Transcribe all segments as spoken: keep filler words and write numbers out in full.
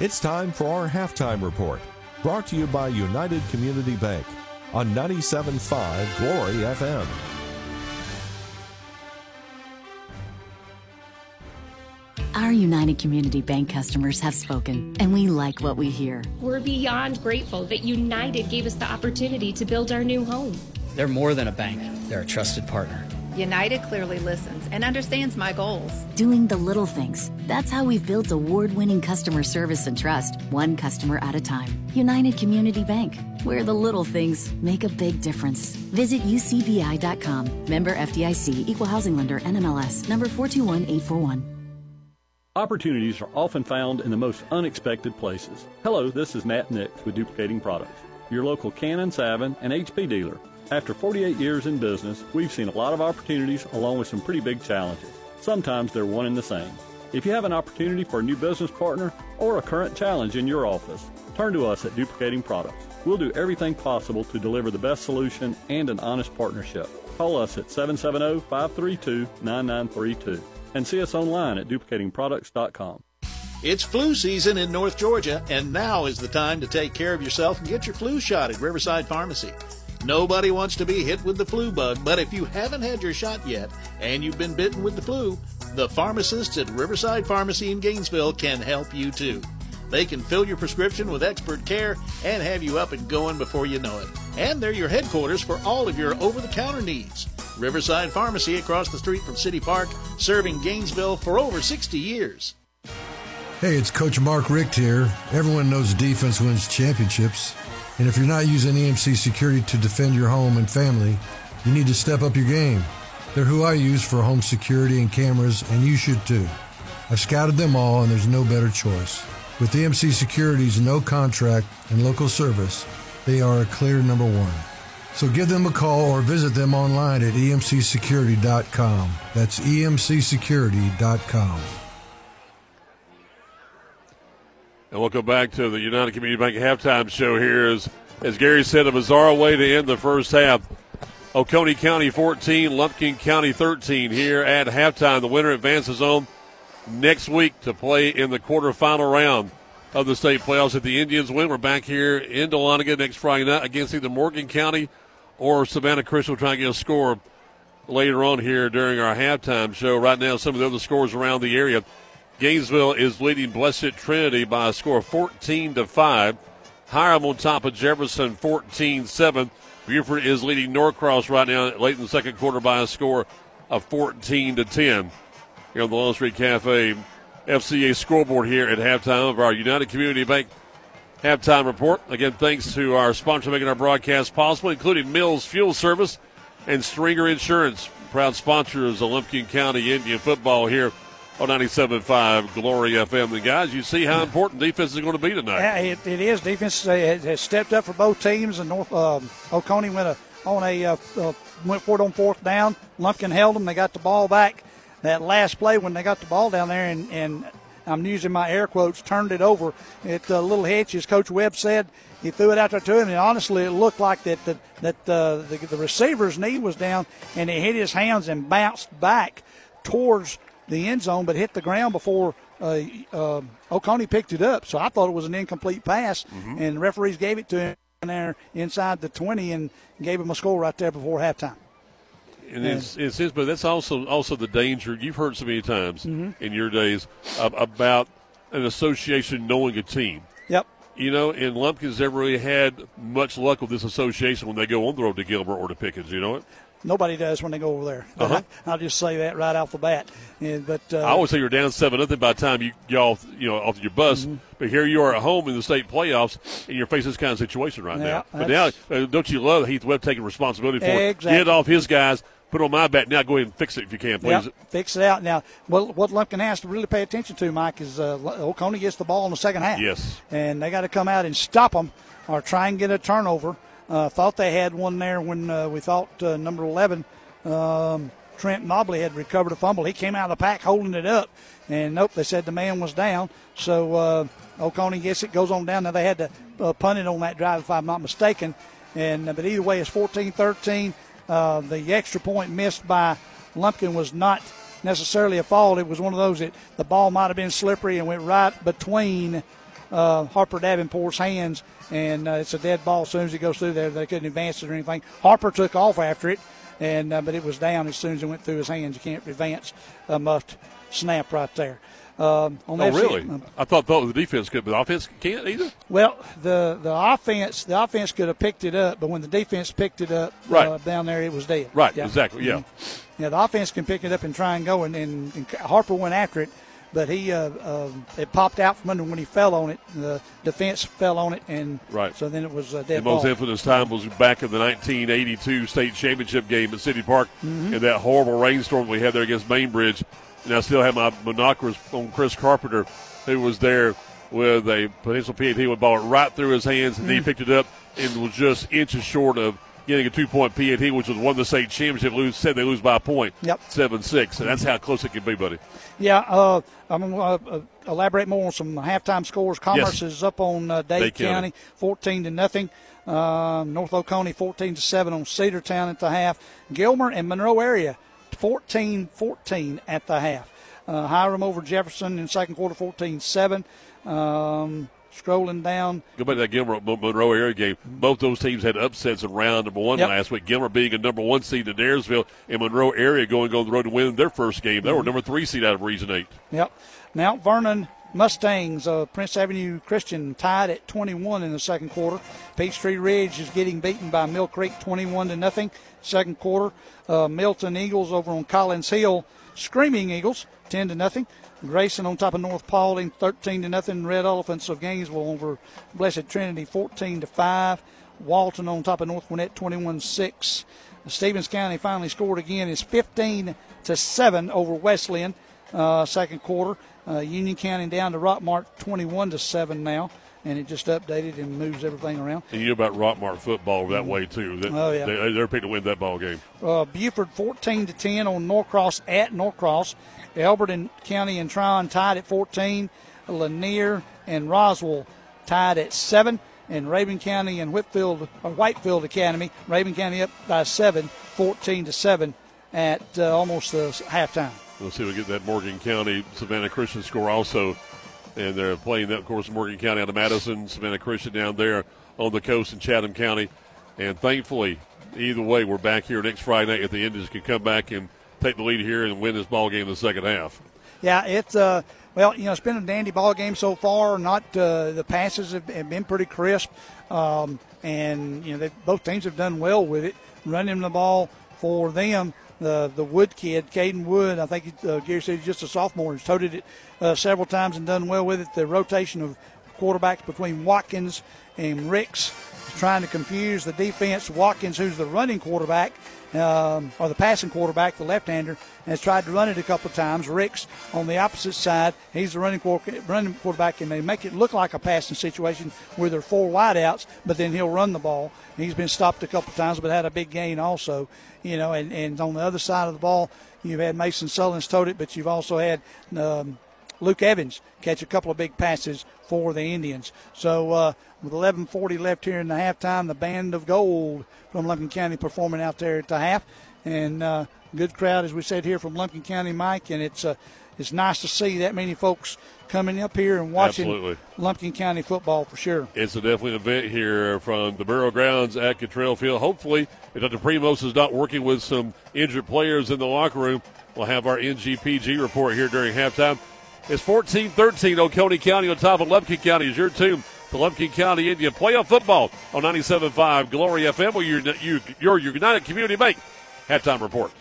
It's time for our halftime report, brought to you by United Community Bank on ninety-seven point five Glory F M. Our United Community Bank customers have spoken, and we like what we hear. We're beyond grateful that United gave us the opportunity to build our new home. They're more than a bank. They're a trusted partner. United clearly listens and understands my goals. Doing the little things. That's how we've built award-winning customer service and trust, one customer at a time. United Community Bank, where the little things make a big difference. Visit U C B I dot com. Member F D I C, Equal Housing Lender, N M L S, number four two one eight four one. Opportunities are often found in the most unexpected places. Hello, this is Matt Nix with Duplicating Products, your local Canon, Savin, and H P dealer. After forty-eight years in business, we've seen a lot of opportunities along with some pretty big challenges. Sometimes they're one and the same. If you have an opportunity for a new business partner or a current challenge in your office, turn to us at Duplicating Products. We'll do everything possible to deliver the best solution and an honest partnership. Call us at seven seven zero, five three two, nine nine three two. And see us online at duplicating products dot com. It's flu season in North Georgia, and now is the time to take care of yourself and get your flu shot at Riverside Pharmacy. Nobody wants to be hit with the flu bug, but if you haven't had your shot yet and you've been bitten with the flu, the pharmacists at Riverside Pharmacy in Gainesville can help you too. They can fill your prescription with expert care and have you up and going before you know it. And they're your headquarters for all of your over-the-counter needs. Riverside Pharmacy, across the street from City Park, serving Gainesville for over sixty years. Hey, it's Coach Mark Richt here. Everyone knows defense wins championships. And if you're not using E M C Security to defend your home and family, you need to step up your game. They're who I use for home security and cameras, and you should too. I've scouted them all, and there's no better choice. With E M C Security's no contract and local service, they are a clear number one. So give them a call or visit them online at E M C security dot com. That's E M C security dot com. And welcome back to the United Community Bank halftime show here. As, as Gary said, a bizarre way to end the first half. Oconee County fourteen, Lumpkin County thirteen here at halftime. The winner advances on next week to play in the quarterfinal round of the state playoffs. If the Indians win, we're back here in Dahlonega next Friday night against either Morgan County or Savannah Christian, trying to get a score later on here during our halftime show. Right now, some of the other scores around the area. Gainesville is leading Blessed Trinity by a score of fourteen to five. Hiram on top of Jefferson, fourteen seven. Buford is leading Norcross right now late in the second quarter by a score of fourteen to ten. Here on the Long Street Cafe F C A scoreboard here at halftime of our United Community Bank halftime report. Again, thanks to our sponsor making our broadcast possible, including Mills Fuel Service and Stringer Insurance, proud sponsors of Lumpkin County Indian football here on ninety-seven point five Glory F M. And, guys, you see how important defense is going to be tonight. Yeah, it, it is. Defense has stepped up for both teams, and North um, Oconee went a, on a uh, uh, went for it on fourth down. Lumpkin held them. They got the ball back. That last play when they got the ball down there, and, and I'm using my air quotes, turned it over at uh, Little Hitch, as Coach Webb said. He threw it out there to him, and honestly, it looked like that the, that uh, the, the receiver's knee was down, and it hit his hands and bounced back towards the end zone, but hit the ground before uh, uh, Oconee picked it up. So I thought it was an incomplete pass, mm-hmm. and the referees gave it to him there inside the twenty and gave him a score right there before halftime. And it's, it's his, but that's also also the danger. You've heard so many times mm-hmm. in your days uh, about an association knowing a team. Yep. You know, and Lumpkin's never really had much luck with this association when they go on the road to Gilbert or to Pickens. You know it. Nobody does when they go over there. Uh-huh. I, I'll just say that right off the bat. And, but uh, I always say you're down seven nothing by the time you y'all you know off your bus. Mm-hmm. But here you are at home in the state playoffs, and you're facing this kind of situation right yeah, now. But now, uh, don't you love Heath Webb taking responsibility for exactly. it? Get off his guys. Put it on my back. Now go ahead and fix it if you can, please. Yep, fix it out. Now, what, what Lumpkin has to really pay attention to, Mike, is uh, Oconee gets the ball in the second half. Yes. And they got to come out and stop them or try and get a turnover. Uh, thought they had one there when uh, we thought uh, number eleven, um, Trent Mobley, had recovered a fumble. He came out of the pack holding it up. And, nope, they said the man was down. So, uh, Oconee gets it, goes on down. Now, they had to uh, punt it on that drive, if I'm not mistaken. And uh, but either way, it's fourteen thirteen. Uh, the extra point missed by Lumpkin was not necessarily a fault. It was one of those that the ball might have been slippery and went right between uh, Harper Davenport's hands, and uh, it's a dead ball. As soon as it goes through there, they couldn't advance it or anything. Harper took off after it, and uh, but it was down as soon as it went through his hands. You can't advance a muffed snap right there. Um, on oh, really? Um, I thought thought the defense could, but the offense can't either? Well, the, the offense the offense could have picked it up, but when the defense picked it up right. uh, down there, it was dead. Right, yeah. exactly, yeah. Mm-hmm. Yeah, the offense can pick it up and try and go, and, and, and Harper went after it, but he uh, uh, it popped out from under when he fell on it. The defense fell on it, and right. so then it was a dead the ball. The most infamous time was back in the nineteen eighty-two state championship game at City Park mm-hmm. in that horrible rainstorm we had there against Bainbridge. And I still have my binoculars on Chris Carpenter, who was there with a potential P A P with ball right through his hands, and mm. he picked it up and was just inches short of getting a two-point P A T, which was one of the state championship. Lose, said they lose by a point, yep. seven six, and that's how close it could be, buddy. Yeah, uh, I'm going to uh, elaborate more on some halftime scores. Commerce yes. is up on uh, Dade, Dade County, fourteen to nothing. Um, North Oconee, fourteen to seven on Cedartown at the half. Gilmer and Monroe area, fourteen fourteen at the half. Uh, Hiram over Jefferson in second quarter, fourteen seven. Um, scrolling down. Go back to that Gilmer-Monroe area game. Both those teams had upsets in round number one yep. last week. Gilmer being a number one seed to Daresville, and Monroe area going on the road to win their first game. They were number three seed out of Region eight. Yep. Mount Vernon Mustangs, uh, Prince Avenue Christian tied at twenty-one in the second quarter. Peachtree Ridge is getting beaten by Mill Creek twenty-one to nothing. Second quarter. Uh, Milton Eagles over on Collins Hill, Screaming Eagles ten to nothing. Grayson on top of North Paulding thirteen to nothing. Red Elephants of Gainesville over Blessed Trinity fourteen to five. Walton on top of North Gwinnett twenty-one six. Stevens County finally scored again. It's fifteen to seven over Wesleyan. Uh, second quarter. Uh, Union County down to Rockmart twenty-one to seven now, and it just updated and moves everything around. And you know about Rockmart football that way, too. That, oh, yeah. They, they're picked to win that ball game. Uh, Buford fourteen to ten on Norcross at Norcross. Elberton County and Tryon tied at fourteen. Lanier and Roswell tied at seven. And Raven County and Whitfield, or Whitefield Academy, Raven County up by seven, fourteen to seven at uh, almost the halftime. We'll see if we get that Morgan County Savannah Christian score also. And they're playing that, of course, Morgan County out of Madison, Savannah Christian down there on the coast in Chatham County. And thankfully, either way, we're back here next Friday night. If the Indians can come back and take the lead here and win this ball game in the second half. Yeah, it's uh, well, you know, it's been a dandy ball game so far. Not uh, the passes have been pretty crisp, um, and you know, they, both teams have done well with it, running the ball for them. The the Wood kid, Caden Wood, I think he, uh, Gary said he's just a sophomore. He's toted it uh, several times and done well with it. The rotation of quarterbacks between Watkins and Ricks is trying to confuse the defense. Watkins, who's the running quarterback, um, or the passing quarterback, the left-hander, has tried to run it a couple of times. Ricks on the opposite side, he's the running, quarter, running quarterback, and they make it look like a passing situation where there are four wideouts, but then he'll run the ball. He's been stopped a couple of times, but had a big gain also. You know, and, and on the other side of the ball, you've had Mason Sullins tote it, but you've also had um, Luke Evans catch a couple of big passes for the Indians. So uh, with eleven forty left here in the halftime, the Band of Gold from Lumpkin County performing out there at the half. And uh, good crowd, as we said, here from Lumpkin County, Mike. And it's uh, it's nice to see that many folks coming up here and watching Absolutely. Lumpkin County football for sure. It's a definitely an event here from the Borough Grounds at Cottrell Field. Hopefully, if Doctor Primos is not working with some injured players in the locker room, we'll have our N G P G report here during halftime. It's fourteen thirteen, Oconee County on top of Lumpkin County. Is your tune to Lumpkin County, Indian playoff football on ninety-seven point five Glory F M or your, your United Community Bank halftime report.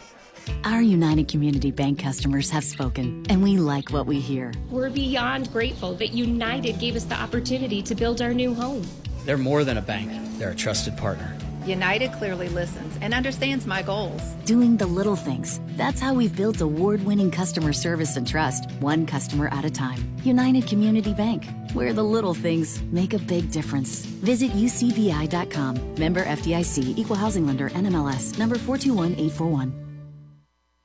Our United Community Bank customers have spoken, and we like what we hear. We're beyond grateful that United gave us the opportunity to build our new home. They're more than a bank. They're a trusted partner. United clearly listens and understands my goals. Doing the little things. That's how we've built award-winning customer service and trust, one customer at a time. United Community Bank, where the little things make a big difference. Visit U C B I dot com. Member F D I C, Equal Housing Lender, N M L S, number four two one eight four one.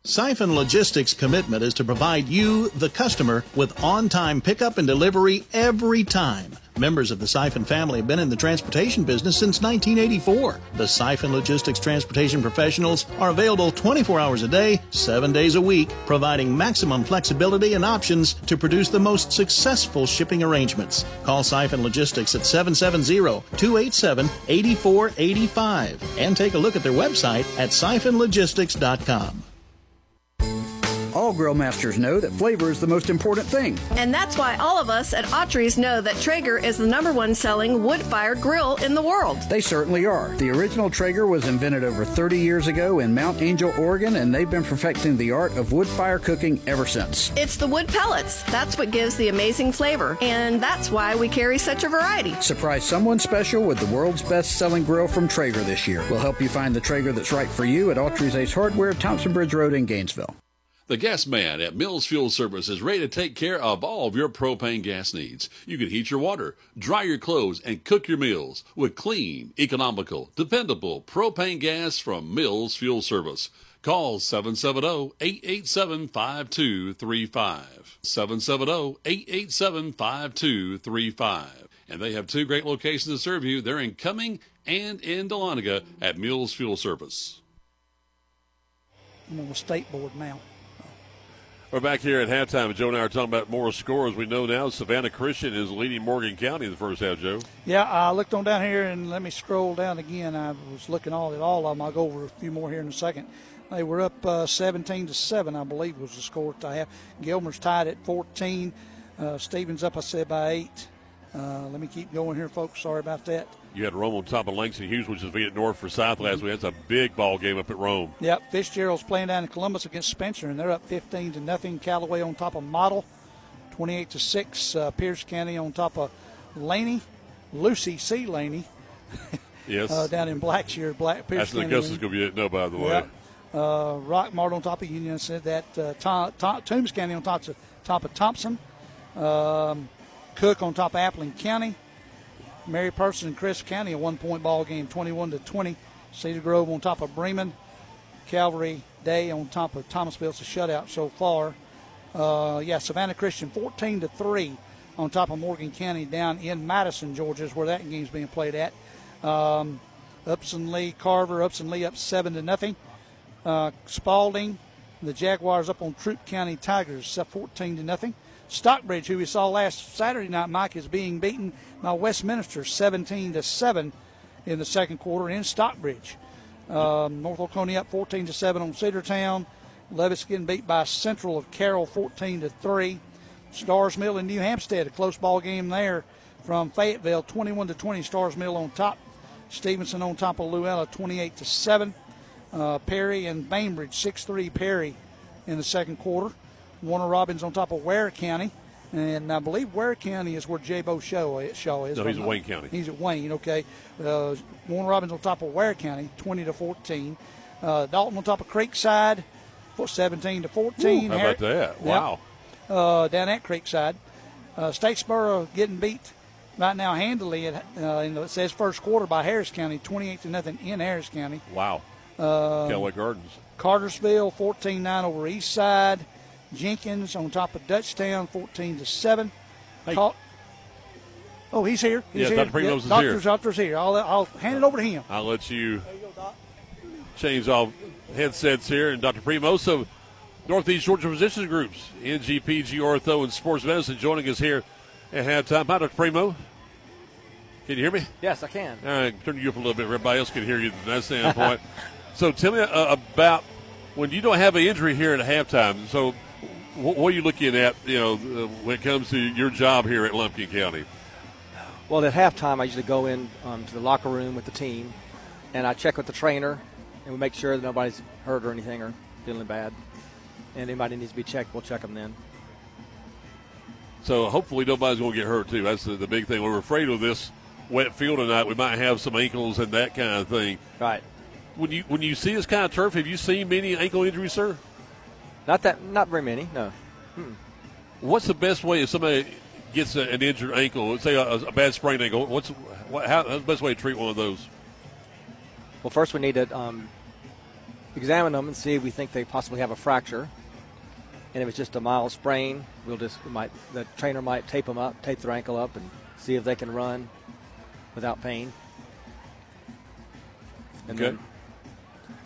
Cyphon Logistics' commitment is to provide you, the customer, with on-time pickup and delivery every time. Members of the Cyphon family have been in the transportation business since nineteen eighty-four. The Cyphon Logistics transportation professionals are available twenty-four hours a day, seven days a week, providing maximum flexibility and options to produce the most successful shipping arrangements. Call Cyphon Logistics at seven seven zero, two eight seven, eight four eight five and take a look at their website at siphon logistics dot com. All grill masters know that flavor is the most important thing. And that's why all of us at Autry's know that Traeger is the number one selling wood-fired grill in the world. They certainly are. The original Traeger was invented over thirty years ago in Mount Angel, Oregon, and they've been perfecting the art of wood fire cooking ever since. It's the wood pellets. That's what gives the amazing flavor, and that's why we carry such a variety. Surprise someone special with the world's best-selling grill from Traeger this year. We'll help you find the Traeger that's right for you at Autry's Ace Hardware, Thompson Bridge Road in Gainesville. The gas man at Mills Fuel Service is ready to take care of all of your propane gas needs. You can heat your water, dry your clothes, and cook your meals with clean, economical, dependable propane gas from Mills Fuel Service. Call seven seven zero, eight eight seven, five two three five. seven seven zero, eight eight seven, five two three five. And they have two great locations to serve you. They're in Cumming and in Dahlonega at Mills Fuel Service. I'm on the state board now. We're back here at halftime. Joe and I are talking about more scores. We know now Savannah Christian is leading Morgan County in the first half, Joe. Yeah, I looked on down here, and let me scroll down again. I was looking all at all of them. I'll go over a few more here in a second. They were up uh, seventeen to seven, I believe, was the score that I have. Gilmer's tied at fourteen. Uh, Stevens up, I said, by eight. Uh, let me keep going here, folks. Sorry about that. You had Rome on top of Langston Hughes, which is beat at North Forsyth last week. That's a big ball game up at Rome. Yep, Fitzgerald's playing down in Columbus against Spencer, and they're up fifteen to nothing. Callaway on top of Model, twenty-eight to six. Uh, Pierce County on top of Laney, Lucy C. Laney. Yes. Uh, down in Blackshear, Black Pierce County. Ashley Gus is going to be at no, by the way. Yep. Uh, Rockmart on top of Union. Said that uh, Tom, Tom, Toombs County on top of, top of Thompson. Um, Cook on top of Appling County. Mary Person and Crisp County, a one-point ball game, twenty-one to twenty. Cedar Grove on top of Bremen. Calvary Day on top of Thomasville. It's a shutout so far. Uh, yeah, Savannah Christian, fourteen to three on top of Morgan County down in Madison, Georgia, is where that game's being played at. Um, Upson Lee, Carver, Upson Lee up seven to nothing. Uh, Spalding, the Jaguars up on Troop County Tigers, up fourteen to nothing. Stockbridge, who we saw last Saturday night, Mike, is being beaten by Westminster seventeen to seven in the second quarter in Stockbridge. Um, North Oconee up fourteen to seven on Cedartown. Levis getting beat by Central of Carroll fourteen to three. Stars Mill in New Hampstead, a close ball game there from Fayetteville, twenty-one to twenty. Stars Mill on top. Stevenson on top of Luella, twenty-eight to seven. Uh, Perry and Bainbridge, six three Perry in the second quarter. Warner Robbins on top of Ware County. And I believe Ware County is where J-Bo Shaw is. No, he's at Wayne County. He's at Wayne, okay. Uh, Warner Robbins on top of Ware County, twenty to fourteen. Uh, Dalton on top of Creekside, seventeen to fourteen. Ooh, how about that? Wow. Yep. Uh, down at Creekside. Uh, Statesboro getting beat right now handily, at, uh, in the, it says first quarter, by Harris County, twenty-eight to nothing in Harris County. Wow. Uh, Kelly Gardens. Cartersville, fourteen nine over Eastside. Jenkins on top of Dutchtown, fourteen to seven. Hey. Call- oh, he's here. He's yeah, here. Doctor Primos is doctor's, here. Doctor's here. I'll, I'll hand it over to him. I'll let you, you go, change all headsets here. And Doctor Primos of Northeast Georgia Physicians Groups, N G P G Ortho and Sports Medicine, joining us here at halftime. Hi, Doctor Primos. Can you hear me? Yes, I can. All right, turn you up a little bit. Everybody else can hear you from that standpoint. So tell me uh, about when you don't have an injury here at halftime. So what are you looking at, you know, when it comes to your job here at Lumpkin County? Well, at halftime, I usually go in um, to the locker room with the team, and I check with the trainer, and we make sure that nobody's hurt or anything or feeling bad. And anybody needs to be checked, we'll check them then. So hopefully nobody's going to get hurt, too. That's the, the big thing. We're afraid of this wet field tonight. We might have some ankles and that kind of thing. Right. When you when you see this kind of turf, have you seen many ankle injuries, sir? Not that, not very many, no. Mm-mm. What's the best way if somebody gets a, an injured ankle, say a, a bad sprained ankle? What's what, how, how's the best way to treat one of those? Well, first we need to um, examine them and see if we think they possibly have a fracture. And if it's just a mild sprain, we'll just we might the trainer might tape them up, tape their ankle up, and see if they can run without pain. And good. Then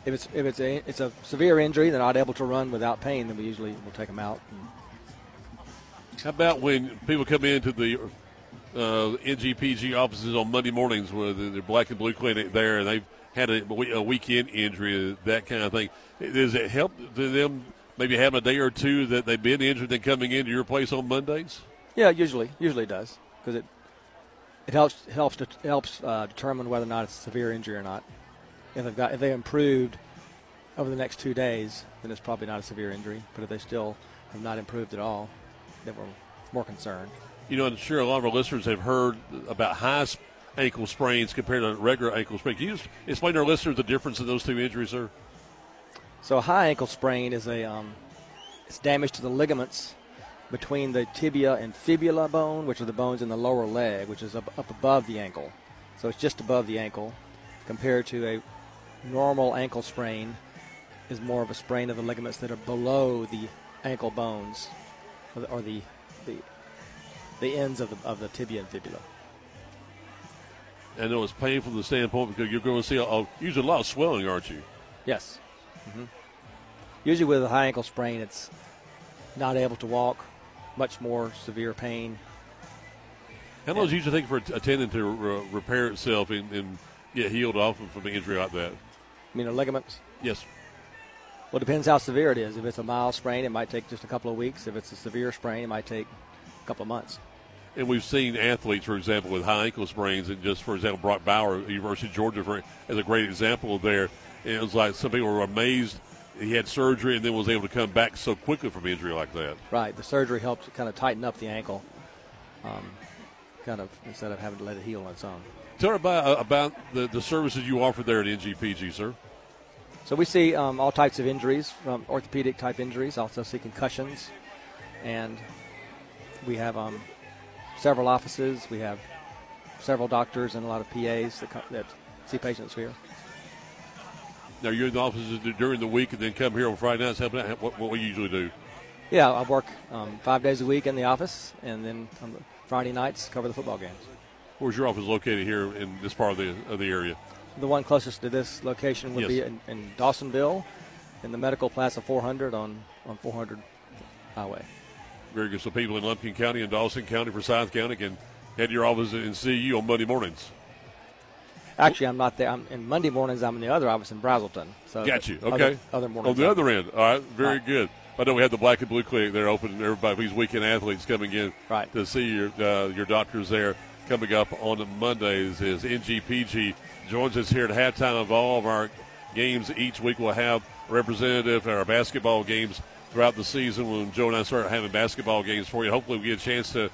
if it's if it's a it's a severe injury, they're not able to run without pain, then we usually will take them out. How about when people come into the uh, N G P G offices on Monday mornings with their black and blue clinic there, and they've had a, a weekend injury, that kind of thing? Does it help them maybe having a day or two that they've been injured and coming into your place on Mondays? Yeah, usually, usually it does, because it it helps helps to, helps uh, determine whether or not it's a severe injury or not. If they've got if they improved over the next two days, then it's probably not a severe injury. But if they still have not improved at all, then we're more concerned. You know, I'm sure a lot of our listeners have heard about high ankle sprains compared to regular ankle sprains. Can you just explain to our listeners the difference in those two injuries, sir? So a high ankle sprain is a um, it's damage to the ligaments between the tibia and fibula bone, which are the bones in the lower leg, which is up, up above the ankle. So it's just above the ankle, compared to a normal ankle sprain is more of a sprain of the ligaments that are below the ankle bones, or the or the, the the ends of the of the tibia and fibula. I know it's painful from the standpoint because you're going to see a, a, usually a lot of swelling, aren't you? Yes. Mm-hmm. Usually with a high ankle sprain, it's not able to walk, much more severe pain. How long does it usually take for a tendon to re- repair itself and, and get healed off from an injury like that? You mean the ligaments? Yes. Well, it depends how severe it is. If it's a mild sprain, it might take just a couple of weeks. If it's a severe sprain, it might take a couple of months. And we've seen athletes, for example, with high ankle sprains, and just, for example, Brock Bauer, University of Georgia, for, as a great example there. And it was like some people were amazed he had surgery and then was able to come back so quickly from injury like that. Right. The surgery helped kind of tighten up the ankle, um, kind of instead of having to let it heal on its own. Tell me about, about the, the services you offer there at N G P G, sir. So we see um, all types of injuries, from orthopedic-type injuries, also see concussions. And we have um, several offices. We have several doctors and a lot of P As that, that see patients here. Now, you're in the offices during the week and then come here on Friday nights. Helping out. What, what we usually do? Yeah, I work um, five days a week in the office, and then on the Friday nights cover the football games. Where's your office located here in this part of the of the area? The one closest to this location would yes. be in, in Dawsonville, in the Medical Plaza four hundred on, on four hundred Highway. Very good. So people in Lumpkin County and Dawson County, Forsyth County, can head to your office and see you on Monday mornings. Actually, I'm not there. I'm, and Monday mornings, I'm in the other office in Brazelton. So got you. Okay. Other, other mornings. On the other end. All right. Very right. good. I know we have the Black and Blue Clinic there open. Everybody, these weekend athletes coming in right. to see your uh, your doctors there. Coming up on Mondays is N G P G joins us here at halftime of all of our games. Each week we'll have a representative at our basketball games throughout the season. When Joe and I start having basketball games for you, hopefully we get a chance to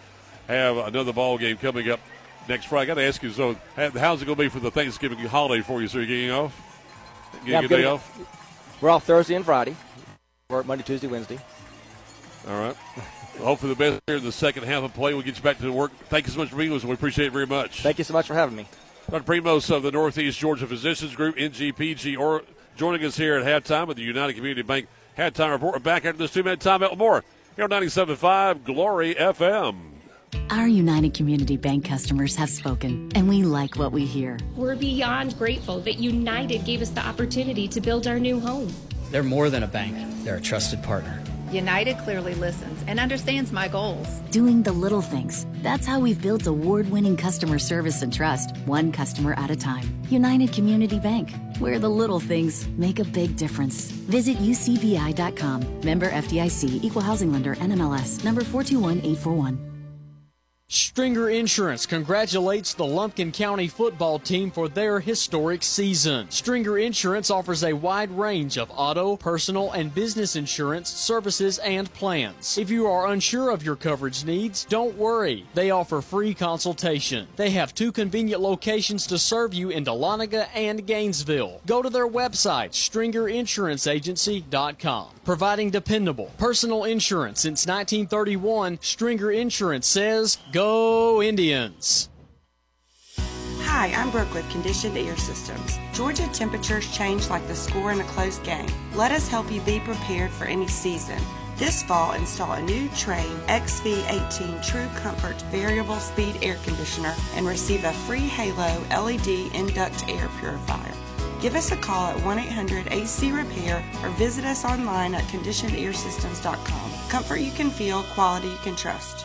have another ball game coming up next Friday. I got to ask you, so how's it going to be for the Thanksgiving holiday for you? So you're getting off? Getting yeah, a good day off? We're off Thursday and Friday. We're at Monday, Tuesday, Wednesday. All right. Well, hopefully the best here in the second half of play. We'll get you back to work. Thank you so much for being with us. We appreciate it very much. Thank you so much for having me. Doctor Primos of the Northeast Georgia Physicians Group, N G P G, or joining us here at halftime with the United Community Bank halftime report. We're back after this two-minute timeout with more here on ninety-seven point five Glory F M. Our United Community Bank customers have spoken, and we like what we hear. We're beyond grateful that United gave us the opportunity to build our new home. They're more than a bank. They're a trusted partner. United clearly listens and understands my goals. Doing the little things. That's how we've built award-winning customer service and trust, one customer at a time. United Community Bank, where the little things make a big difference. Visit U C B I dot com. Member F D I C, Equal Housing Lender, N M L S, number four two one eight four one. Stringer Insurance congratulates the Lumpkin County football team for their historic season. Stringer Insurance offers a wide range of auto, personal, and business insurance services and plans. If you are unsure of your coverage needs, don't worry. They offer free consultation. They have two convenient locations to serve you in Dahlonega and Gainesville. Go to their website, stringer insurance agency dot com. Providing dependable personal insurance since nineteen thirty-one, Stringer Insurance says, Go Indians! Hi, I'm Brooke with Conditioned Air Systems. Georgia temperatures change like the score in a close game. Let us help you be prepared for any season. This fall, install a new Trane X V eighteen True Comfort Variable Speed Air Conditioner and receive a free Halo L E D Induct Air Purifier. Give us a call at one eight hundred A C Repair or visit us online at conditioned air systems dot com. Comfort you can feel, quality you can trust.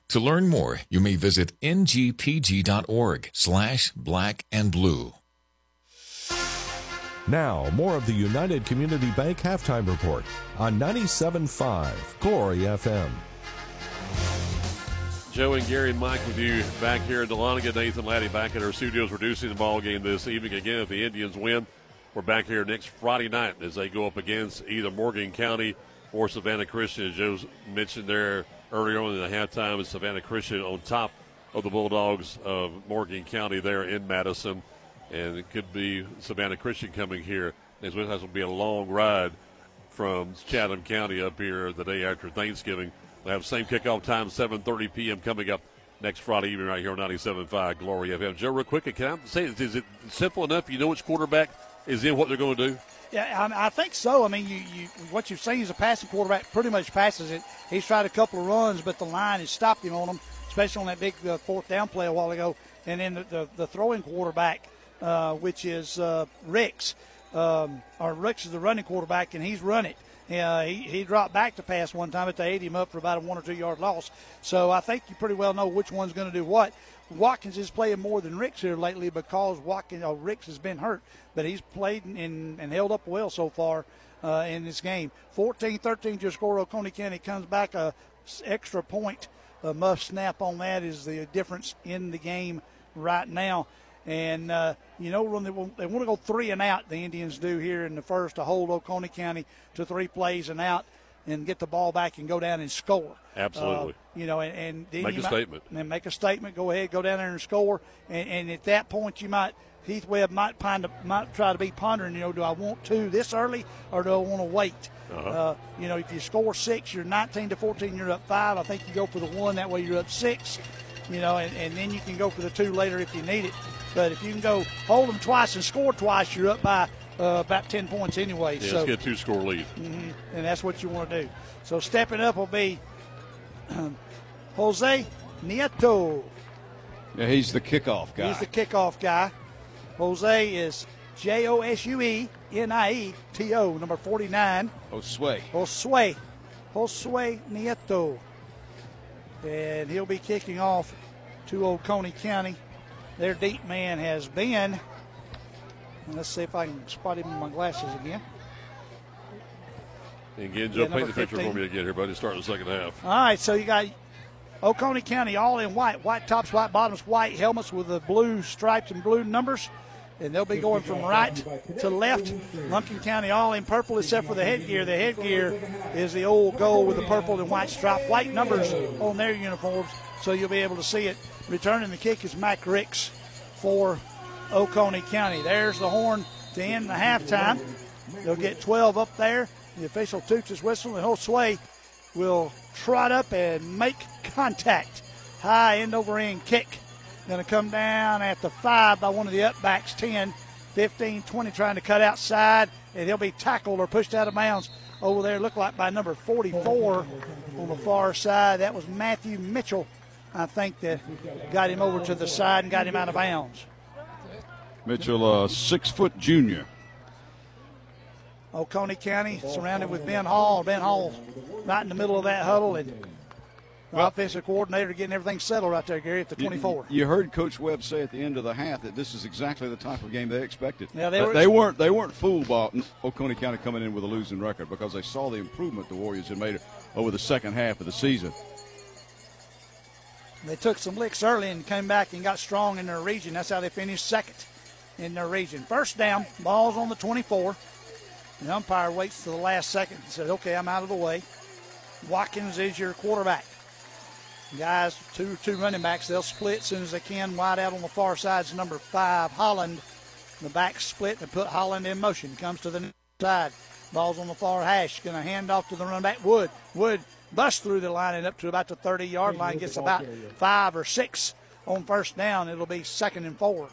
To learn more, you may visit N G P G dot org slash black and blue. Now, more of the United Community Bank Halftime Report on ninety-seven point five Glory F M. Joe and Gary and Mike with you back here in Dahlonega. Nathan Laddie back in our studios reducing the ball game this evening. Again, if the Indians win, we're back here next Friday night as they go up against either Morgan County or Savannah Christian. As Joe mentioned there earlier on in the halftime, is Savannah Christian on top of the Bulldogs of Morgan County there in Madison. And it could be Savannah Christian coming here. This will be a long ride from Chatham County up here the day after Thanksgiving. We'll have same kickoff time, seven thirty p.m. coming up next Friday evening right here on ninety-seven point five Glory F M. Joe, real quick, can I say, is it simple enough? You know which quarterback is in what they're going to do? Yeah, I, I think so. I mean, you, you, what you've seen is a passing quarterback pretty much passes it. He's tried a couple of runs, but the line has stopped him on him, especially on that big uh, fourth down play a while ago. And then the, the, the throwing quarterback, uh, which is uh, Ricks. Um, or Ricks is the running quarterback, and he's run it. Uh, he, he dropped back to pass one time, but they ate him up for about a one or two yard loss. So I think you pretty well know which one's going to do what. Watkins is playing more than Ricks here lately because Watkins, oh, Ricks has been hurt, but he's played and, and held up well so far uh, in this game. fourteen thirteen your score. Oconee County comes back a extra point. A must snap on that is the difference in the game right now. And, uh, you know, when they, will, they want to go three and out, the Indians do here in the first to hold Oconee County to three plays and out and get the ball back and go down and score. Absolutely. Uh, you know, and, and then make you a might, statement. And make a statement. Go ahead, go down there and score. And, and at that point, you might Heath Webb might pine to, might try to be pondering. You know, do I want to this early or do I want to wait? Uh-huh. Uh, you know, if you score six, you're nineteen to fourteen. You're up five. I think you go for the one. That way, you're up six. You know, and, and then you can go for the two later if you need it. But if you can go hold them twice and score twice, you're up by uh, about ten points anyway. Yeah, so let's get a two-score lead. Mm-hmm, and that's what you want to do. So stepping up will be um, Josue Nieto. Yeah, he's the kickoff guy. He's the kickoff guy. Josue is J O S U E N I E T O, number forty-nine. Josue. Josue. Josue Nieto. And he'll be kicking off to Oconee County. Their deep man has been, and let's see if I can spot him in my glasses again. And again, Joe, yeah, paint the picture for me again here, buddy. Start the second half. All right, so you got Oconee County all in white. White tops, white bottoms, white helmets with the blue stripes and blue numbers. And they'll be going from right to left. Lumpkin County all in purple except for the headgear. The headgear is the old gold with the purple and white stripe. White numbers on their uniforms, so you'll be able to see it. Returning the kick is Mike Ricks for Oconee County. There's the horn to end the halftime. They'll get twelve up there. The official toots his whistle, and Josue will trot up and make contact. High end over end kick. Going to come down at the five by one of the upbacks, ten, fifteen, twenty, trying to cut outside, and he'll be tackled or pushed out of bounds over there, look like by number forty-four on the far side. That was Matthew Mitchell, I think, that got him over to the side and got him out of bounds. Mitchell, a uh, six-foot junior. Oconee County surrounded with Ben Hall. Ben Hall right in the middle of that huddle, and well, offensive coordinator getting everything settled right there, Gary, at the twenty-four. You, you heard Coach Webb say at the end of the half that this is exactly the type of game they expected. Yeah, they, were, they weren't they weren't fooled by Oconee County coming in with a losing record because they saw the improvement the Warriors had made over the second half of the season. They took some licks early and came back and got strong in their region. That's how they finished second in their region. First down, ball's on the twenty-four. The umpire waits to the last second and says, okay, I'm out of the way. Watkins is your quarterback. Guys, two two running backs, they'll split as soon as they can. Wide out on the far side is number five, Holland. The back split to put Holland in motion. Comes to the side. Ball's on the far hash. Going to hand off to the running back, Wood. Wood busts through the line and up to about the thirty-yard line. Gets about five or six on first down. It'll be second and four.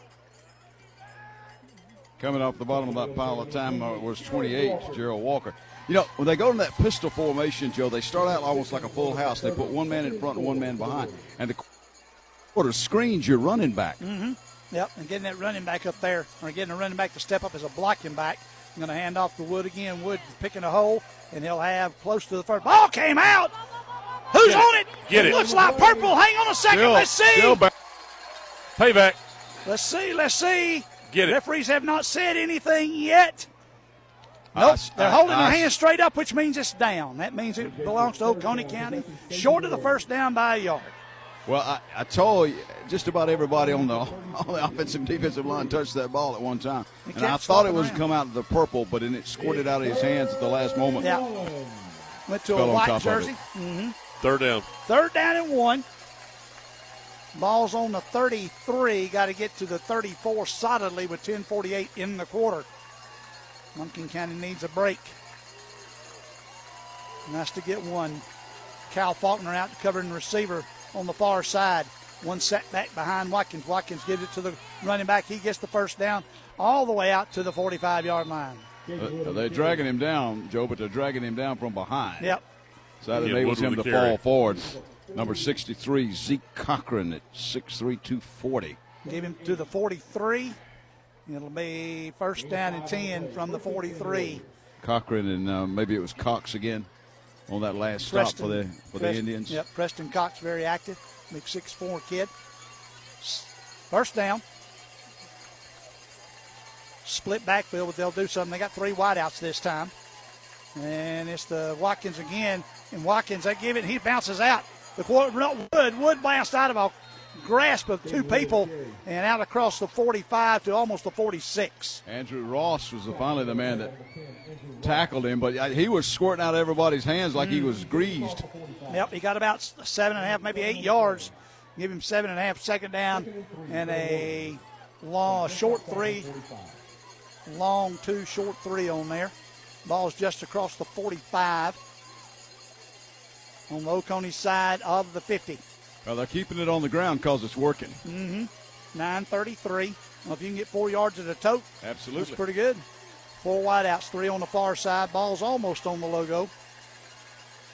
Coming off the bottom of that pile of time was twenty-eight, Gerald Walker. You know, when they go in that pistol formation, Joe, they start out almost like a full house. They put one man in front and one man behind. And the quarter screens your running back. Mm-hmm. Yep, and getting that running back up there, or getting a running back to step up as a blocking back. I'm going to hand off to Wood again. Wood picking a hole, and he'll have close to the first. Ball came out. Who's on it? Get it. Looks like purple. Hang on a second. Still, let's see. Still back. Payback. Let's see. Let's see. Get it. Referees have not said anything yet. Nope, I, they're holding I, I, their hands straight up, which means it's down. That means it belongs to Oconee County, short of the first down by a yard. Well, I, I told you, just about everybody on the, on the offensive and defensive line touched that ball at one time. And I thought it was come out of the purple, but then it squirted out of his hands at the last moment. Yeah. Went to Fell a white jersey. Mm-hmm. Third down. Third down and one. Ball's on the thirty-three. Got to get to the thirty-four solidly with ten forty-eight in the quarter. Lumpkin County needs a break. Nice to get one. Cal Faulkner out to cover the receiver on the far side. One set back behind Watkins. Watkins gives it to the running back. He gets the first down all the way out to the forty-five-yard line. Uh, they're dragging him down, Joe, but they're dragging him down from behind. Yep. So that enables him to fall forward. Number sixty-three, Zeke Cochran at six three, two forty. Give him to the forty-three. It'll be first down and ten from the forty-three. Cochran and uh, maybe it was Cox again on that last stop Preston, for the for Preston, the Indians. Yep, Preston Cox, very active, big six four kid. First down. Split backfield, but they'll do something. They got three wideouts this time. And it's the Watkins again. And Watkins, they give it, he bounces out. The Wood, Wood blast out of a grasp of two people and out across the forty-five to almost the forty-six. Andrew Ross was finally the man that tackled him, but he was squirting out everybody's hands like mm. he was greased. Yep, he got about seven and a half, maybe eight yards. Give him seven and a half, second down, and a long, short three, long two, short three on there. Ball's just across the forty-five on the Oconee side of the fifty. Well, they're keeping it on the ground because it's working. Mm-hmm. nine thirty-three. Well, if you can get four yards at a tote, absolutely, that's pretty good. Four wideouts, three on the far side. Ball's almost on the logo.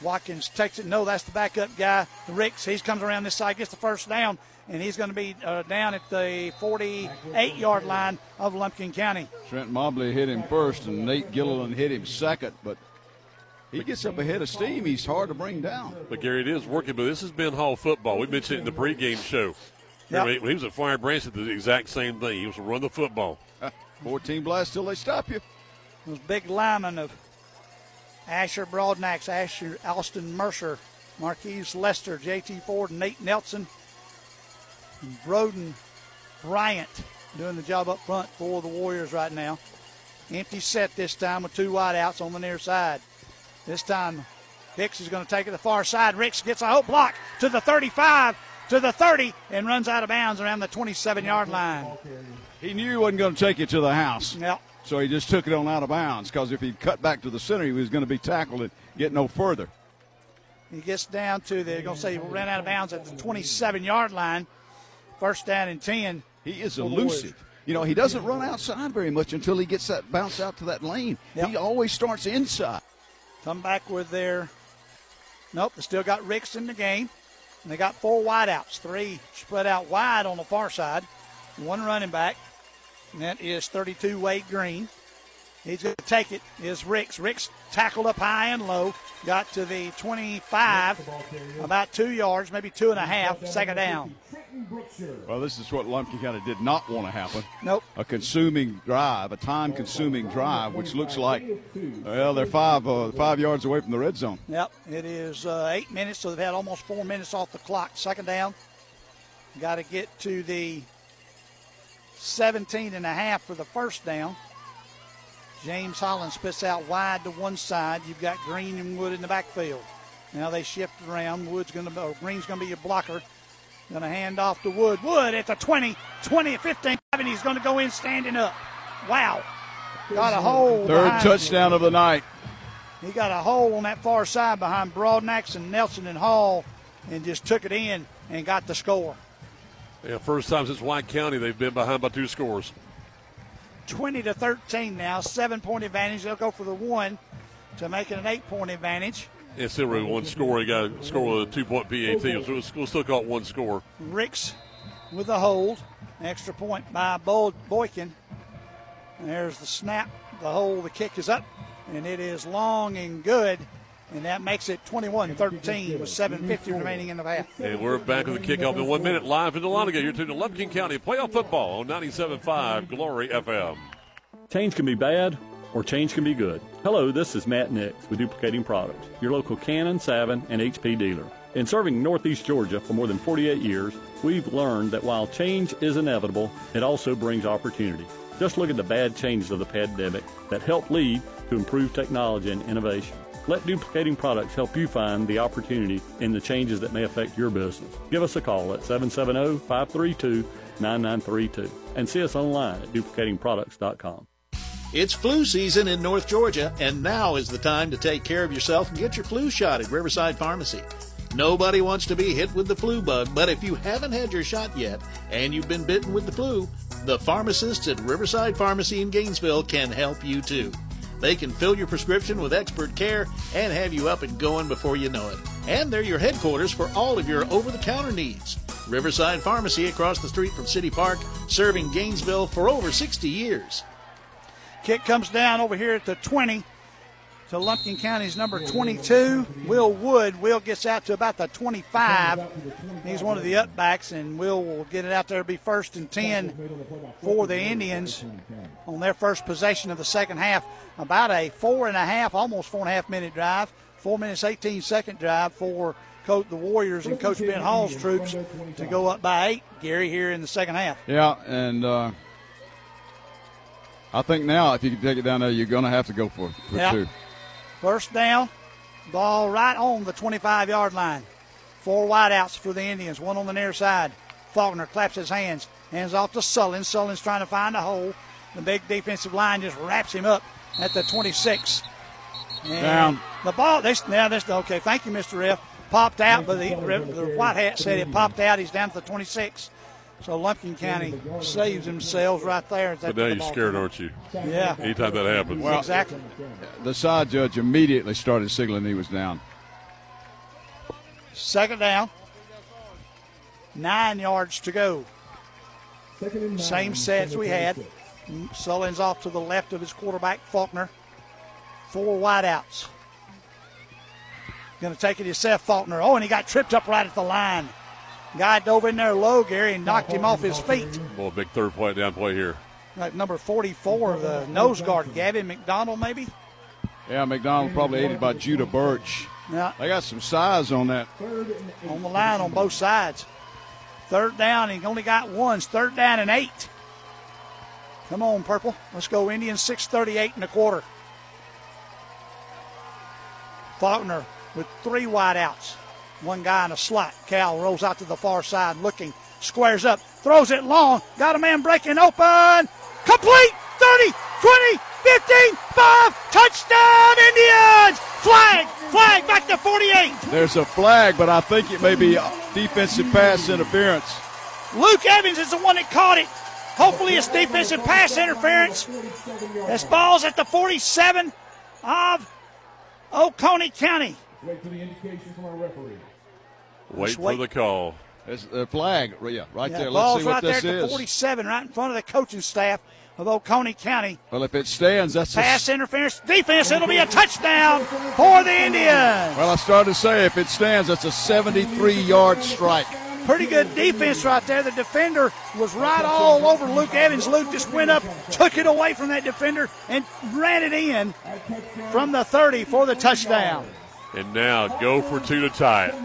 Watkins takes it. No, that's the backup guy, Ricks. He comes around this side, gets the first down, and he's going to be uh, down at the forty-eight-yard line of Lumpkin County. Trent Mobley hit him first, and Nate Gilliland hit him second, but he gets up ahead of steam. He's hard to bring down. But, Gary, it is working, but this is Ben Hall football. We mentioned it in the pregame show. Yep. When he was at Fire Branch, it was the exact same thing. He was to run the football. fourteen blasts till they stop you. Those big linemen of Asher Broadnax, Asher Alston Mercer, Marquise Lester, J T Ford, Nate Nelson, and Broden Bryant doing the job up front for the Warriors right now. Empty set this time with two wideouts on the near side. This time, Hicks is going to take it to the far side. Ricks gets a whole block to the thirty-five, to the thirty, and runs out of bounds around the twenty-seven-yard line. He knew he wasn't going to take it to the house. Yep. So he just took it on out of bounds because if he cut back to the center, he was going to be tackled and get no further. He gets down to the, they're going to say he ran out of bounds at the twenty-seven-yard line. First down and ten. He is elusive. You know, he doesn't run outside very much until he gets that bounce out to that lane. Yep. He always starts inside. Come back with their, nope, they still got Ricks in the game. And they got four wideouts, three spread out wide on the far side, one running back. And that is thirty-two, Wade Green. He's going to take it, is Ricks. Ricks tackled up high and low, got to the twenty-five, about two yards, maybe two and a half, second down. Well, this is what Lumpkin County did not want to happen. Nope. A consuming drive, a time-consuming drive, which looks like, well, they're five uh, five yards away from the red zone. Yep, it is uh, eight minutes, so they've had almost four minutes off the clock. Second down, got to get to the seventeen and a half for the first down. James Holland spits out wide to one side. You've got Green and Wood in the backfield. Now they shift around. Wood's going to, or Green's going to be your blocker. Going to hand off to Wood. Wood at the twenty, twenty, fifteen, and he's going to go in standing up. Wow. Got a hole. Third touchdown him. of the night. He got a hole on that far side behind Broadnax and Nelson and Hall and just took it in and got the score. Yeah, first time since White County they've been behind by two scores. twenty to thirteen now, seven-point advantage. They'll go for the one to make it an eight-point advantage. It's still really one score. He got a score with a two-point P A T. We'll still call it one score. Ricks with a hold. Extra point by Boykin. And there's the snap, the hold, the kick is up, and it is long and good. And that makes it twenty-one thirteen with seven fifty remaining in the half. And we're back with the kickoff in one minute live from Dahlonega. You're tuned to Lumpkin County Playoff Football on ninety-seven point five Glory F M. Change can be bad or change can be good. Hello, this is Matt Nix with Duplicating Products, your local Canon, Savin, and H P dealer. In serving Northeast Georgia for more than forty-eight years, we've learned that while change is inevitable, it also brings opportunity. Just look at the bad changes of the pandemic that helped lead to improved technology and innovation. Let Duplicating Products help you find the opportunity in the changes that may affect your business. Give us a call at seven seven zero, five three two, nine nine three two and see us online at duplicating products dot com. It's flu season in North Georgia, and now is the time to take care of yourself and get your flu shot at Riverside Pharmacy. Nobody wants to be hit with the flu bug, but if you haven't had your shot yet and you've been bitten with the flu, the pharmacists at Riverside Pharmacy in Gainesville can help you too. They can fill your prescription with expert care and have you up and going before you know it. And they're your headquarters for all of your over-the-counter needs. Riverside Pharmacy, across the street from City Park, serving Gainesville for over sixty years. Kick comes down over here at the twenty to Lumpkin County's number twenty-two, Will Wood. Will gets out to about the twenty-five. He's one of the upbacks, and Will will get it out there. It'll be first and ten for the Indians on their first possession of the second half. About a four and a half, almost four and a half minute drive, four minutes, eighteen second drive for Coach the Warriors and Coach Ben Hall's troops to go up by eight, Gary, here in the second half. Yeah, and uh, I think now if you can take it down there, you're going to have to go for, for yeah. two. First down, ball right on the twenty-five-yard line. Four wideouts for the Indians, one on the near side. Faulkner claps his hands, hands off to Sullins. Sullins trying to find a hole. The big defensive line just wraps him up at the twenty-six. And down. The ball, they, now this, okay, thank you, Mister Ref. Popped out, but the, the white hat said it popped out. He's down to the twenty-six. So Lumpkin County saves themselves right there. But now you're scared, aren't you? Yeah. Anytime that happens. Well, exactly. The side judge immediately started signaling he was down. Second down. Nine yards to go. Same sets we had. Sullins off to the left of his quarterback, Faulkner. Four wideouts. Going to take it himself, Faulkner. Oh, and he got tripped up right at the line. Guy dove in there low, Gary, and knocked him off his feet. Well, big third play down play here. Like number forty-four, the nose guard, Gavin McDonald, maybe? Yeah, McDonald probably aided by Judah Birch. Yeah. They got some size on that. On the line on both sides. Third down, he only got ones. Third down and eight. Come on, Purple. Let's go, Indians, six thirty-eight and a quarter. Faulkner with three wideouts. One guy in a slot. Cal rolls out to the far side looking, squares up, throws it long, got a man breaking open, complete, thirty, twenty, fifteen, five, touchdown Indians! Flag, flag back to forty-eight. There's a flag, but I think it may be a defensive pass interference. Luke Evans is the one that caught it. Hopefully it's defensive pass interference. This ball's at the forty-seven of Oconee County. Wait for the indication from our referee. Wait, wait for the call. It's the flag, yeah, right yeah, there. Let's see what right this is. Ball's right there at the forty-seven, right in front of the coaching staff of Oconee County. Well, if it stands, that's pass a... interference, defense, it'll be a touchdown for the Indians. Well, I started to say, if it stands, that's a seventy-three-yard strike. Pretty good defense right there. The defender was right all over Luke Evans. Luke just went up, took it away from that defender, and ran it in from the thirty for the touchdown. And now go for two to tie it.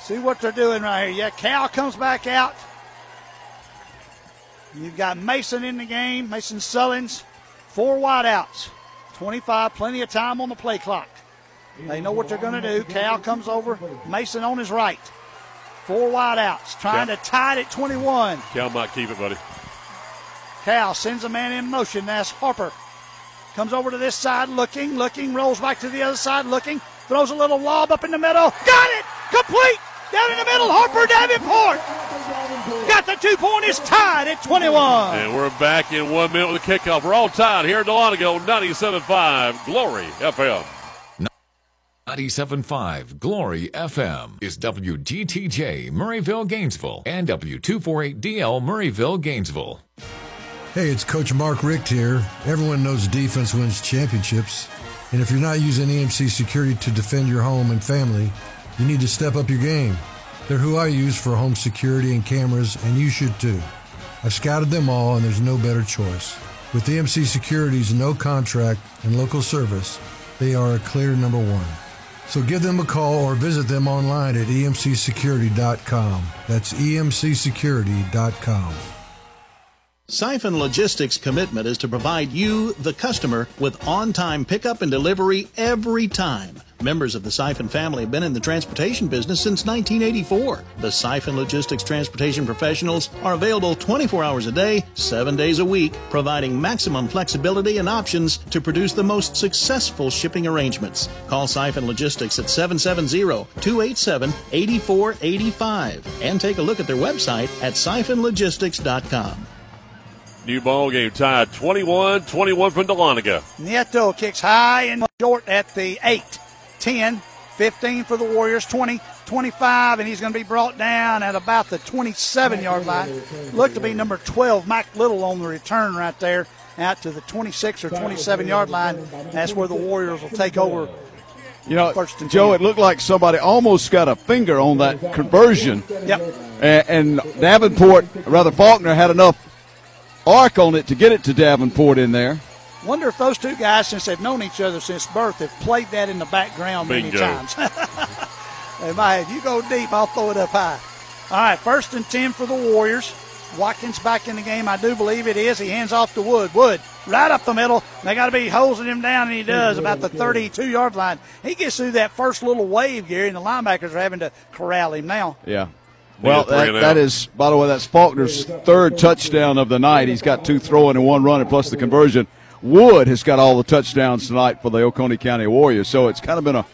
See what they're doing right here. Yeah, Cal comes back out. You've got Mason in the game, Mason Sullins. Four wideouts, twenty-five, plenty of time on the play clock. They know what they're going to do. Cal comes over. Mason on his right. Four wideouts trying Cal. to tie it at twenty-one. Cal might keep it, buddy. Cal sends a man in motion. That's Harper. Comes over to this side, looking, looking, rolls back to the other side, looking. Throws a little lob up in the middle. Got it! Complete! Down in the middle, Harper Davenport. Got the two-point. It's tied at twenty-one. And we're back in one minute with the kickoff. We're all tied here at Dahlonega, ninety-seven point five Glory F M. ninety-seven point five Glory F M is W G T J Murrayville, Gainesville, and W two forty-eight D L Murrayville, Gainesville. Hey, it's Coach Mark Richt here. Everyone knows defense wins championships. And if you're not using E M C Security to defend your home and family, you need to step up your game. They're who I use for home security and cameras, and you should too. I've scouted them all, and there's no better choice. With E M C Security's no contract and local service, they are a clear number one. So give them a call or visit them online at E M C security dot com. That's E M C security dot com. Cyphon Logistics' commitment is to provide you, the customer, with on-time pickup and delivery every time. Members of the Cyphon family have been in the transportation business since nineteen eighty-four. The Cyphon Logistics transportation professionals are available twenty-four hours a day, seven days a week, providing maximum flexibility and options to produce the most successful shipping arrangements. Call Cyphon Logistics at seven seven zero, two eight seven, eight four eight five and take a look at their website at siphon logistics dot com. New ball game tied twenty-one twenty-one from Dahlonega. Nieto kicks high and short at the eight. ten, fifteen for the Warriors, twenty, twenty-five, and he's going to be brought down at about the twenty-seven-yard line. Looked to be number twelve, Mike Little, on the return right there out to the twenty-six or twenty-seven-yard line. That's where the Warriors will take over. You know, First and Joe, ten. It looked like somebody almost got a finger on that conversion. Yep. And, and Davenport, or rather Faulkner, had enough arc on it to get it to Davenport in there. Wonder if those two guys, since they've known each other since birth, have played that in the background Bingo. many times. They might have. You go deep, I'll throw it up high. All right, first and ten for the Warriors. Watkins back in the game. I do believe it is. He hands off to Wood. Wood right up the middle. They got to be hosing him down, and he does about the thirty-two-yard line. He gets through that first little wave, Gary, and the linebackers are having to corral him now. Yeah. Well, that, that is, by the way, that's Faulkner's third touchdown of the night. He's got two throwing and one running, plus the conversion. Wood has got all the touchdowns tonight for the Oconee County Warriors, so it's kind of been a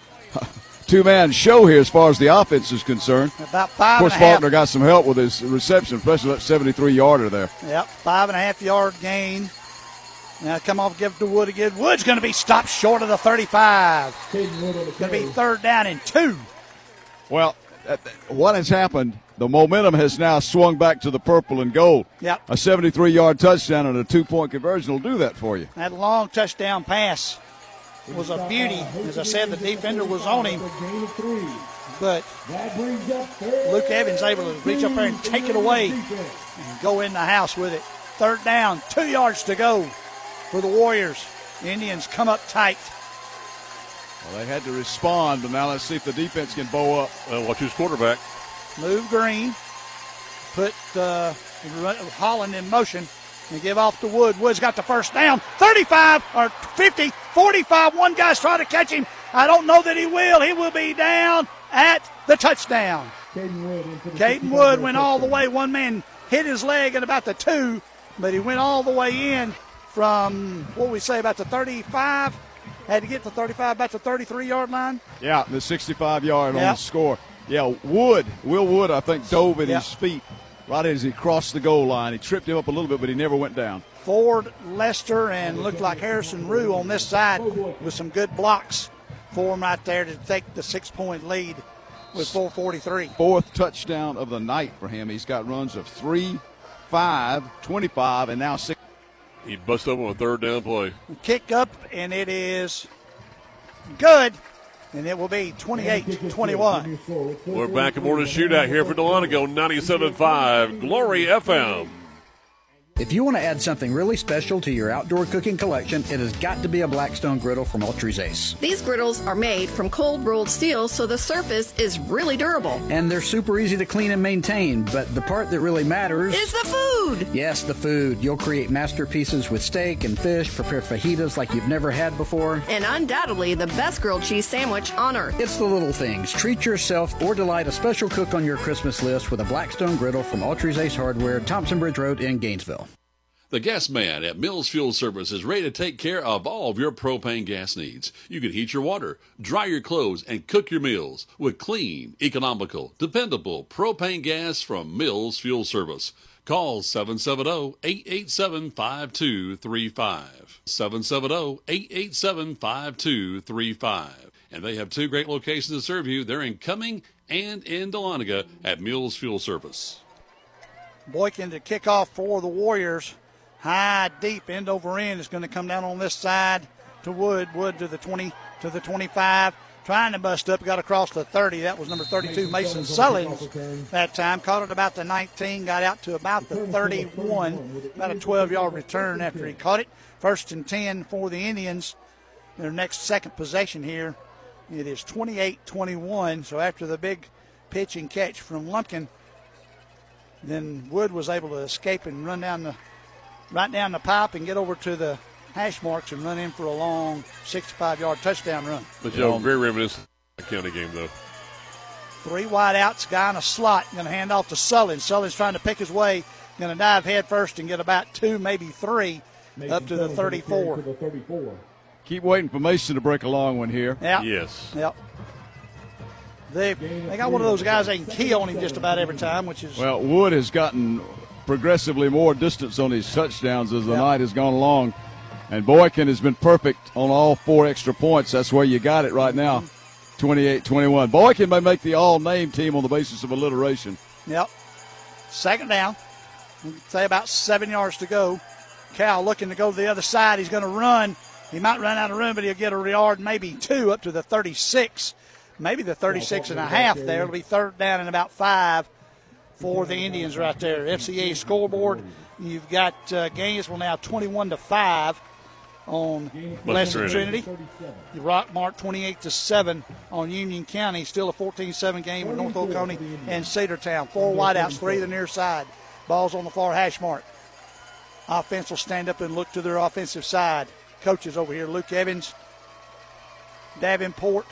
two-man show here as far as the offense is concerned. About five. Of course, and a Faulkner half. got some help with his reception, especially that seventy-three-yarder there. Yep, five and a half yard gain. Now come off, give it to Wood again. Wood's going to be stopped short of the thirty-five. It's going to be third down and two. Well, what has happened? The momentum has now swung back to the purple and gold. Yep. A seventy-three-yard touchdown and a two-point conversion will do that for you. That long touchdown pass was a beauty. As I said, the defender was on him. But Luke Evans able to reach up there and take it away and go in the house with it. Third down, two yards to go for the Warriors. The Indians come up tight. Well, they had to respond, but now let's see if the defense can bow up. Well, watch his quarterback. Move Green, put uh, Holland in motion, and give off to Wood. Wood's got the first down, thirty-five, or fifty, forty-five. One guy's trying to catch him. I don't know that he will. He will be down at the touchdown. Caden Wood, Caden Wood went all the way. One man hit his leg at about the two, but he went all the way in from, what we say, about the thirty-five. Had to get to thirty-five, about the thirty-three-yard line. Yeah, the sixty-five-yard yep. on the score. Yeah, Wood, Will Wood, I think, dove at yeah. his feet right as he crossed the goal line. He tripped him up a little bit, but he never went down. Ford, Lester, and looked like Harrison Rue on this side with some good blocks for him right there to take the six-point lead with four forty-three. Fourth touchdown of the night for him. He's got runs of three, five, twenty-five, and now six. He busts up on a third down play. Kick up, and it is good. And it will be twenty-eight twenty-one. We're back aboard the shootout here for Dahlonega, ninety-seven point five Glory F M. If you want to add something really special to your outdoor cooking collection, it has got to be a Blackstone griddle from Autry's Ace. These griddles are made from cold-rolled steel, so the surface is really durable. And they're super easy to clean and maintain, but the part that really matters is the food! Yes, the food. You'll create masterpieces with steak and fish, prepare fajitas like you've never had before. And undoubtedly, the best grilled cheese sandwich on earth. It's the little things. Treat yourself or delight a special cook on your Christmas list with a Blackstone griddle from Autry's Ace Hardware, Thompson Bridge Road in Gainesville. The gas man at Mills Fuel Service is ready to take care of all of your propane gas needs. You can heat your water, dry your clothes, and cook your meals with clean, economical, dependable propane gas from Mills Fuel Service. Call seven seven zero, eight eight seven, five two three five. seven seven zero, eight eight seven, five two three five. And they have two great locations to serve you. They're in Cumming and in Dahlonega at Mills Fuel Service. Boykin to kick off for the Warriors. High, deep, end over end is going to come down on this side to Wood. Wood to the twenty, to the twenty-five. Trying to bust up, got across the thirty. That was number thirty-two, Mason Sullins that time. Caught it about the nineteen, got out to about the thirty-one. About a twelve-yard return after he caught it. First and ten for the Indians. Their next second possession here. It is twenty-eight twenty-one. So after the big pitch and catch from Lumpkin, then Wood was able to escape and run down the right down the pipe and get over to the hash marks and run in for a long sixty-five-yard touchdown run. But, you know, very reminiscent of the county game, though. Three wideouts, guy in a slot, going to hand off to Sullins. Sullins trying to pick his way, going to dive head first and get about two, maybe three, Mason up to the thirty-four. To the thirty-four. Keep waiting for Mason to break a long one here. Yep. Yes. Yep. They they got one of those guys they can key on him just about every time, which is... Well, Wood has gotten progressively more distance on his touchdowns as the yep. night has gone along. And Boykin has been perfect on all four extra points. That's where you got it right now, twenty-eight twenty-one. Boykin may make the all-name team on the basis of alliteration. Yep. Second down. Say about seven yards to go. Cal looking to go to the other side. He's going to run. He might run out of room, but he'll get a yard, maybe two, up to the thirty-six. Maybe the thirty-six and a half there. It'll be third down and about five for the Indians right there. F C A scoreboard, you've got uh, Gainesville now twenty-one to five on Blessed Trinity. You rock mark twenty-eight to seven on Union County. Still a fourteen seven game with North Oconee and Cedartown. Four wideouts, three to the near side. Ball's on the far hash mark. Offense will stand up and look to their offensive side. Coaches over here, Luke Evans, Davenport,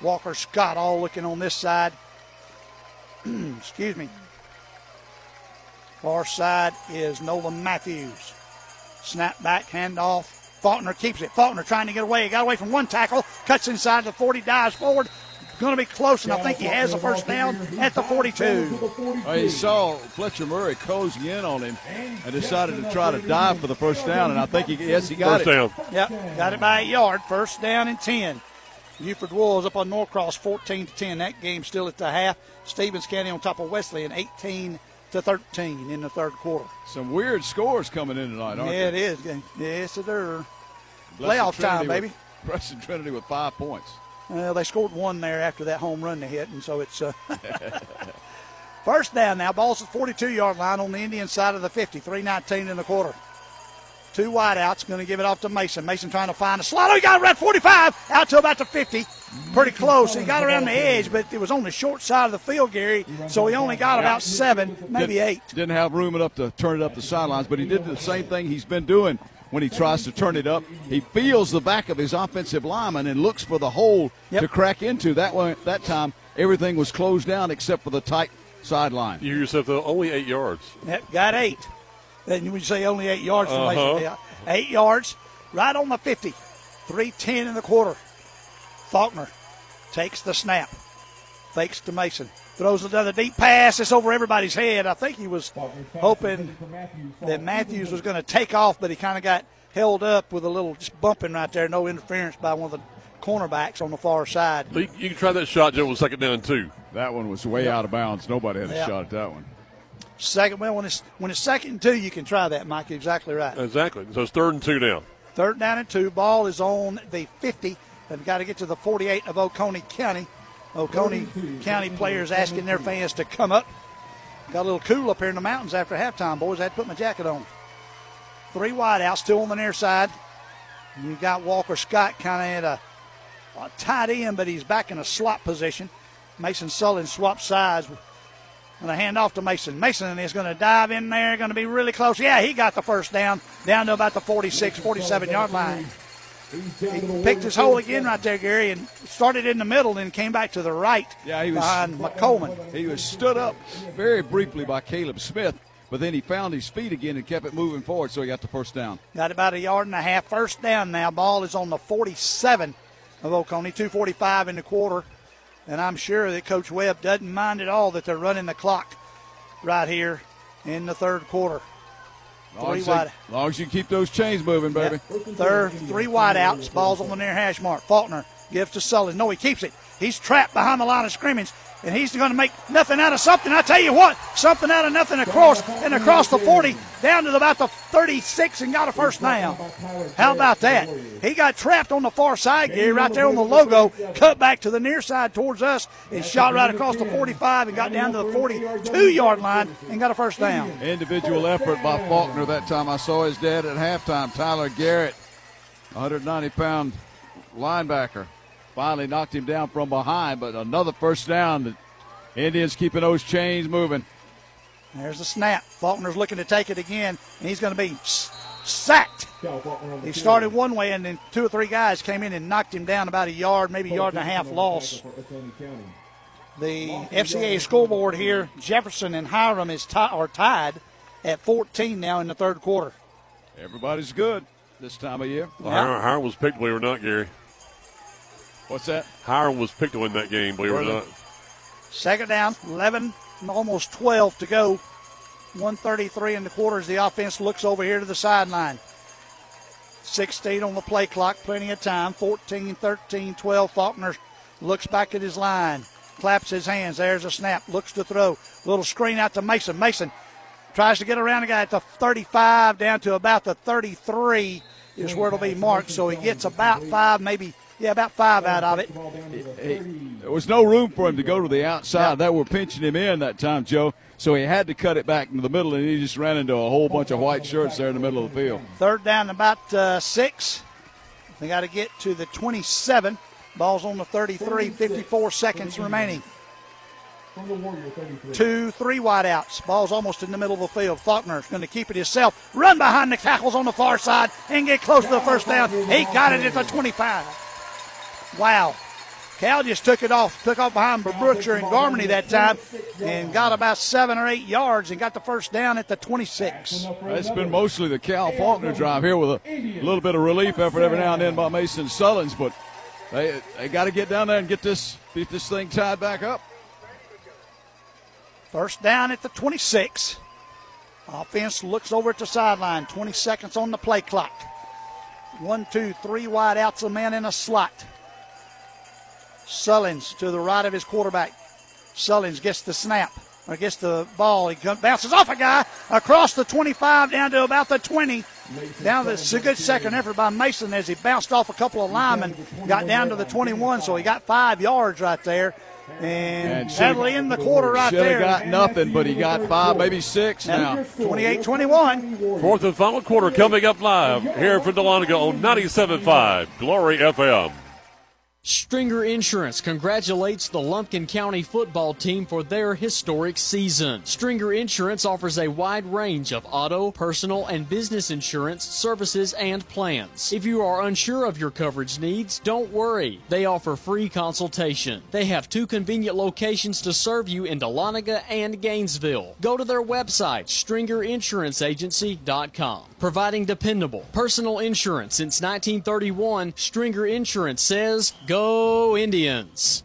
Walker Scott all looking on this side. Excuse me. Far side is Nolan Matthews. Snap back, handoff. Faulkner keeps it. Faulkner trying to get away. He got away from one tackle. Cuts inside the forty, dives forward. Going to be close, and I think he has the first down at the forty-two. Well, he saw Fletcher Murray cozying in on him and decided to try to dive for the first down, and I think he, yes, he got first it. First down. Yep, got it by a yard. First down and ten. Buford Wolves up on Norcross, fourteen to ten. That game still at the half. Stevens County on top of Wesleyan, eighteen to thirteen in the third quarter. Some weird scores coming in tonight, aren't yeah, they? Yeah, it is. Yes, it is. Playoff time, baby. Preston Trinity with five points. Well, they scored one there after that home run they hit, and so it's uh, first down now. Ball's at forty-two-yard line on the Indian side of the fifty, three nineteen in the quarter. Two wideouts, going to give it off to Mason. Mason trying to find a slot. Oh, he got it around forty-five, out to about the fifty. Pretty close. He got around the edge, but it was on the short side of the field, Gary, so he only got about seven, maybe eight. Didn't have room enough to turn it up the sidelines, but he did the same thing he's been doing when he tries to turn it up. He feels the back of his offensive lineman and looks for the hole yep. to crack into. That one, that time, everything was closed down except for the tight sideline. You yourself, though, only eight yards. Yep, got eight. Then we say only eight yards from uh-huh. Mason. Eight yards, right on the fifty. three ten in the quarter. Faulkner takes the snap. Fakes to Mason. Throws another deep pass. It's over everybody's head. I think he was hoping that Matthews was going to take off, but he kind of got held up with a little just bumping right there. No interference by one of the cornerbacks on the far side. You can try that shot, Joe, on second down, too. That one was way yep. out of bounds. Nobody had a yep. shot at that one. Second, well, when it's when it's second and two, you can try that, Mike. You're exactly right. Exactly. So it's third and two now. Third down and two. Ball is on the fifty. They've got to get to the forty-eight of Oconee County. Oconee County players asking their fans to come up. Got a little cool up here in the mountains after halftime, boys. I had to put my jacket on. Three wideouts, two on the near side. You've got Walker Scott kind of at a, a tight end, but he's back in a slot position. Mason Sullins swaps sides. And a handoff to Mason. Mason is going to dive in there, going to be really close. Yeah, he got the first down, down to about the forty-six, forty-seven-yard line. He picked his hole again right there, Gary, and started in the middle and came back to the right yeah, he was, behind McColeman. He was stood up very briefly by Caleb Smith, but then he found his feet again and kept it moving forward, so he got the first down. Got about a yard and a half. First down now. Ball is on the forty-seven of Oconee, two forty-five in the quarter. And I'm sure that Coach Webb doesn't mind at all that they're running the clock right here in the third quarter. Three wide. As long as you keep those chains moving, baby. Yeah. Third, three wideouts. Ball's on the near hash mark. Faulkner gives to Sullins. No, he keeps it. He's trapped behind the line of scrimmage, and he's going to make nothing out of something. I tell you what, something out of nothing across and across the forty, down to about the thirty-six and got a first down. How about that? He got trapped on the far side, Gary, right there on the logo, cut back to the near side towards us and shot right across the forty-five and got down to the forty-two-yard line and got a first down. Individual effort by Faulkner that time. I saw his dad at halftime, Tyler Garrett, one hundred ninety pound linebacker. Finally knocked him down from behind, but another first down. The Indians keeping those chains moving. There's the snap. Faulkner's looking to take it again, and he's going to be sacked. He started one way, and then two or three guys came in and knocked him down about a yard, maybe a yard and a half loss. The F C A scoreboard here, Jefferson and Hiram is t- are tied at fourteen now in the third quarter. Everybody's good this time of year. Well, yeah. Hiram was picked, believe it or not, Gary. What's that? Hiram was picked to win that game, believe it or not. Second down, eleven, almost twelve to go. one thirty-three in the quarter as the offense looks over here to the sideline. sixteen on the play clock, plenty of time. fourteen, thirteen, twelve. Faulkner looks back at his line, claps his hands. There's a snap, looks to throw. Little screen out to Mason. Mason tries to get around a guy at the thirty-five, down to about the thirty-three is where it'll be marked. So he gets about five, maybe Yeah, about five out of it. He, he, there was no room for him to go to the outside. Yeah. They were pinching him in that time, Joe, so he had to cut it back into the middle, and he just ran into a whole bunch of white shirts there in the middle of the field. Third down, about uh, six. They got to get to the twenty-seven. Ball's on the thirty-three, fifty-four seconds remaining. Two, three wideouts. Ball's almost in the middle of the field. Faulkner's going to keep it himself. Run behind the tackles on the far side and get close to the first down. He got it at the twenty-five. Wow. Cal just took it off, took off behind Brookshire and Garmany that time and got about seven or eight yards and got the first down at the twenty-six. It's been mostly the Cal Faulkner drive here with a little bit of relief effort every now and then by Mason Sullins, but they they got to get down there and get this, get this thing tied back up. First down at the twenty-six. Offense looks over at the sideline, twenty seconds on the play clock. One, two, three wide outs, a man in a slot. Sullins to the right of his quarterback. Sullins gets the snap, or gets the ball. He bounces off a guy across the twenty-five down to about the twenty. Now this is a good second effort by Mason as he bounced off a couple of linemen, got down to the twenty-one, so he got five yards right there. And, and that'll end the quarter right there. Should have got nothing, but he got five, maybe six now. twenty-eight twenty-one. Fourth and final quarter coming up live here from Dahlonega on ninety-seven point five Glory F M. Stringer Insurance congratulates the Lumpkin County football team for their historic season. Stringer Insurance offers a wide range of auto, personal, and business insurance services and plans. If you are unsure of your coverage needs, don't worry. They offer free consultation. They have two convenient locations to serve you in Dahlonega and Gainesville. Go to their website, stringer insurance agency dot com. Providing dependable personal insurance since nineteen thirty-one, Stringer Insurance says, go. Go Indians!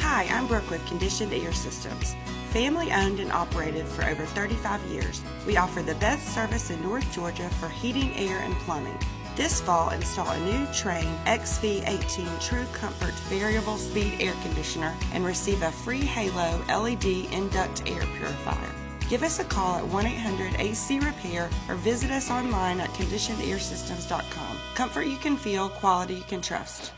Hi, I'm Brooke with Conditioned Air Systems. Family owned and operated for over thirty-five years, we offer the best service in North Georgia for heating, air, and plumbing. This fall, install a new Train X V eighteen True Comfort Variable Speed Air Conditioner and receive a free Halo L E D Induct Air Purifier. Give us a call at one eight hundred A C Repair or visit us online at conditioned air systems dot com. Comfort you can feel, quality you can trust.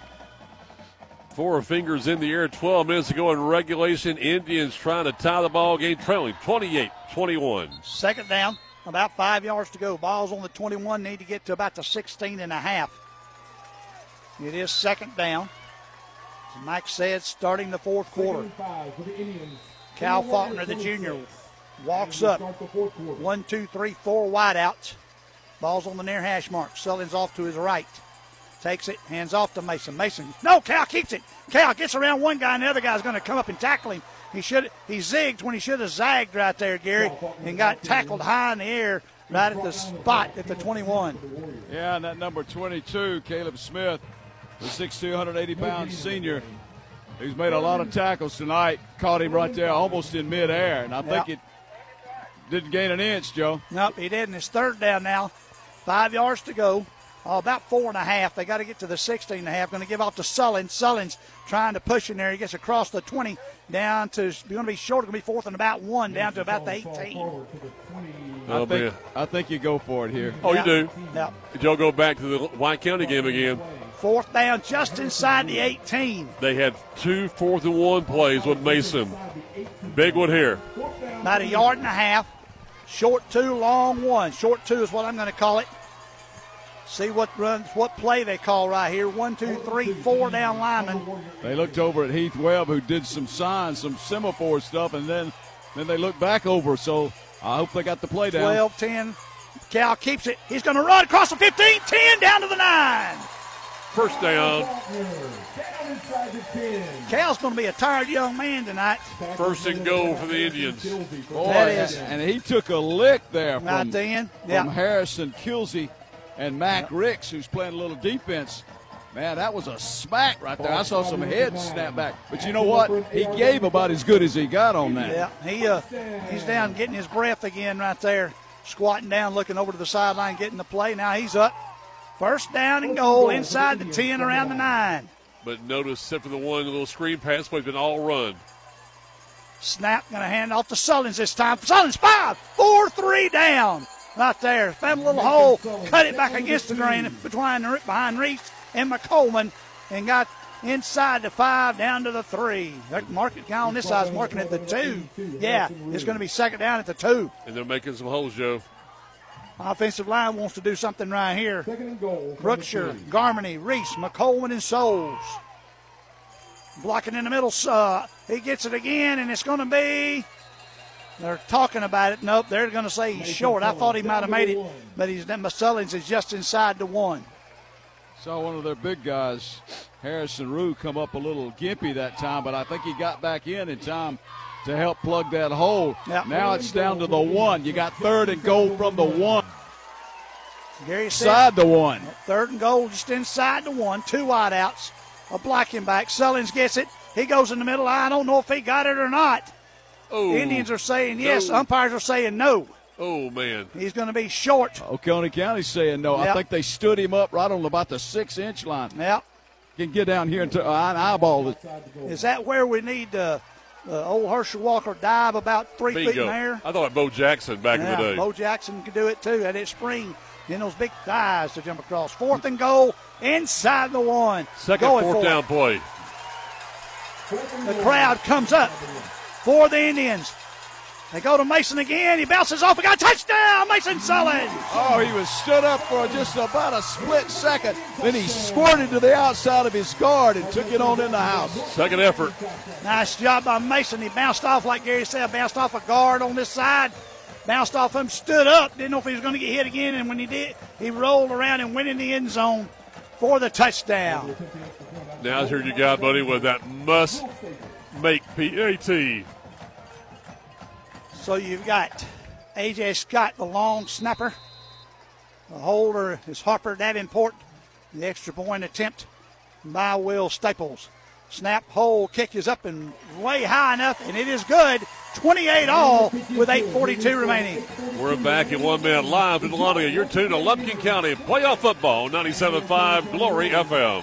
Four fingers in the air, twelve minutes to go in regulation. Indians trying to tie the ball game, trailing twenty-eight twenty-one. Second down, About five yards to go. Ball's on the twenty-one, need to get to about the sixteen and a half. It is second down. As Mike said, starting the fourth quarter. Cal Faulkner, the junior, walks up. One, two, three, four wideouts. Ball's on the near hash mark. Sullins off to his right. Takes it, hands off to Mason. Mason, no, Cal keeps it. Cal gets around one guy, and the other guy's going to come up and tackle him. He should he zigged when he should have zagged right there, Gary, and got tackled high in the air right at the spot at the twenty-one. Yeah, and that number twenty-two, Caleb Smith, the six two, one eighty pound senior, who's made a lot of tackles tonight, caught him right there almost in midair, and I think yep. it didn't gain an inch, Joe. Nope, he didn't. It's third down now, five yards to go. Oh, about four and a half. They got to get to the sixteen and a half. Going to give off to Sullins. Sullins trying to push in there. He gets across the twenty down to going to be short. Going to be fourth and about one down to about the eighteen. I think, I think you go for it here. Oh, yeah. You do? Yeah. You'll go back to the White County game again. Fourth down just inside the eighteen. They had two fourth and one plays with Mason. Big one here. About a yard and a half. Short two, long one. Short two is what I'm going to call it. See what runs, what play they call right here. One, two, three, four down linemen. They looked over at Heath Webb, who did some signs, some semaphore stuff, and then, then they looked back over. So I hope they got the play down. twelve ten. Cal keeps it. He's going to run across the fifteen, ten, down to the nine. First down. Cal's going to be a tired young man tonight. First and goal for the Indians. Boy, that is. And he took a lick there from, right then. Yep. From Harrison Kilsey. And Mac Ricks, who's playing a little defense. Man, that was a smack right there. I saw some heads snap back. But you know what? He gave about as good as he got on that. Yeah, he, uh, he's down getting his breath again right there. Squatting down, looking over to the sideline, getting the play. Now he's up. First down and goal inside the ten, around the nine. But notice, except for the one little screen pass, but it's been all run. Snap, going to hand off to Sullins this time. Sullins, five, four, three down. Right there, found a little hole, cut it back against the grain between the, behind Reese and McColeman, and got inside the five, down to the three. They're marking guy on this side's marking at the two. Yeah, it's going to be second down at the two. And they're making some holes, Joe. Offensive line wants to do something right here. Brookshire, Garmany, Reese, McColeman, and Souls. Blocking in the middle. Uh, he gets it again, and it's going to be... They're talking about it. Nope, they're going to say he's short. I thought he might have made it, but he's Sullins is just inside the one. Saw one of their big guys, Harrison Rue, come up a little gimpy that time, but I think he got back in in time to help plug that hole. Yep. Now it's down to the one. You got third and goal from the one. Gary said, inside the one. Third and goal just inside the one. Two wideouts. A blocking back. Sullins gets it. He goes in the middle. I don't know if he got it or not. Oh, Indians are saying yes. No. Umpires are saying no. Oh, man. He's going to be short. Oconee County's saying no. Yep. I think they stood him up right on about the six-inch line. Yep. Can get down here and t- uh, eyeball it. Is that where we need uh, uh, old Herschel Walker dive about three Bingo. feet in the air? I thought Bo Jackson back yeah, in the day. Bo Jackson could do it, too, at his spring. Then those big thighs to jump across. Fourth and goal inside the one. Second Going fourth down it. play. The crowd comes up. For the Indians. They go to Mason again. He bounces off. We got a touchdown, Mason Sullins. Oh, he was stood up for just about a split second. Then he squirted to the outside of his guard and took it on in the house. Second effort. Nice job by Mason. He bounced off, like Gary said, bounced off a guard on this side. Bounced off him, stood up. Didn't know if he was going to get hit again. And when he did, he rolled around and went in the end zone for the touchdown. Now here you got, buddy, with that must make P A T. So you've got A J. Scott, the long snapper. The holder is Harper Davenport. The extra point attempt by Will Staples. Snap, hole, kick is up and way high enough, and it is good. twenty-eight all with eight forty-two remaining. We're back in one minute live in Dahlonega. You're tuned to Lumpkin County Playoff Football, ninety-seven point five Glory F M.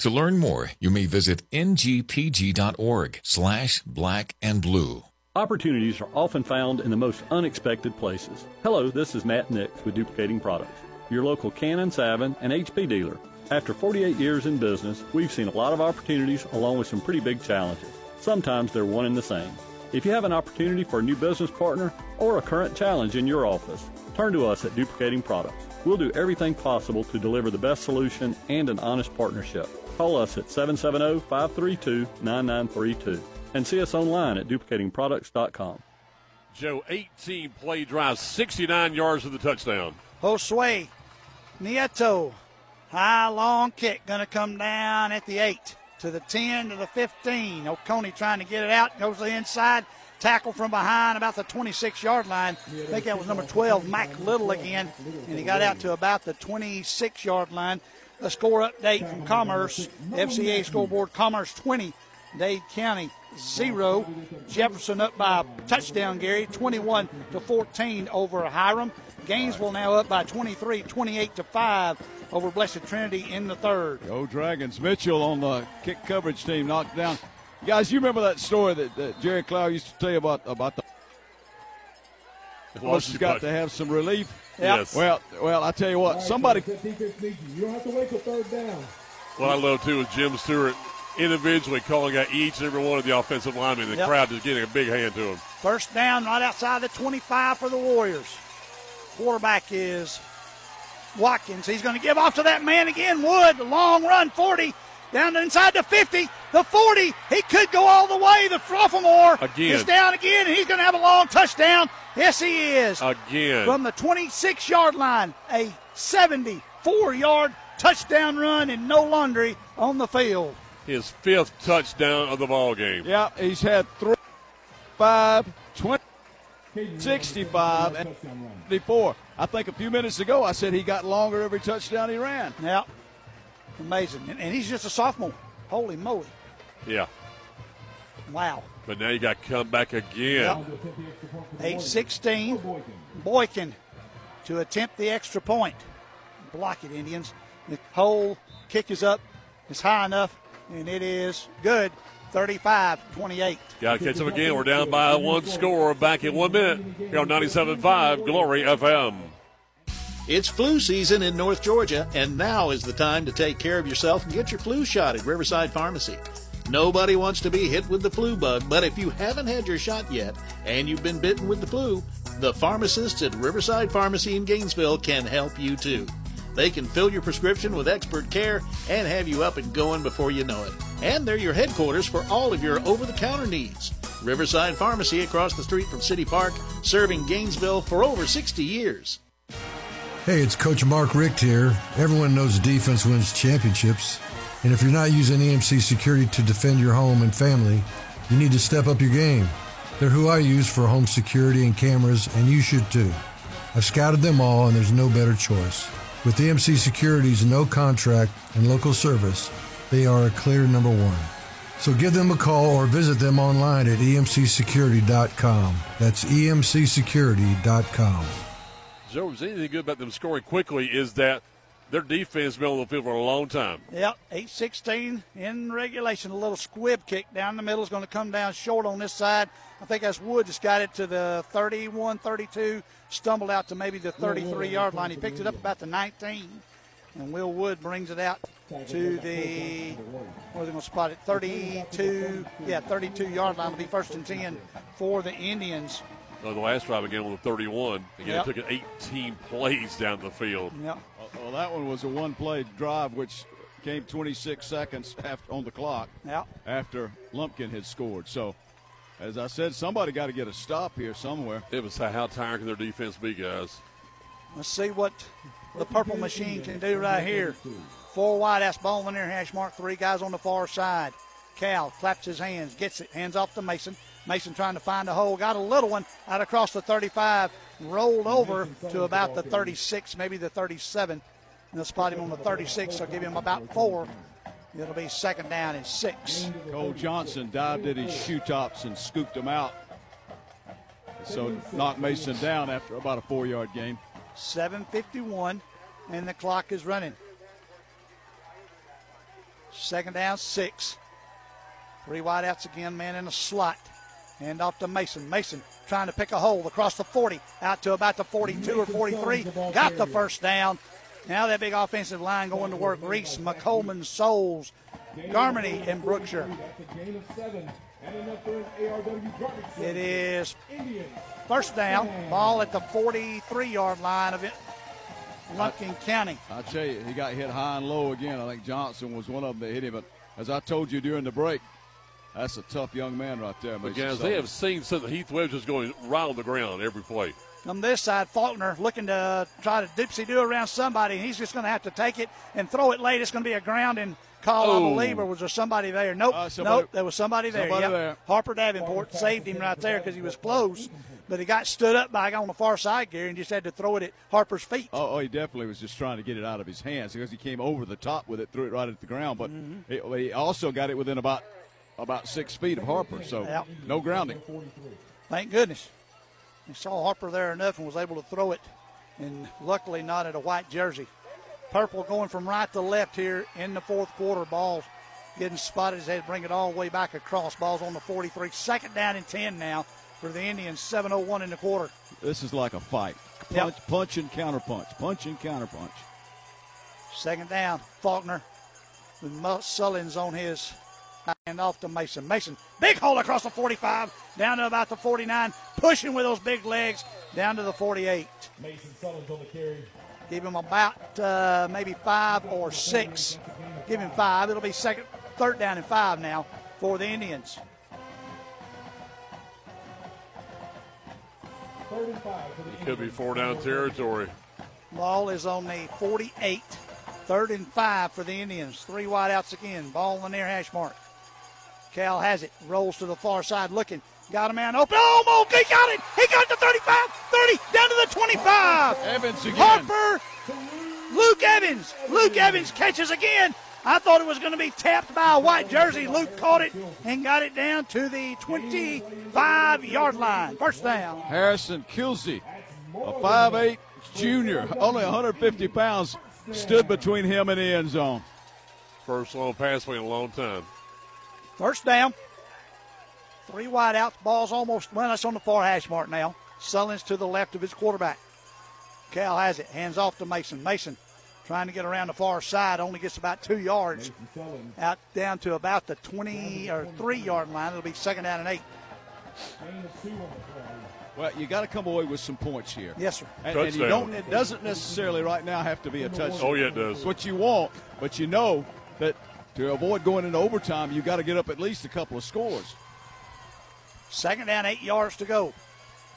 To learn more, you may visit N G P G dot org slash black and blue. Opportunities are often found in the most unexpected places. Hello, this is Matt Nix with Duplicating Products, your local Canon, Savin, and H P dealer. After forty-eight years in business, we've seen a lot of opportunities along with some pretty big challenges. Sometimes they're one and the same. If you have an opportunity for a new business partner or a current challenge in your office, turn to us at Duplicating Products. We'll do everything possible to deliver the best solution and an honest partnership. Call us at seven seven zero, five three two, nine nine three two and see us online at duplicating products dot com. Joe, eighteen play drive, sixty-nine yards with the touchdown. Josue Nieto, high long kick, going to come down at the eight, to the ten, to the fifteen. Oconee trying to get it out, goes to the inside, tackle from behind about the twenty-six-yard line. I think that was number twelve, Mike Little again, and he got out to about the twenty-six-yard line. A score update from Commerce, F C A scoreboard, Commerce twenty, Dade County zero. Jefferson up by a touchdown, Gary, twenty-one to fourteen over Hiram. Gainesville now up by twenty-three, twenty-eight to five over Blessed Trinity in the third. Go Dragons. Mitchell on the kick coverage team knocked down. Guys, you remember that story that, that Jerry Clower used to tell you about, about the horses got to have some relief. Yep. Yes. Well, well, I tell you what, right, somebody. fifteen, fifteen, you don't have to wait till third down. What I love, too, is Jim Stewart individually calling out each and every one of the offensive linemen. The yep. crowd is getting a big hand to him. First down right outside the twenty-five for the Warriors. Quarterback is Watkins. He's going to give off to that man again, Wood. Long run, forty. Down inside the fifty, the forty. He could go all the way. The sophomore again is down again, and he's going to have a long touchdown. Yes, he is. Again. From the twenty-six-yard line, a seventy-four-yard touchdown run, and no laundry on the field. His fifth touchdown of the ball game. Yeah, he's had three, five, twenty, sixty-five, and fifty-four. I think a few minutes ago I said he got longer every touchdown he ran. Yeah. Amazing. And, and he's just a sophomore. Holy moly. Yeah. Wow. But now you got to come back again. Yep. eight sixteen. Boykin to attempt the extra point. Block it, Indians. The whole kick is up. It's high enough, and it is good. thirty-five twenty-eight. Got to catch up again. We're down by one score. Back in one minute here on ninety-seven point five Glory F M. It's flu season in North Georgia, and now is the time to take care of yourself and get your flu shot at Riverside Pharmacy. Nobody wants to be hit with the flu bug, but if you haven't had your shot yet and you've been bitten with the flu, the pharmacists at Riverside Pharmacy in Gainesville can help you too. They can fill your prescription with expert care and have you up and going before you know it. And they're your headquarters for all of your over-the-counter needs. Riverside Pharmacy, across the street from City Park, serving Gainesville for over sixty years. Hey, it's Coach Mark Richt here. Everyone knows defense wins championships. And if you're not using E M C Security to defend your home and family, you need to step up your game. They're who I use for home security and cameras, and you should too. I've scouted them all, and there's no better choice. With E M C Security's no contract and local service, they are a clear number one. So give them a call or visit them online at E M C security dot com. That's E M C security dot com. Joe, is anything good about them scoring quickly is that their defense has been on the field for a long time. Yep, eight sixteen in regulation. A little squib kick down the middle is going to come down short on this side. I think that's Wood just got it to the thirty-one, thirty-two, stumbled out to maybe the thirty-three-yard line. He picked it up about the nineteen, and Will Wood brings it out to the, what are they going to spot it, thirty-two, yeah, thirty-two-yard line. It'll be first and ten for the Indians. The last drive again with a thirty-one. Again, yep. It took it eighteen plays down the field. Yep. Well, that one was a one-play drive, which came twenty-six seconds after, on the clock yep. after Lumpkin had scored. So, as I said, somebody got to get a stop here somewhere. It was how tired can their defense be, guys? Let's see what the Purple Machine can do right here. Four wide, that's Bowman there, hash mark three guys on the far side. Cal claps his hands, gets it, hands off to Mason. Mason trying to find a hole, got a little one out across the thirty-five, rolled over to about the thirty-six, maybe the thirty-seven. And they'll spot him on the thirty-six, so give him about four. It'll be second down and six. Cole Johnson dived at his shoe tops and scooped him out. So knocked Mason down after about a four-yard gain. seven fifty-one, and the clock is running. Second down, six. Three wideouts again, man in the slot. Hand off to Mason. Mason trying to pick a hole across the forty, out to about the forty-two or forty-three. Got the first down. Now that big offensive line going to work. Reese, McColeman, Souls, Garmany, and Brookshire. It is first down. Ball at the forty-three-yard line of it. Lumpkin County. I tell you, he got hit high and low again. I think Johnson was one of them that hit him. But as I told you during the break, that's a tough young man right there. But guys, they have seen something. Heath Webb just going round the ground every play. On this side, Faulkner looking to try to dipsy-do around somebody. He's just going to have to take it and throw it late. It's going to be a grounding call, oh. I believe, or was there somebody there? Nope, uh, somebody, nope, there was somebody there. Somebody yep. there. Harper Davenport saved him right there because he was close, but he got stood up by on the far side, Gary, and just had to throw it at Harper's feet. Oh, oh he definitely was just trying to get it out of his hands because he came over the top with it, threw it right at the ground, but mm-hmm. he, he also got it within about, about six feet of Harper, so yep. no grounding. Thank goodness. He saw Harper there enough and was able to throw it, and luckily not at a white jersey. Purple going from right to left here in the fourth quarter. Ball's getting spotted as they bring it all the way back across. Ball's on the forty-three. Second down and ten now for the Indians. seven oh one in the quarter. This is like a fight. Punch, yep. punch and counterpunch. Punch and counterpunch. Second down. Faulkner with Sullins on his. And off to Mason. Mason, big hole across the forty-five, down to about the forty-nine, pushing with those big legs, down to the forty-eight. Mason Sullins on the carry. Give him about uh, maybe five or six. Give him five. It'll be second, third down and five now for the Indians. Third and five for the Indians. It could be four down territory. Ball is on the forty-eight. Third and five for the Indians. Three wideouts again. Ball on the near hash mark. Cal has it, rolls to the far side looking. Got a man open. Oh, he got it. He got the thirty-five, thirty, down to the twenty-five. Evans again. Harper, Luke Evans. Luke Evans catches again. I thought it was going to be tapped by a white jersey. Luke caught it and got it down to the twenty-five-yard line. First down. Harrison Kilsey, a five eight junior, only one hundred fifty pounds, stood between him and the end zone. First long pass in a long time. First down, three wide outs, ball's almost, well, that's on the far hash mark now. Sullins to the left of his quarterback. Cal has it, hands off to Mason. Mason trying to get around the far side, only gets about two yards. Out down to about the twenty or three-yard line. It'll be second down and eight. Well, you got to come away with some points here. Yes, sir. And, and you don't, it doesn't necessarily right now have to be a touchdown. Oh, yeah, it does. It's what you want, but you know that to avoid going into overtime, you've got to get up at least a couple of scores. Second down, eight yards to go.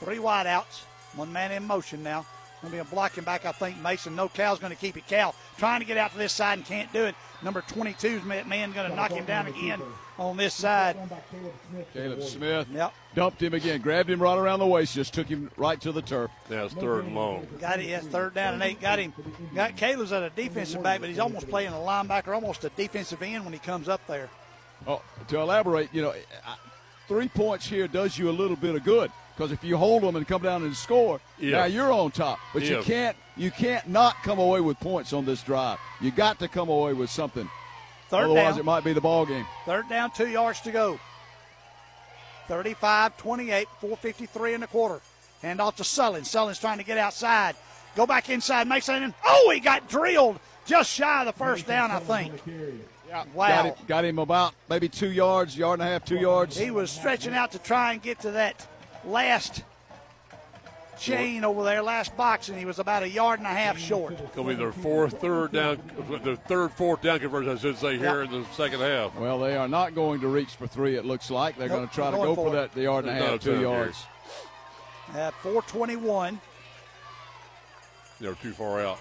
Three wideouts. One man in motion now. Going to be a blocking back, I think, Mason. No, Cal's going to keep it. Cal trying to get out to this side and can't do it. Number twenty-two's man going to knock him down again on this side. Caleb Smith yep. dumped him again, grabbed him right around the waist, just took him right to the turf. That's third and long. Got it, yes, third down and eight. Got him. Got Caleb's at a defensive back, but he's almost playing a linebacker, almost a defensive end when he comes up there. Oh, to elaborate, you know, three points here does you a little bit of good. Because if you hold them and come down and score, yeah. now you're on top. But yeah. you can't you can't not come away with points on this drive. You got to come away with something. Third Otherwise, down. It might be the ball game. Third down, two yards to go. thirty-five twenty-eight, four fifty-three in the quarter. Hand off to Sullins. Sullins trying to get outside. Go back inside. Makes it in. Oh, he got drilled just shy of the first down, I think. Wow. Got him, got him about maybe two yards, yard and a half, two yards. He was stretching out to try and get to that last chain over there, last box, and he was about a yard and a half short. It's going to be their fourth, third down, their third, fourth down conversion, I should say, here yep. in the second half. Well, they are not going to reach for three, it looks like. They're nope, going to try to go for, for that, the yard and There's a half, two yards. Here. At four twenty-one. They're too far out.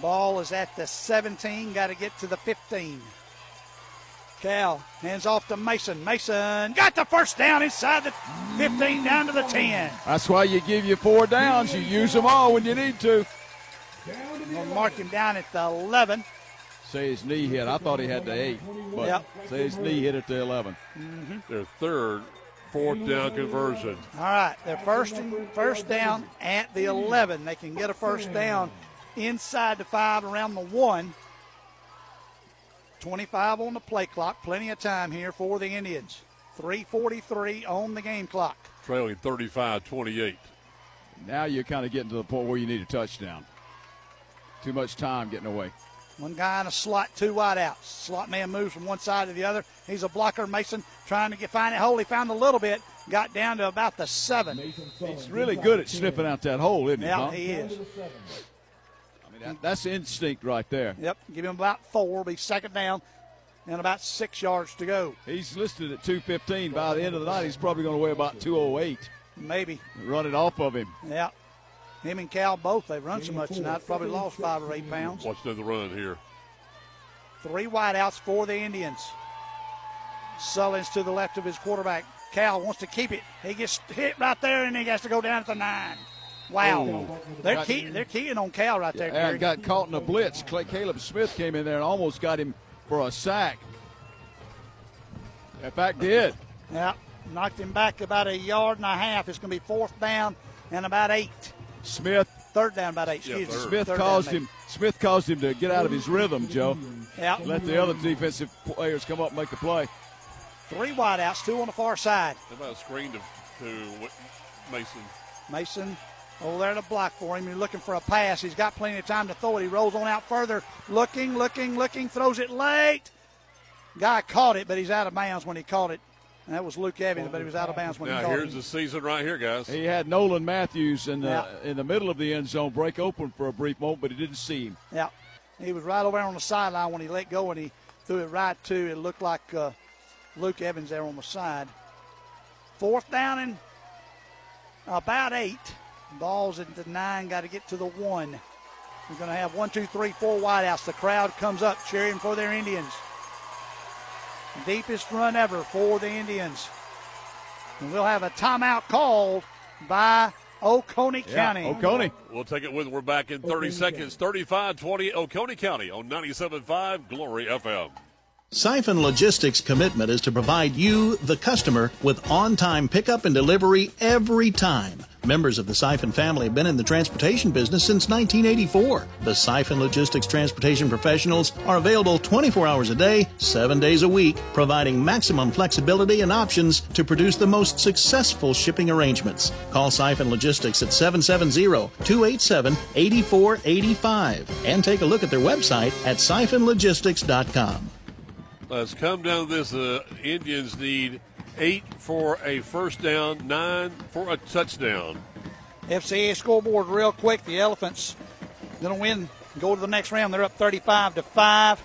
Ball is at the seventeen, got to get to the fifteen. Cal hands off to Mason. Mason got the first down inside the fifteen down to the ten. That's why you give you four downs. You use them all when you need to. We'll mark him down at the eleven. Say his knee hit. I thought he had the eight, but yep. Say his knee hit at the eleven. Mm-hmm. Their third fourth down conversion. All right, their first first down at the eleven. They can get a first down inside the five, around the one. twenty-five on the play clock. Plenty of time here for the Indians. three forty-three on the game clock. Trailing thirty-five twenty-eight. Now you're kind of getting to the point where you need a touchdown. Too much time getting away. One guy in a slot, two wide outs. Slot man moves from one side to the other. He's a blocker. Mason trying to get, find it hole. He found a little bit. Got down to about the seven. He's really good at sniffing out that hole, isn't he? Yeah, huh? He is. That, that's instinct right there. Yep, give him about four. Be second down and about six yards to go. He's listed at two fifteen. By the end of the night, he's probably going to weigh about two oh eight. Maybe. Run it off of him. Yep. Him and Cal both, they've run so much tonight, probably lost five or eight pounds. Watch another run here. Three wideouts for the Indians. Sullins to the left of his quarterback. Cal wants to keep it. He gets hit right there, and he has to go down at the nine. Wow. Oh. They're, key, they're keying on Cal right there. Yeah, and got caught in a blitz. Caleb Smith came in there and almost got him for a sack. In fact, did. Yeah, knocked him back about a yard and a half. It's going to be fourth down and about eight. Smith. Third down about eight. Excuse me. Yeah, Smith, caused him, Smith caused him to get out of his rhythm, Joe. Yeah. Let the other defensive players come up and make the play. Three wideouts, two on the far side. They might have screened him to Mason. Mason. Oh, there to block for him. He's looking for a pass. He's got plenty of time to throw it. He rolls on out further. Looking, looking, looking. Throws it late. Guy caught it, but he's out of bounds when he caught it. And that was Luke Evans, but he was out of bounds when now, he caught it. Now, here's the season right here, guys. He had Nolan Matthews in the, yeah. in the middle of the end zone break open for a brief moment, but he didn't see him. Yeah. He was right over there on the sideline when he let go, and he threw it right to, it looked like uh, Luke Evans there on the side. Fourth down and about eight. Ball's at the nine, got to get to the one. We're going to have one, two, three, four wideouts. The crowd comes up cheering for their Indians. Deepest run ever for the Indians. And we'll have a timeout called by Oconee yeah, County. Oconee. We'll take it with. We're back in thirty seconds. thirty-five twenty Oconee County on ninety-seven point five Glory F M. Cyphon Logistics' commitment is to provide you, the customer, with on-time pickup and delivery every time. Members of the Cyphon family have been in the transportation business since nineteen eighty-four. The Cyphon Logistics transportation professionals are available twenty-four hours a day, seven days a week, providing maximum flexibility and options to produce the most successful shipping arrangements. Call Cyphon Logistics at seven seven zero, two eight seven, eight four eight five and take a look at their website at siphon logistics dot com. Let's come down to this. The uh, Indians need eight for a first down, nine for a touchdown. F C A scoreboard real quick. The Elephants going to win, go to the next round. They're up thirty-five to five.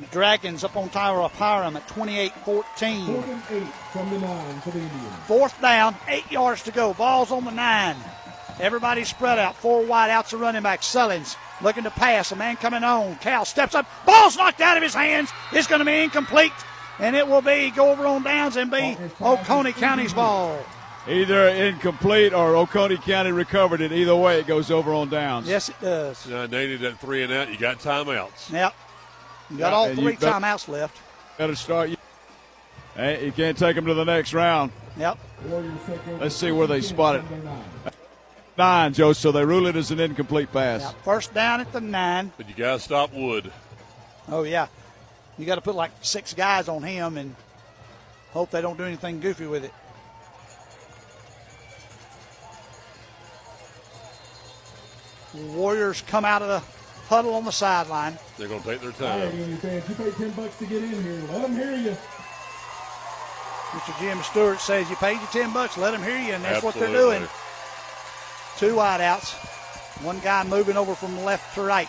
The Dragons up on Tyra Pyram at twenty-eight fourteen. Fourth down, eight yards to go. Ball's on the nine. Everybody spread out. Four wide outs of running back. Sullins looking to pass. A man coming on. Cal steps up. Ball's knocked out of his hands. It's going to be incomplete. And it will be go over on downs and be Oconee County's ball. Either incomplete or Oconee County recovered it. Either way, it goes over on downs. Yes, it does. You know, they needed that three and out. You got timeouts. Yep. You got yeah, all three timeouts bet, left. Better start. Hey, you can't take them to the next round. Yep. Let's see where they spot it. Nine, Joe, so they rule it as an incomplete pass. Yeah, first down at the nine. But you got to stop Wood. Oh, yeah. You got to put like six guys on him and hope they don't do anything goofy with it. Warriors come out of the huddle on the sideline. They're going to take their time. Hey, you paid ten bucks to get in here. Let them hear you. Mister Jim Stewart says you paid you ten bucks. Let them hear you, and that's Absolutely. What they're doing. Two wideouts. One guy moving over from left to right.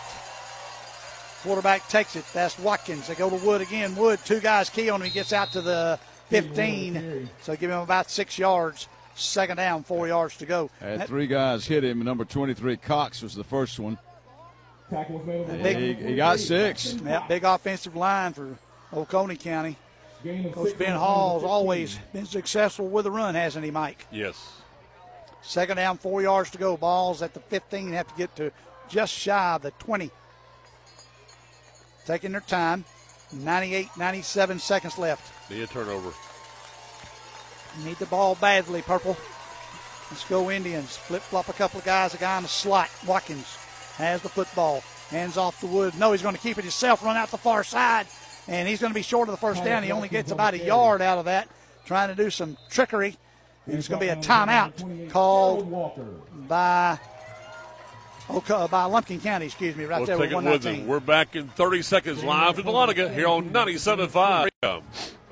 Quarterback takes it. That's Watkins. They go to Wood again. Wood, two guys key on him. He gets out to the fifteen. So give him about six yards. Second down, four yards to go. Had three guys hit him. Number twenty-three, Cox, was the first one. Big, he, he got six. Yeah, big offensive line for Oconee County. Coach Ben Hall's always been successful with a run, hasn't he, Mike? Yes. Second down, four yards to go. Ball's at the fifteen. Have to get to just shy of the twenty. Taking their time. ninety-eight, ninety-seven seconds left. Need a turnover. Need the ball badly, Purple. Let's go Indians. Flip-flop a couple of guys. A guy in the slot. Watkins has the football. Hands off the Wood. No, he's going to keep it himself. Run out the far side. And he's going to be short of the first down. He only gets about a yard out of that. Trying to do some trickery. And it's going to be a timeout called by okay, by Lumpkin County, excuse me, right there with one nineteen. We're back in thirty seconds live in Dahlonega here on ninety-seven point five.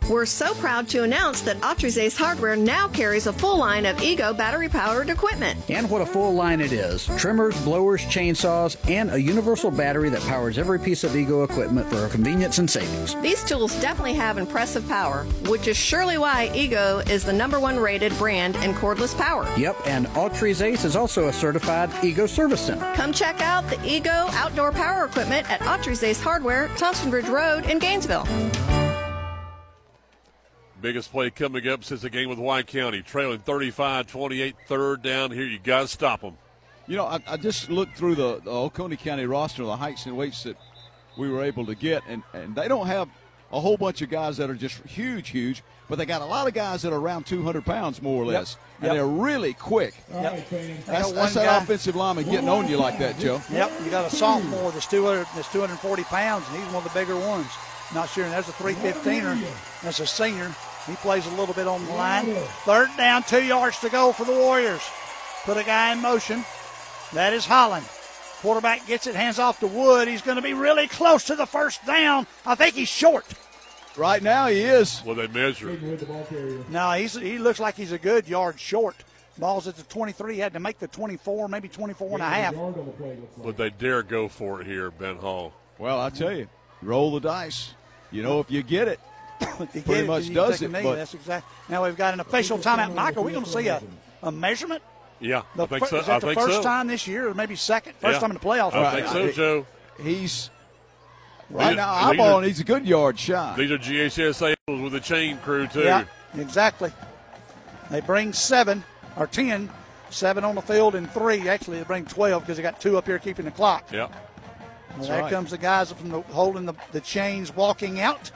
We're so proud to announce that Autry's Ace Hardware now carries a full line of Ego battery-powered equipment. And what a full line it is. Trimmers, blowers, chainsaws, and a universal battery that powers every piece of Ego equipment for our convenience and savings. These tools definitely have impressive power, which is surely why Ego is the number one rated brand in cordless power. Yep, and Autry's Ace is also a certified Ego service center. Come check out the Ego outdoor power equipment at Autry's Ace Hardware, Thompson Bridge Road in Gainesville. Biggest play coming up since the game with White County. Trailing thirty-five twenty-eight, third down here. You got to stop them. You know, I, I just looked through the, the Oconee County roster, the heights and weights that we were able to get, and, and they don't have a whole bunch of guys that are just huge, huge, but they got a lot of guys that are around two hundred pounds more or less, yep. and yep. they're really quick. Yep. That's, that's that guy. Offensive lineman getting on you like that, Joe. Yep, you got a sophomore that's, that's two hundred forty pounds, and he's one of the bigger ones. Not sure, and there's a three fifteen-er. That's a senior. He plays a little bit on the line. Third down, two yards to go for the Warriors. Put a guy in motion. That is Holland. Quarterback gets it, hands off to Wood. He's going to be really close to the first down. I think he's short. Right now he is. Well, they measure. No, he's, he looks like he's a good yard short. Ball's at the twenty-three. He had to make the twenty-four, maybe twenty-four and a half. But they dare go for it here, Ben Hall. Well, I tell you, roll the dice. You know, if you get it, you pretty get much it, does it. But that's exactly. Now we've got an official timeout. Mike, are we going to see a, a measurement? Yeah, the I think fir- so. Is that I the think first so. time this year, or maybe second? First yeah. time in the playoffs. I right. think so, Joe. He's right these now. I'm on. He's a good yard shot. These are G H S A with the chain crew too. Yeah, exactly. They bring seven or ten, seven on the field and three. Actually, they bring twelve because they got two up here keeping the clock. Yeah. Well, there right. comes the guys from the, holding the, the chains walking out.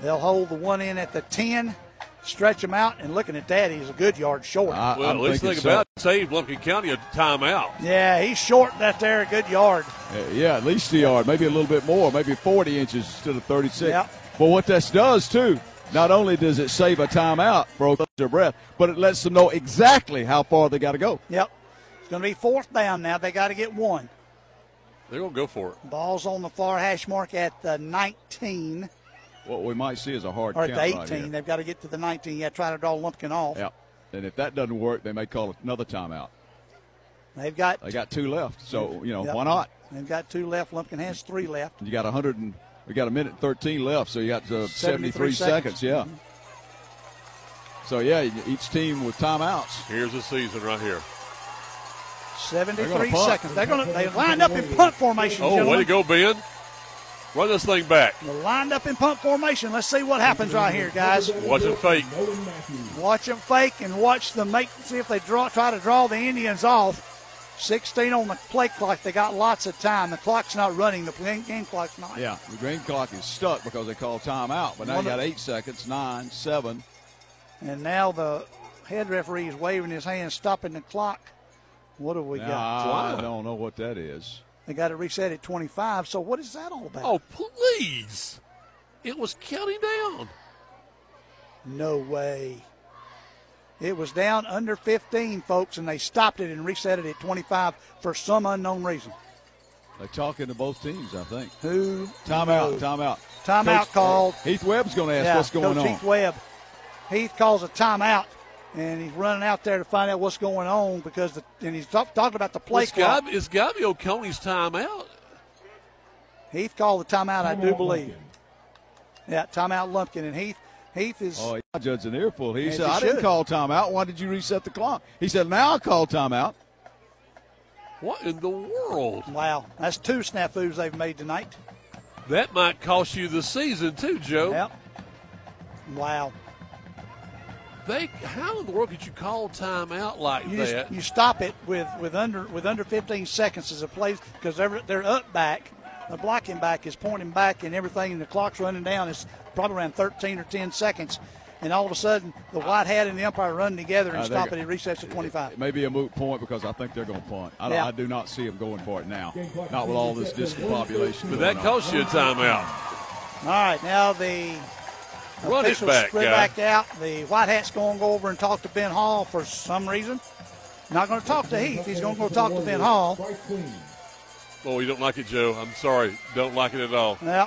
They'll hold the one in at the ten, stretch him out, and looking at that, he's a good yard short. I, well, I'm at least think so. About it. Saved Lumpkin County a timeout. Yeah, he's short that there, a good yard. Uh, yeah, at least a yard, maybe a little bit more, maybe forty inches instead of thirty-six. Yep. But what this does, too, not only does it save a timeout for their breath, but it lets them know exactly how far they got to go. Yep. It's going to be fourth down now. They got to get one. They're going to go for it. Ball's on the far hash mark at the nineteen. What we might see is a hard or count. Or at the eighteen. Right, they've got to get to the nineteen. Yeah, try to draw Lumpkin off. Yeah. And if that doesn't work, they may call another timeout. They've got. They got two left. So, you know, yep. why not? They've got two left. Lumpkin has three left. You got one hundred and we got a minute and thirteen left. So you got uh, seventy-three, seventy-three seconds. seconds. Yeah. Mm-hmm. So, yeah, each team with timeouts. Here's the season right here. seventy-three They're seconds. They're going to they lined up in punt formation. Oh, gentlemen. Way to go, Ben. Run this thing back. They're lined up in punt formation. Let's see what happens right here, guys. Watch them fake. Watch them fake and watch them make see if they draw try to draw the Indians off. sixteen on the play clock. They got lots of time. The clock's not running. The game clock's not. Yeah, the green clock is stuck because they called timeout. But now you got eight seconds, nine, seven. And now the head referee is waving his hand, stopping the clock. What have we now, got? I don't know what that is. They got it reset at twenty-five, so what is that all about? Oh, please. It was counting down. No way. It was down under fifteen, folks, and they stopped it and reset it at twenty-five for some unknown reason. They're talking to both teams, I think. Who? Timeout, timeout. Timeout called. Heath Webb's going to ask yeah, what's going Coach on. Heath Webb. Heath calls a timeout. And he's running out there to find out what's going on because the, and he's talk, talking about the play it's clock. Got, it's got to be Oconee's timeout. Heath called the timeout, I do believe. Lumpkin. Yeah, timeout Lumpkin. And Heath Heath is. Oh, yeah, Judge an earful. He said, I should. Didn't call timeout. Why did you reset the clock? He said, now I call timeout. What in the world? Wow, that's two snafus they've made tonight. That might cost you the season too, Joe. Yep. Wow. They, how in the world could you call timeout like you that? Just, you stop it with, with under with under fifteen seconds as a play because they're, they're up back. The blocking back is pointing back and everything, and the clock's running down. It's probably around thirteen or ten seconds. And all of a sudden, the white hat and the umpire run together and uh, stop it at recess at twenty-five. It may be a moot point because I think they're going to punt. I, yeah. I do not see them going for it now, not with all this discombobulation. But that costs you a timeout. All right, now the run officials back, spread guy. back out. The white hat's going to go over and talk to Ben Hall for some reason. Not going to talk to Heath. He's going to go talk to Ben Hall. Oh, you don't like it, Joe. I'm sorry. Don't like it at all. Yeah.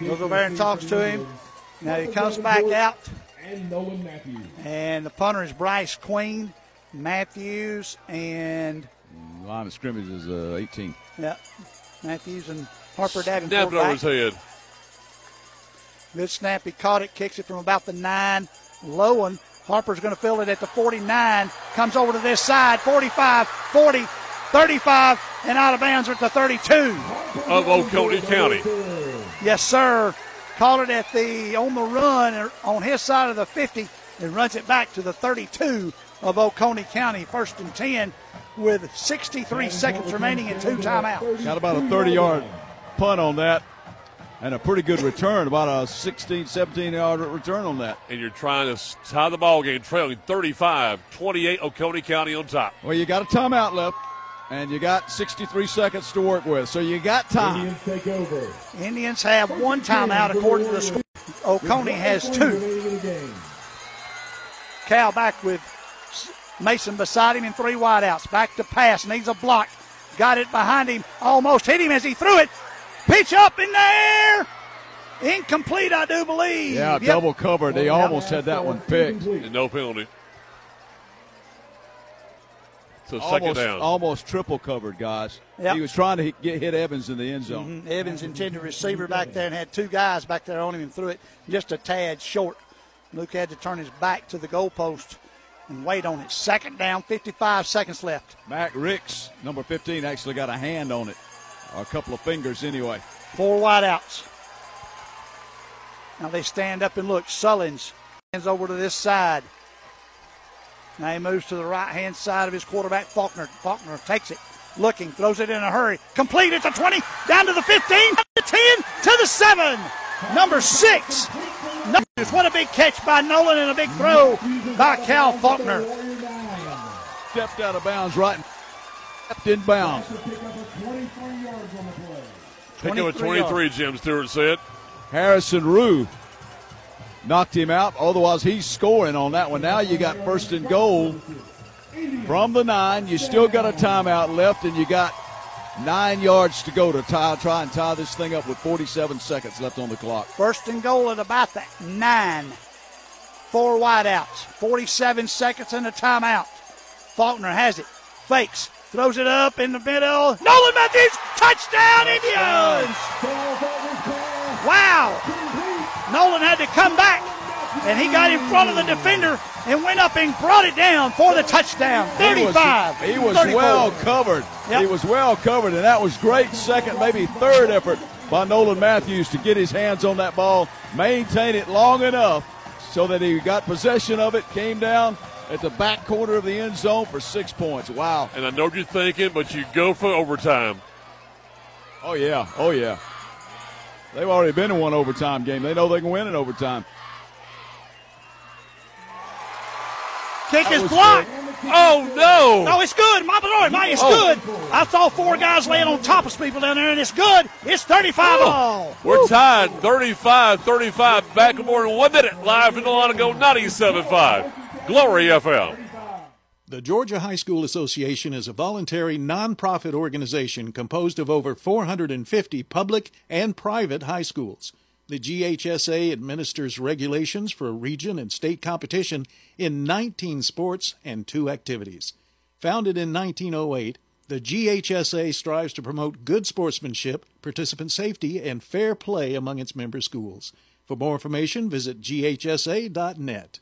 Goes over there and talks to him. Now he comes back out. And Nolan Matthews. And the punter is Bryce Queen, Matthews, and. Line of scrimmage is uh, eighteen. Yeah. Matthews and Harper Davenport. Snapped over his head. Good snap. He caught it, kicks it from about the nine. Low one. Harper's going to field it at the forty-nine. Comes over to this side. forty-five, forty, thirty-five, and out of bounds at the thirty-two. Of Oconee County. Yes, sir. Caught it at the on the run on his side of the fifty and runs it back to the thirty-two of Oconee County. First and ten with sixty-three seconds remaining and two timeouts. Got about a thirty-yard punt on that and a pretty good return, about a sixteen, seventeen-yard return on that. And you're trying to tie the ball game, trailing thirty-five twenty-eight Oconee County on top. Well, you got a timeout left. And you got sixty-three seconds to work with, so you got time. Indians take over. Indians have one timeout according to the score. Oconee has two. Cal back with Mason beside him and three wideouts. Back to pass, needs a block. Got it behind him, almost hit him as he threw it. Pitch up in the air. Incomplete, I do believe. Yeah, yep. Double cover. They oh, almost yeah. had that one picked. And no penalty. So second almost, down. Almost triple covered, guys. Yep. He was trying to get hit Evans in the end zone. Mm-hmm. Evans intended receiver back there and had two guys back there on him and threw it just a tad short. Luke had to turn his back to the goalpost and wait on it. Second down, fifty-five seconds left. Mac Ricks, number fifteen, actually got a hand on it, or a couple of fingers anyway. Four wideouts. Now they stand up and look. Sullins hands over to this side. Now he moves to the right-hand side of his quarterback, Faulkner. Faulkner takes it, looking, throws it in a hurry. Complete at the twenty, down to the fifteen, to the ten, to the seven. Number six. What a big catch by Nolan and a big throw by Cal Faulkner. Stepped out of bounds right stepped in bounds. Pick up a twenty-three, Jim Stewart said. Harrison Rue. Knocked him out, otherwise he's scoring on that one. Now you got first and goal from the nine. You still got a timeout left, and you got nine yards to go to tie, try and tie this thing up with forty-seven seconds left on the clock. First and goal at about the nine. Four wideouts, forty-seven seconds and a timeout. Faulkner has it, fakes, throws it up in the middle. Nolan Matthews, touchdown Indians! Wow! Nolan had to come back, and he got in front of the defender and went up and brought it down for the touchdown, thirty-five. He was, he was well covered. Yep. He was well covered, and that was great second, maybe third effort by Nolan Matthews to get his hands on that ball, maintain it long enough so that he got possession of it, came down at the back corner of the end zone for six points. Wow. And I know what you're thinking, but you go for overtime. Oh, yeah. Oh, yeah. They've already been in one overtime game. They know they can win in overtime. Kick is blocked. Oh, no. No, it's good. My Lord, my, it's oh. good. I saw four guys laying on top of people down there, and it's good. It's thirty-five oh. all. We're Woo. tied thirty-five thirty-five. Back in more than one minute. Live in the line to go ninety-seven point five. Glory F M. The Georgia High School Association is a voluntary nonprofit organization composed of over four hundred fifty public and private high schools. The G H S A administers regulations for region and state competition in nineteen sports and two activities. Founded in nineteen oh eight, the G H S A strives to promote good sportsmanship, participant safety, and fair play among its member schools. For more information, visit G H S A dot net.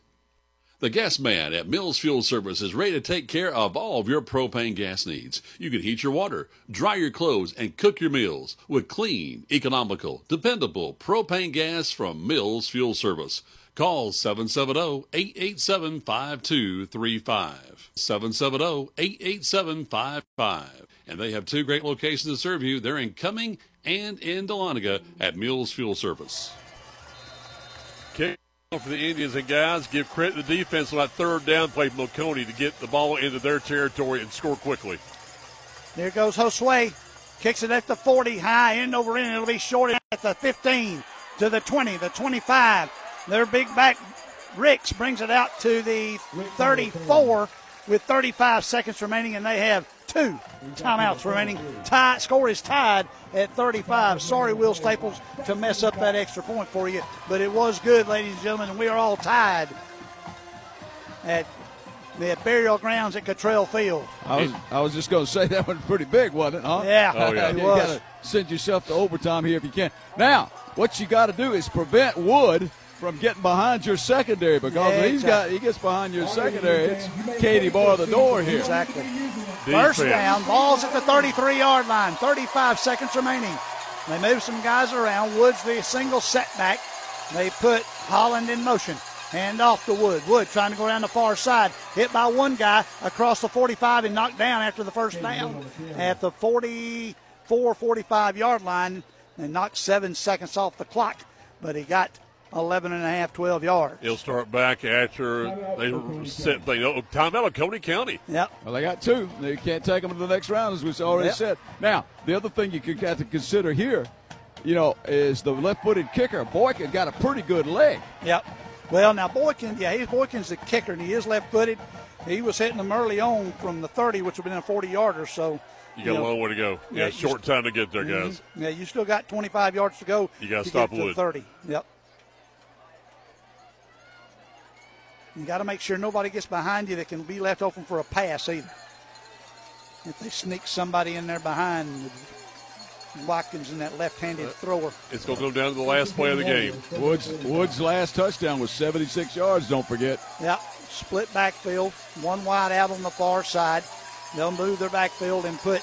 The gas man at Mills Fuel Service is ready to take care of all of your propane gas needs. You can heat your water, dry your clothes, and cook your meals with clean, economical, dependable propane gas from Mills Fuel Service. Call seven seven zero, eight eight seven, five two three five, seven seven zero, eight eight seven, five five. And they have two great locations to serve you. They're in Cumming and in Dahlonega at Mills Fuel Service. Kick for the Indians, and guys, give credit to the defense on that third down play from Oconee to get the ball into their territory and score quickly. There goes Josue. Kicks it at the forty, high, end over end. It'll be shorted at the fifteen, to the twenty, the twenty-five. Their big back, Ricks, brings it out to the thirty-four with thirty-five seconds remaining, and they have two timeouts remaining. Tie, score is tied at thirty-five. Sorry, Will Staples, to mess up that extra point for you, but it was good, ladies and gentlemen. We are all tied at the burial grounds at Cottrell Field. I was, I was just going to say that one was pretty big, wasn't it, huh? Yeah, oh, yeah. It was. You got to send yourself to overtime here if you can. Now, what you got to do is prevent Wood from getting behind your secondary, because yeah, he's got he gets behind your secondary, it's Katie bar the door here. Exactly. Defense. First down, ball's at the thirty-three-yard line, thirty-five seconds remaining. They move some guys around. Woods the single setback. They put Holland in motion. Hand off to Wood. Wood trying to go down the far side. Hit by one guy across the forty-five and knocked down after the first down at the forty-four, forty-five-yard line, and knocked seven seconds off the clock, but he got eleven and a half, twelve yards. He'll start back after they set the oh, timeout of Oconee County. Yep. Well, they got two. They can't take them to the next round, as we already yep. said. Now, the other thing you could have to consider here, you know, is the left-footed kicker. Boykin got a pretty good leg. Yep. Well, now, Boykin, yeah, he's Boykin's the kicker, and he is left-footed. He was hitting them early on from the thirty, which would have been a forty-yarder, so. You, you got know, a long way to go. Yeah, yeah short st- time to get there, guys. Mm-hmm. Yeah, you still got twenty-five yards to go. You got to stop Wood. thirty. Yep. You got to make sure nobody gets behind you that can be left open for a pass either. If they sneak somebody in there behind Watkins and that left-handed uh, thrower. It's going to go down to the last play of the game. Woods Woods' last touchdown was seventy-six yards, don't forget. Yeah, split backfield, one wide out on the far side. They'll move their backfield and put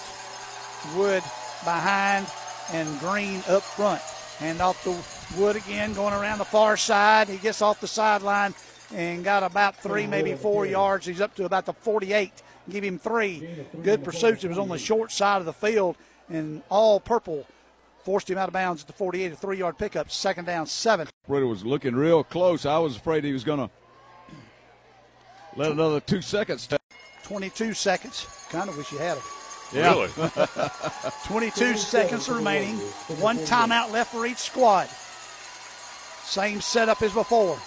Wood behind and Green up front. Hand off to Wood again, going around the far side. He gets off the sideline and got about three, maybe four yards. He's up to about the forty-eight. Give him three. Good pursuits. It was on the short side of the field, and all purple forced him out of bounds at the forty-eight, a three-yard pickup. Second down, seven. Brady was looking real close. I was afraid he was going to let another two seconds. T- twenty-two seconds. Kind of wish you had him. Yeah. Really? twenty-two seconds remaining. One timeout left for each squad. Same setup as before.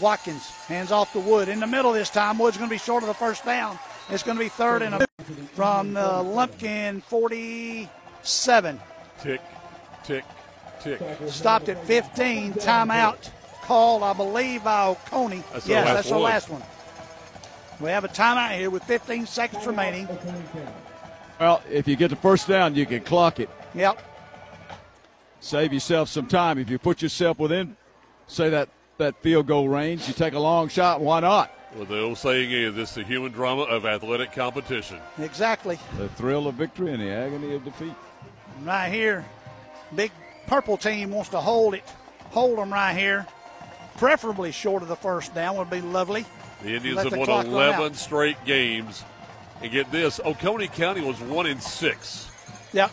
Watkins hands off to Wood. In the middle this time, Wood's going to be short of the first down. It's going to be third and a from the Lumpkin forty-seven. Tick, tick, tick. Stopped at fifteen. Timeout called, I believe, by Oconee. That's yes, that's the last one. We have a timeout here with fifteen seconds remaining. Well, if you get the first down, you can clock it. Yep. Save yourself some time. If you put yourself within, say that, that field goal range, you take a long shot, why not? Well, the old saying is, it's the human drama of athletic competition. Exactly. The thrill of victory and the agony of defeat. Right here, big purple team wants to hold it, hold them right here. Preferably short of the first down would be lovely. The Indians have won eleven straight games. And get this, Oconee County was one and six. Yep.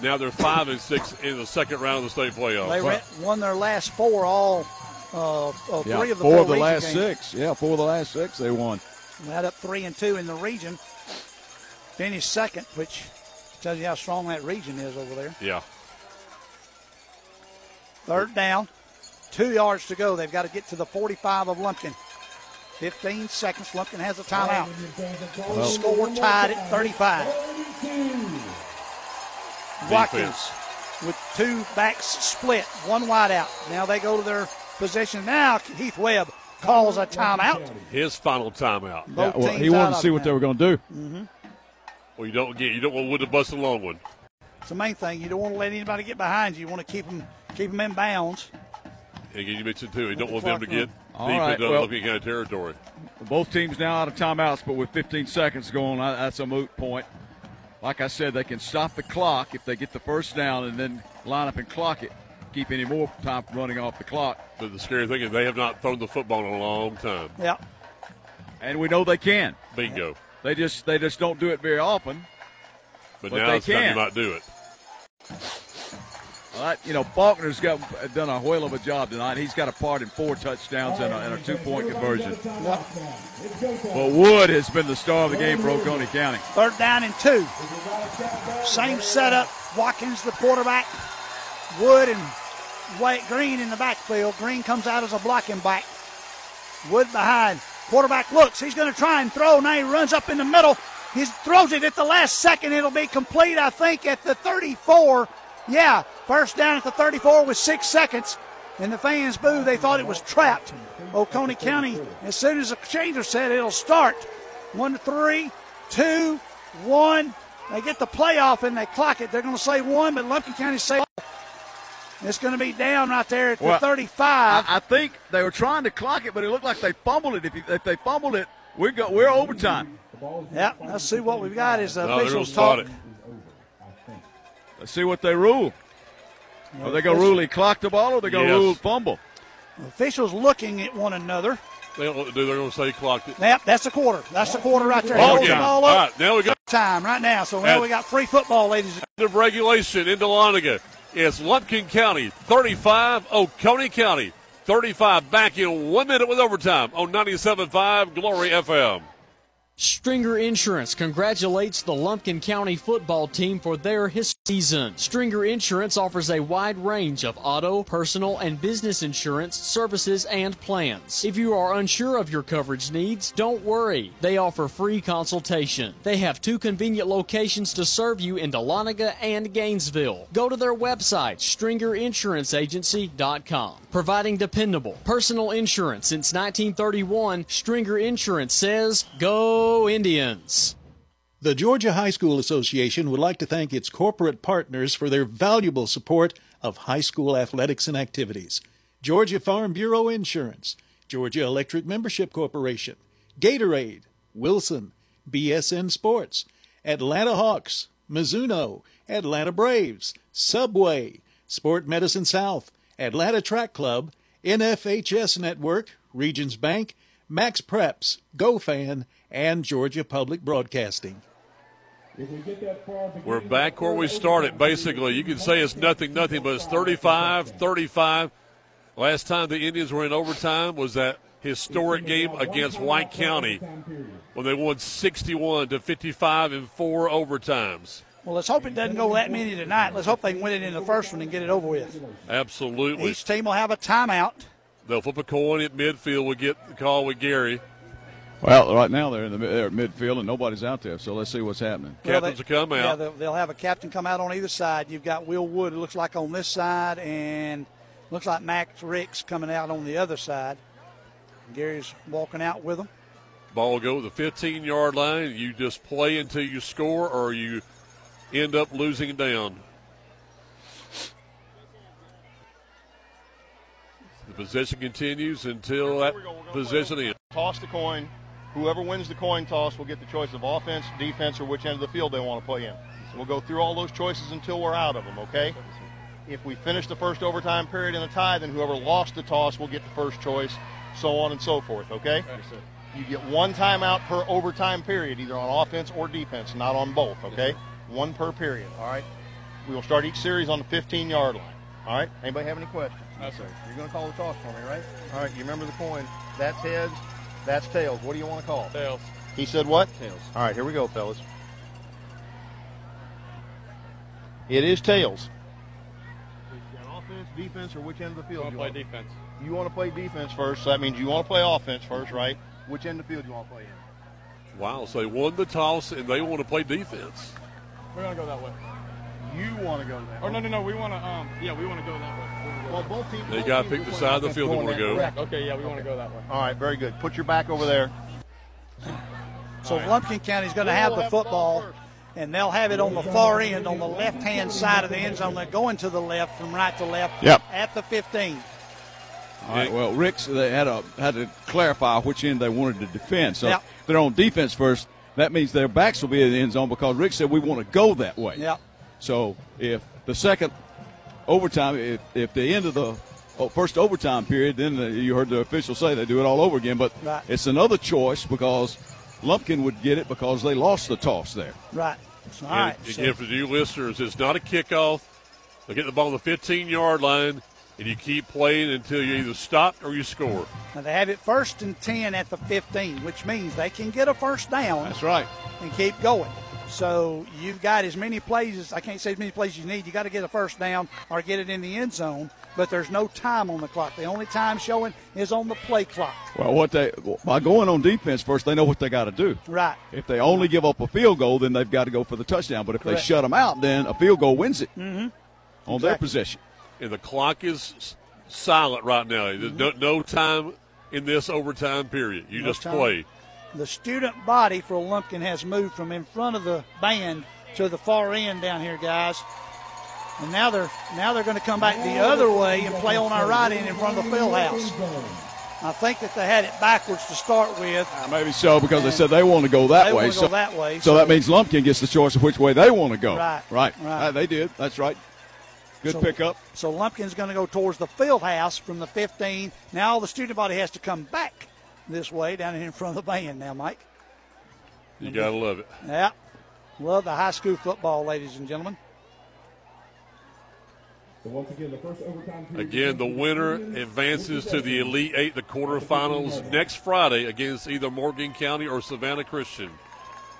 Now they're five and six in the second round of the state playoffs. They right. won their last four, all uh, uh, yeah, three of the four, four of the last games. six. Yeah, four of the last six they won. That up three and two in the region. Finished second, which tells you how strong that region is over there. Yeah. Third down, two yards to go. They've got to get to the forty-five of Lumpkin. fifteen seconds. Lumpkin has a timeout. Well, score tied at thirty-five. Watkins with two backs split, one wide out. Now they go to their position. Now Heath Webb calls a timeout. His final timeout. Yeah, well, he wanted to see what now. They were going to do. Mm-hmm. Well, you don't get you don't want Wood to bust the long one. It's the main thing. You don't want to let anybody get behind you. You want to keep them keep them in bounds. And you mentioned, too, you don't want them to get deep into Lumpkin County territory. Both teams now out of timeouts, but with fifteen seconds going, that's a moot point. Like I said, they can stop the clock if they get the first down and then line up and clock it, keep any more time running off the clock. But the scary thing is they have not thrown the football in a long time. Yeah. And we know they can. Bingo. They just they just don't do it very often. But, but now they it's can. time you might do it. All right, you know, Faulkner's got done a whale of a job tonight. He's got a part in four touchdowns and a, and a two-point conversion. But well, Wood has been the star of the game for Oconee County. Third down and two. Same setup. Watkins, the quarterback. Wood and White Green in the backfield. Green comes out as a blocking back. Wood behind. Quarterback looks. He's going to try and throw. Now he runs up in the middle. He throws it at the last second. It'll be complete, I think, at the thirty-four. Yeah, first down at the thirty-four with six seconds. And the fans boo. They thought it was trapped. Oconee County, as soon as the changer said it'll start, one, three, two, one. They get the playoff and they clock it. They're going to say one, but Lumpkin County say it's going to be down right there at well, the thirty-five. I, I think they were trying to clock it, but it looked like they fumbled it. If, you, if they fumbled it, we're go, we're overtime. Yeah, let's see what we've got is the no, officials talk. It. Let's see what they rule. Are they going to rule he clocked the ball or they going to yes. rule fumble? Officials looking at one another. They don't know what to do. They're going to say he clocked it. Yep, that's the quarter. That's the quarter right there. Ball game. All right, now we got time right now. So now at, we got free football, ladies and gentlemen. End of regulation in Dahlonega. It's Lumpkin County thirty-five, Oconee County thirty-five. Back in one minute with overtime on ninety-seven point five Glory F M. Stringer Insurance congratulates the Lumpkin County football team for their history season. Stringer Insurance offers a wide range of auto, personal, and business insurance services and plans. If you are unsure of your coverage needs, don't worry. They offer free consultation. They have two convenient locations to serve you in Dahlonega and Gainesville. Go to their website, stringer insurance agency dot com. Providing dependable personal insurance since nineteen thirty-one, Stringer Insurance says, go Indians. The Georgia High School Association would like to thank its corporate partners for their valuable support of high school athletics and activities. Georgia Farm Bureau Insurance, Georgia Electric Membership Corporation, Gatorade, Wilson, B S N Sports, Atlanta Hawks, Mizuno, Atlanta Braves, Subway, Sport Medicine South, Atlanta Track Club, N F H S Network, Regions Bank, Max Preps, GoFan, and Georgia Public Broadcasting. We're back where we started, basically. You can say it's nothing, nothing, but it's thirty-five thirty-five. Last time the Indians were in overtime was that historic game against White County when they won sixty-one to fifty-five in four overtimes. Well, let's hope it doesn't go that many tonight. Let's hope they can win it in the first one and get it over with. Absolutely. Each team will have a timeout. They'll flip a coin at midfield. We'll get the call with Gary. Well, right now they're in the they're at midfield and nobody's out there, so let's see what's happening. Well, Captains they, will come out. Yeah, they'll, they'll have a captain come out on either side. You've got Will Wood, it looks like, on this side, and looks like Max Ricks coming out on the other side. Gary's walking out with them. Ball go to the fifteen-yard line. You just play until you score or you end up losing down. The possession continues until that possession ends. Toss the coin. Whoever wins the coin toss will get the choice of offense, defense, or which end of the field they want to play in. So we'll go through all those choices until we're out of them, okay? If we finish the first overtime period in a tie, then whoever lost the toss will get the first choice, so on and so forth, okay? You get one timeout per overtime period, either on offense or defense, not on both, okay? One per period, all right? We will start each series on the fifteen-yard line, all right? Anybody have any questions? No, sir. You're going to call the toss for me, right? All right, you remember the coin. That's heads. That's tails. What do you want to call? Tails. He said what? Tails. All right, here we go, fellas. It is tails. Offense, defense, or which end of the field? I want to play defense. You want to play defense first, so that means you want to play offense first, right? Which end of the field do you want to play in? Wow, so they won the toss, and they want to play defense. We're going to go that way. You want to go that way? Oh, no, no, no. We want to, um, yeah, we want to go that way. Well, both teams, they got to pick the side of the field they want to go. Correct. Okay, yeah, we okay. want to go that way. All right, very good. Put your back over there. So right. Lumpkin County's going to have the football, and they'll have it on the far end, on the left-hand side of the end zone. They're going to the left from right to left yep. at the fifteen. All right, well, Ricks, they had, a, had to clarify which end they wanted to defend. So yeah. if they're on defense first, that means their backs will be in the end zone because Ricks said we want to go that way. Yeah. So if the second overtime, if, if the end of the first overtime period, then the, you heard the official say they do it all over again. But right. it's another choice because Lumpkin would get it because they lost the toss there. Right. All right. And again, for the new listeners, it's not a kickoff. They get the ball on the fifteen-yard line. And you keep playing until you either stop or you score. Now they have it first and ten at the fifteen, which means they can get a first down. That's right. And keep going. So you've got as many plays as, I can't say as many plays as you need. You got to get a first down or get it in the end zone, but there's no time on the clock. The only time showing is on the play clock. Well, what they by going on defense first, they know what they got to do. Right. If they only give up a field goal, then they've got to go for the touchdown. But if Correct. they shut them out, then a field goal wins it mm-hmm. on exactly. their possession. And the clock is silent right now. There's no, no time in this overtime period. You no just time. play. The student body for Lumpkin has moved from in front of the band to the far end down here, guys. And now they're now they're going to come back the other way and play on our right end in front of the field house. I think that they had it backwards to start with. Uh, maybe so, because they said they want to go that they way. They so, go that way. So, so that means Lumpkin gets the choice of which way they want to go. Right. Right. right. Uh, they did. That's right. Good so, pickup. So Lumpkin's going to go towards the field house from the fifteen. Now the student body has to come back this way down in front of the band now, Mike. You got to love it. Yeah. Love the high school football, ladies and gentlemen. So once again, the first overtime period. Again, the winner advances to the Elite Eight, the quarterfinals, next Friday against either Morgan County or Savannah Christian.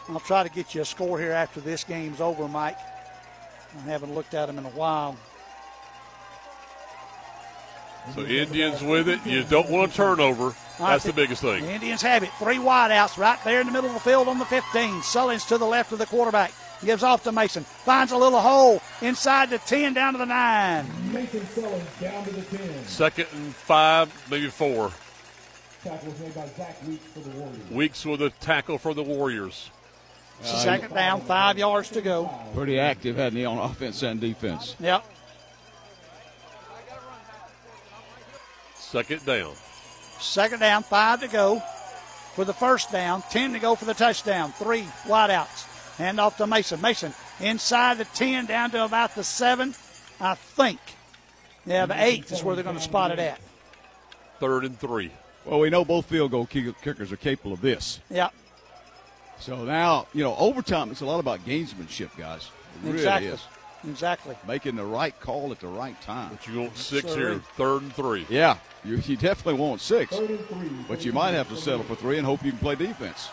I'll try to get you a score here after this game's over, Mike. I haven't looked at them in a while. So Indians with it. You don't want a turnover. That's the biggest thing. The Indians have it. Three wideouts right there in the middle of the field on the fifteen. Sullins to the left of the quarterback. Gives off to Mason. Finds a little hole inside the ten down to the nine. Mason Sullins down to the ten. Second and five, maybe four. Tackle was made by Zach Weeks for the Warriors. Weeks with a tackle for the Warriors. Uh, Second down, five yards to go. Pretty active, hadn't he, on offense and defense? Yep. Second down. Second down, five to go for the first down, ten to go for the touchdown. Three wideouts. Hand off to Mason. Mason inside the ten, down to about the seven, I think. Yeah, the eight is where they're going to spot it at. Third and three. Well, we know both field goal kickers are capable of this. Yep. So now, you know, overtime, it's a lot about gamesmanship, guys. It really exactly. is. Exactly. Making the right call at the right time. But you want six sure. here, third and three. Yeah, you, you definitely want six. Three, but you might have to settle for three and hope you can play defense.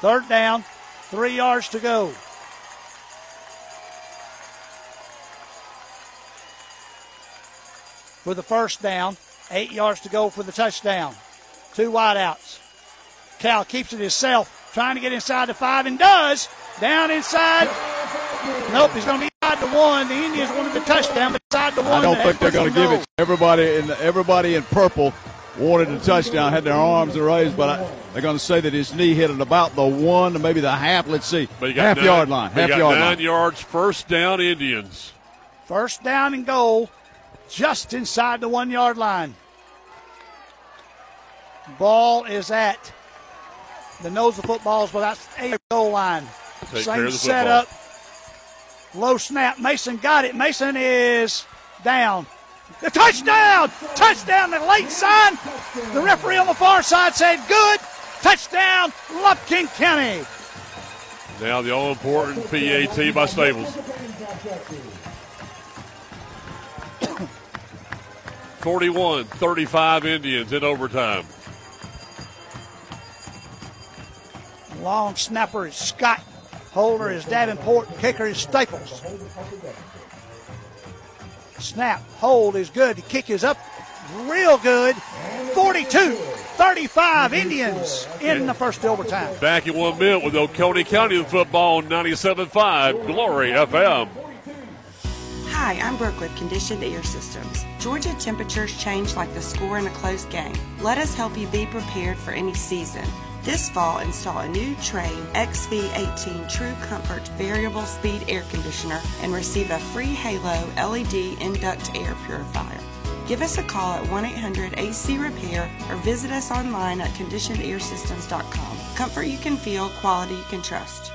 Third down, three yards to go. For the first down, eight yards to go for the touchdown. Two wideouts. Cal keeps it himself. Trying to get inside the five and does. Down inside. Nope, he's going to be inside the one. The Indians wanted the touchdown, but inside the one. I don't think they're going to give it. Everybody in, everybody in purple wanted a touchdown, had their arms raised, but I, they're going to say that his knee hit at about the one, maybe the half. Let's see. Half nine, yard line. Half got yard nine line. yards. First down, Indians. First down and goal just inside the one yard line. Ball is at. The nose of the football is without a goal line. Take Same setup. Low snap. Mason got it. Mason is down. The touchdown! Touchdown, the late sign. The referee on the far side said good. Touchdown, Lumpkin County. Now the all-important P A T by Staples. forty-one thirty-five Indians in overtime. Long snapper is Scott. Holder is Davenport. Kicker is Staples. Snap. Hold is good. The kick is up real good. forty-two thirty-five Indians in the first overtime. Back in one minute with Oconee County football on ninety-seven point five Glory F M. Hi, I'm Brooke with Conditioned Air Systems. Georgia temperatures change like the score in a close game. Let us help you be prepared for any season. This fall, install a new Train X V eighteen True Comfort Variable Speed Air Conditioner and receive a free Halo L E D Induct Air Purifier. Give us a call at one eight hundred A C Repair or visit us online at conditioned air systems dot com. Comfort you can feel, quality you can trust.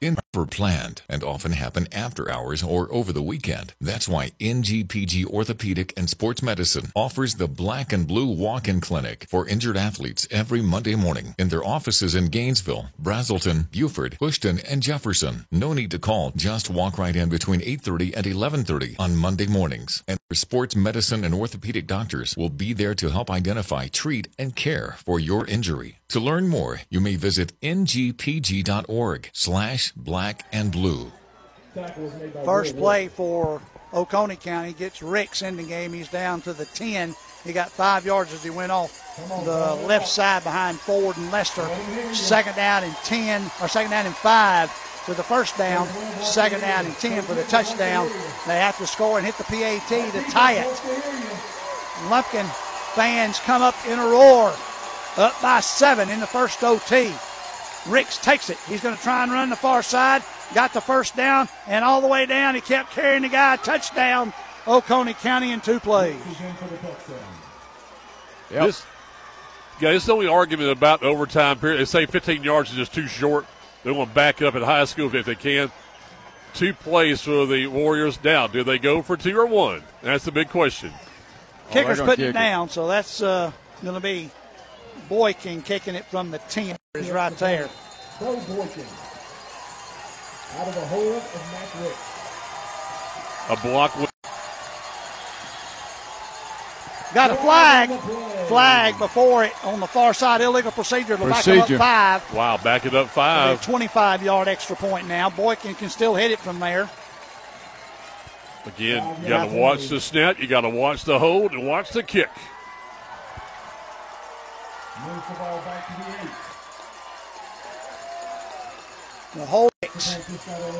Improper planned and often happen after hours or over the weekend. That's why N G P G Orthopedic and Sports Medicine offers the Black and Blue Walk-In Clinic for injured athletes every Monday morning in their offices in Gainesville, Brazelton, Buford, Houston, and Jefferson. No need to call. Just walk right in between eight thirty and eleven thirty on Monday mornings. And your sports medicine and orthopedic doctors will be there to help identify, treat, and care for your injury. To learn more, you may visit N G P G dot org slash black and blue. First play for Oconee County gets Ricks in the game. He's down to the ten. He got five yards as he went off the left side behind Ford and Lester. Second down and ten, or second down and five for the first down. Second down and ten for the touchdown. They have to score and hit the P A T to tie it. Lumpkin fans come up in a roar. Up by seven in the first O T. Ricks takes it. He's going to try and run the far side. Got the first down, and all the way down he kept carrying the guy. Touchdown, Oconee County in two plays. Yep. This, yeah, this is the only argument about overtime period. They say fifteen yards is just too short. They want to back up at high school if they can. Two plays for the Warriors now. Do they go for two or one? That's the big question. Kicker's oh, putting kick it down, it. so that's uh, going to be Boykin kicking it from the ten is right there. Pro Boykin out of the hole of Mike Ricks. A block. Win. Got a flag. Flag before it on the far side. Illegal procedure. It'll procedure. Back it up five. Wow, back it up five. twenty-five-yard extra point now. Boykin can still hit it from there. Again, you got to watch the snap. You got to watch the hold and watch the kick. Move the ball back to the eight. The whole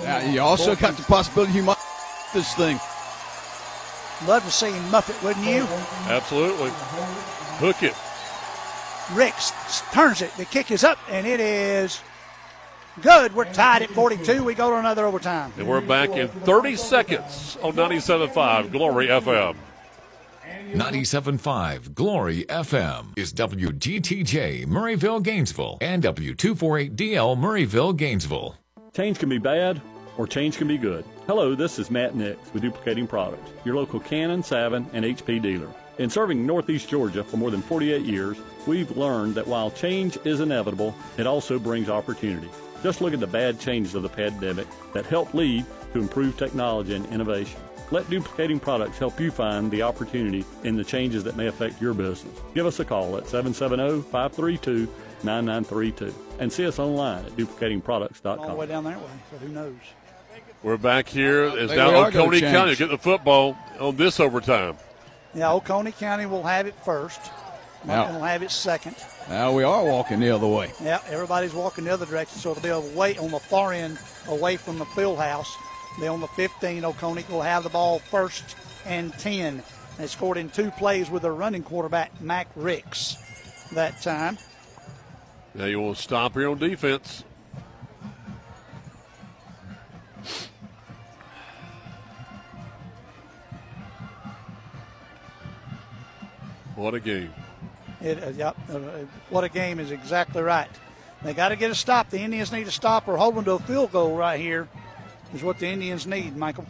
Now you also got the possibility you might this thing. Love to see him muff it, wouldn't you? Absolutely. Hook it. Ricks turns it. The kick is up, and it is good. We're tied at forty-two. We go to another overtime. And we're back in thirty seconds on ninety-seven point five Glory F M. ninety-seven point five Glory F M is W G T J Murrayville, Gainesville, and W two forty-eight D L Murrayville, Gainesville. Change can be bad or change can be good. Hello, this is Matt Nix with Duplicating Products, your local Canon, Savin, and H P dealer. In serving Northeast Georgia for more than forty-eight years, we've learned that while change is inevitable, it also brings opportunity. Just look at the bad changes of the pandemic that helped lead to improved technology and innovation. Let Duplicating Products help you find the opportunity in the changes that may affect your business. Give us a call at seven seven zero, five three two, nine nine three two and see us online at duplicating products dot com. All the way down that way, so who knows? We're back here. It's now Oconee County getting the football on this overtime. Yeah, Oconee County will have it first. Martin will have it second. Now we are walking the other way. Yeah, everybody's walking the other direction, so they'll be away on the far end, away from the field house. They on the fifteen. Oconee will have the ball first and ten. They scored in two plays with their running quarterback, Mac Ricks, that time. Now you will stop here on defense. What a game. It, uh, yep, uh, what a game is exactly right. They got to get a stop. The Indians need a stop or hold them to a field goal right here. Is what the Indians need, Michael.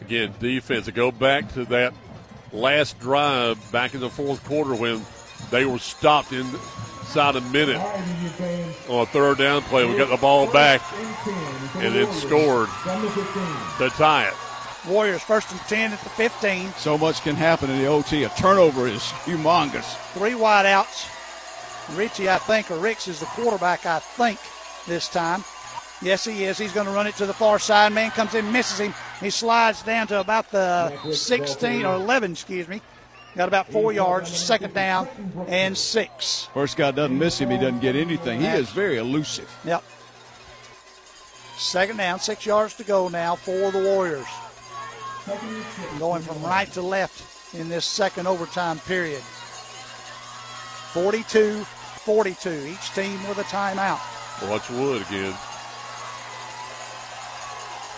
Again, defense. To go back to that last drive back in the fourth quarter when they were stopped inside a minute on a third down play. We got the ball back and then scored to tie it. Warriors first and ten at the fifteen. So much can happen in the O T. A turnover is humongous. Three wideouts. Richie, I think, or Ricks is the quarterback, I think, this time. Yes, he is. He's going to run it to the far side. Man comes in, misses him. He slides down to about the sixteen or eleven, excuse me. Got about four yards, second down, and six. First guy doesn't miss him. He doesn't get anything. He is very elusive. Yep. Second down, six yards to go now for the Warriors. Going from right to left in this second overtime period. forty-two forty-two, each team with a timeout. Watch Wood again.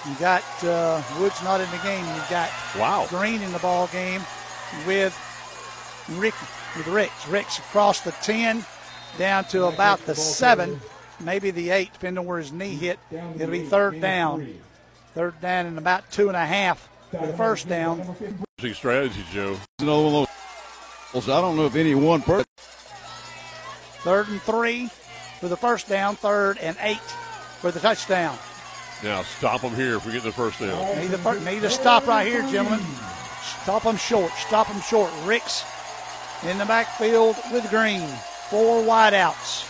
You got uh, Woods not in the game. You got wow. Green in the ball game with Rick, with Ricks. Ricks across the ten down to yeah, about the seven, maybe the eight, depending on where his knee hit. It'll be third down. Third down and about two and a half for the first down. Strategy, Joe. Another one of those. I don't know if any one person. Third and three for the first down. Third and eight for the touchdown. Now stop them here if we get the first down. Need to, need to stop right here, gentlemen. Stop them short. Stop them short. Ricks in the backfield with Green. Four wideouts.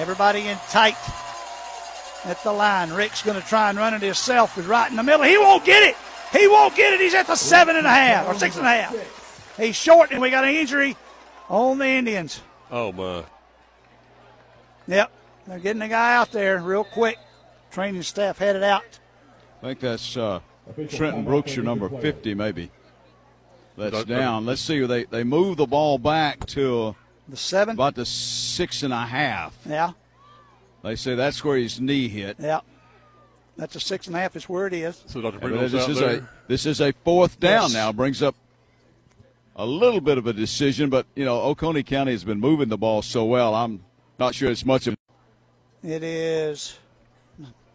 Everybody in tight at the line. Ricks going to try and run it himself. He's right in the middle. He won't get it. He won't get it. He's at the seven and a half or six and a half. He's short, and we got an injury on the Indians. Oh, my. Yep. They're getting the guy out there real quick. Training staff headed out. I think that's uh, Trenton Brookshire, number fifty, maybe. That's down. Let's see. They they move the ball back to the seven, about the six and a half. Yeah. They say that's where his knee hit. Yeah. That's a six and a half is where it is. So Doctor Primos this out is there. a this is a fourth down yes. now. Brings up a little bit of a decision, but you know Oconee County has been moving the ball so well. I'm not sure it's much of. It is,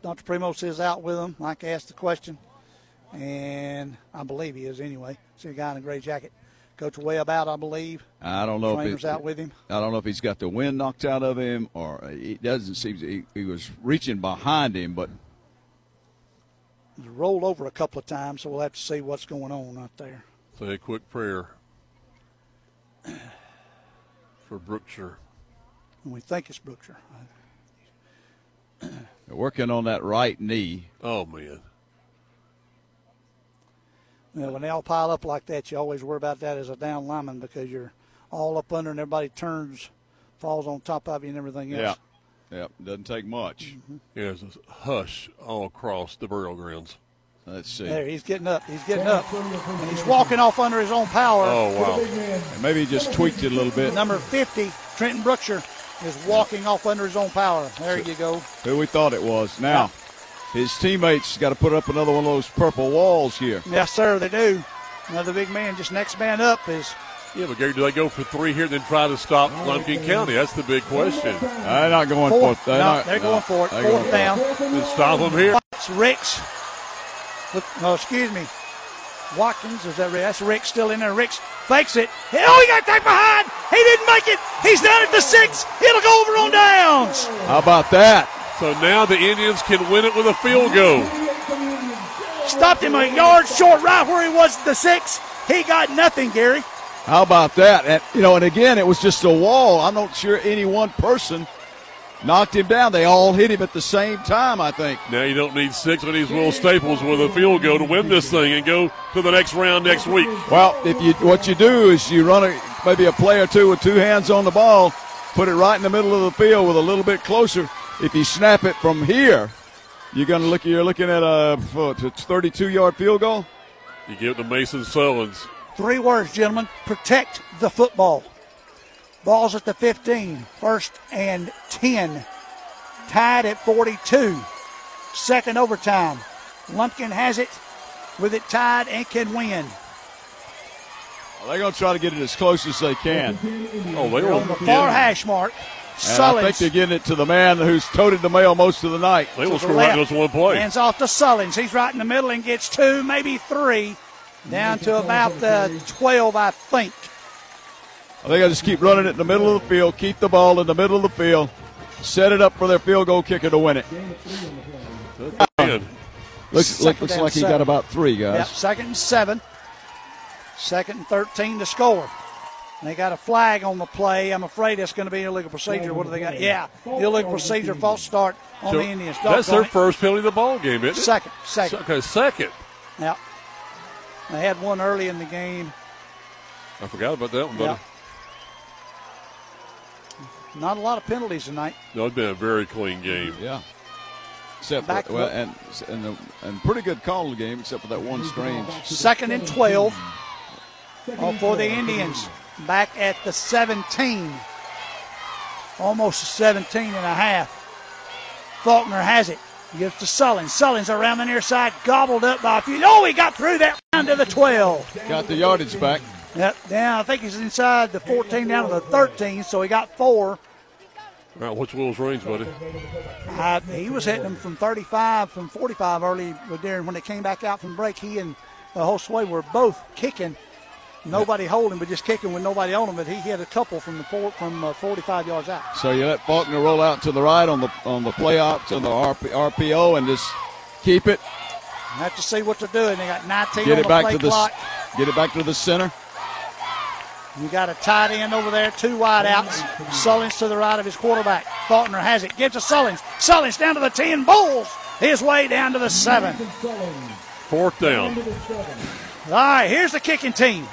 Doctor Primos is out with him, like I asked the question, and I believe he is anyway. See a guy in a gray jacket. Coach Webb out, I believe. I don't know Trainer's if out with him. I don't know if he's got the wind knocked out of him, or it doesn't seem he, he was reaching behind him, but he's rolled over a couple of times, so we'll have to see what's going on out there. Say a quick prayer for Brookshire. We think it's Brookshire. They're working on that right knee. Oh, man. Now, when they all pile up like that, you always worry about that as a down lineman because you're all up under and everybody turns, falls on top of you and everything else. Yeah, yeah. Doesn't take much. Mm-hmm. Yeah, there's a hush all across the burial grounds. Let's see. There, he's getting up. He's getting up. And he's walking off under his own power. Oh, wow. And maybe he just tweaked it a little bit. Number fifty, Trenton Brookshire. Is walking off under his own power. There you go. Who we thought it was. Now, yeah. His teammates got to put up another one of those purple walls here. Yes, sir, they do. Another big man, just next man up is. Yeah, but Gary, do they go for three here and then try to stop Lumpkin County? That's the big question. They're not going for it. They're, no, not, they're no, going for it. They're Fourth down. It. Stop them here. That's Ricks. Look, oh, excuse me. Watkins, is that Rick? That's Rick still in there. Rick's fakes it. Oh, he got tagged behind. He didn't make it. He's down at the six. It'll go over on downs. How about that? So now the Indians can win it with a field goal. Stopped him a yard short right where he was at the six. He got nothing, Gary. How about that? And, you know, and again, it was just a wall. I'm not sure any one person knocked him down. They all hit him at the same time, I think. Now you don't need six of these Will Staples with a field goal to win this thing and go to the next round next week. Well, if you what you do is you run a, maybe a play or two with two hands on the ball, put it right in the middle of the field with a little bit closer. If you snap it from here, you're going to look. You're looking at a thirty-two-yard field goal. You give it to Mason Sullins. Three words, gentlemen: protect the football. Ball's at the fifteen, first and ten, tied at forty-two, second overtime. Lumpkin has it, with it tied and can win. Well, they're going to try to get it as close as they can. Oh, they on the far hash mark, Sullins. I think they're getting it to the man who's toted the mail most of the night. They will score right in this one play. Hands off to Sullins. He's right in the middle and gets two, maybe three, down to about the twelve, I think. I think I just keep running it in the middle of the field, keep the ball in the middle of the field, set it up for their field goal kicker to win it. Uh, looks looks, looks like he got about three, guys. Yep, second and seven. Second and thirteen to score. And they got a flag on the play. I'm afraid it's going to be an illegal procedure. What do they got? Yeah, illegal procedure, false start on so the Indians. Don't that's their it. first penalty of the ball game, isn't it? Second, second. Okay, second. Yeah. They had one early in the game. I forgot about that one, buddy. Yeah. Not a lot of penalties tonight. No, it's been a very clean game. Yeah. Except Back for, well, and and, the, and pretty good call in the game, except for that one strange. Second and twelve all for the Indians. Back at the seventeen. Almost seventeen and a half. Faulkner has it. He gets to Sullins. Sullins around the near side, gobbled up by a few. Oh, he got through that down to the twelve. Got the yardage back. Yep, down. I think he's inside the fourteen, down to the thirteen, so he got four. All right, what's Will's range, buddy? Uh, he was hitting them from thirty-five, from forty-five early with Darren. When they came back out from break, he and the whole sway were both kicking. Nobody holding, but just kicking with nobody on him. But he hit a couple from the four, from uh, forty-five yards out. So you let Faulkner roll out to the right on the on the playoffs on the R P, R P O and just keep it. You have to see what they're doing. They got nineteen get on it the back play to the, clock. Get it back to the center. You got a tight end over there, two wide outs. Sullins to the right of his quarterback. Faulkner has it. Gives to Sullins. Sullins down to the ten. Bulls his way down to the seven. Fourth down. All right, here's the kicking team.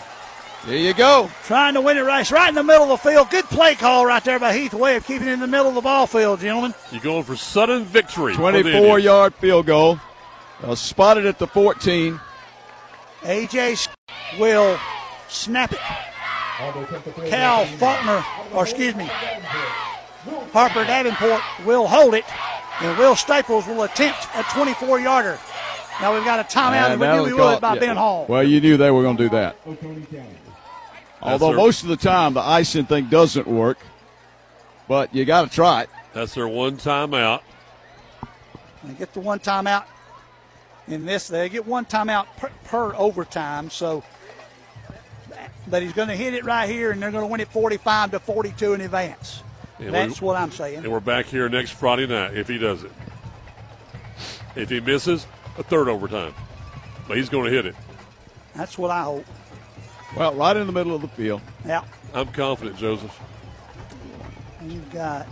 There you go. Trying to win it right. It's right in the middle of the field. Good play call right there by Heath Webb, keeping it in the middle of the ball field, gentlemen. You're going for sudden victory. twenty-four-yard field goal. Uh, spotted at the fourteen. A J will snap it. Cal Faulkner, or excuse me, Harper Davenport will hold it, and Will Staples will attempt a twenty-four-yarder. Now we've got a timeout, and, and we knew we would by yeah. Ben Hall. Well, you knew they were going to do that. Although their, most of the time the icing thing doesn't work, but you got to try it. That's their one timeout. They get the one timeout in this. They get one timeout per, per overtime. So, but he's going to hit it right here, and they're going to win it forty-five to forty-two in advance. And That's we, what I'm saying. And we're back here next Friday night if he does it. If he misses, a third overtime. But he's going to hit it. That's what I hope. Well, right in the middle of the field. Yeah. I'm confident, Joseph. You've got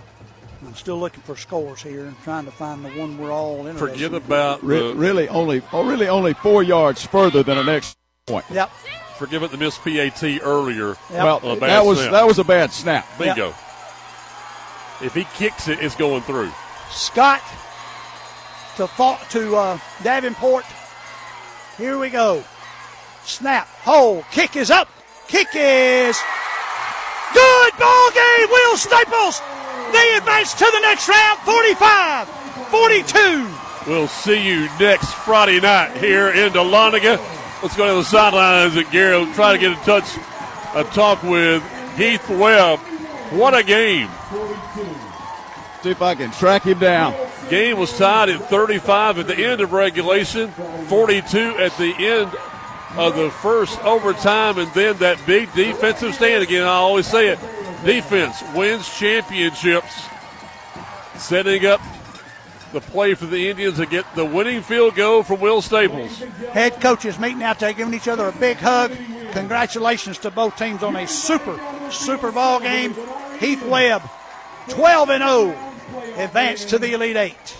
– I'm still looking for scores here and trying to find the one we're all interested in. Forget about Re- the, really only oh, really only four yards further than the next point. Yep. Forgive it the missed P A T earlier. Yep. Well, that snap. was that was a bad snap. Bingo. Yep. If he kicks it, it's going through. Scott to to uh, Davenport. Here we go. Snap, hold, kick is up. Kick is good. Ball game. Will Staples. They advance to the next round, forty-five forty-two. We'll see you next Friday night here in Dahlonega. Let's go to the sidelines at Gary. We'll try to get in touch, a talk with Heath Webb. What a game. See if I can track him down. Game was tied at thirty-five at the end of regulation, forty-two at the end of the first overtime, and then that big defensive stand. Again, I always say it, defense wins championships, setting up the play for the Indians to get the winning field goal from Will Staples. Head coaches meeting out there, giving each other a big hug. Congratulations to both teams on a super, super ball game. Heath Webb, twelve and oh, advanced to the Elite Eight.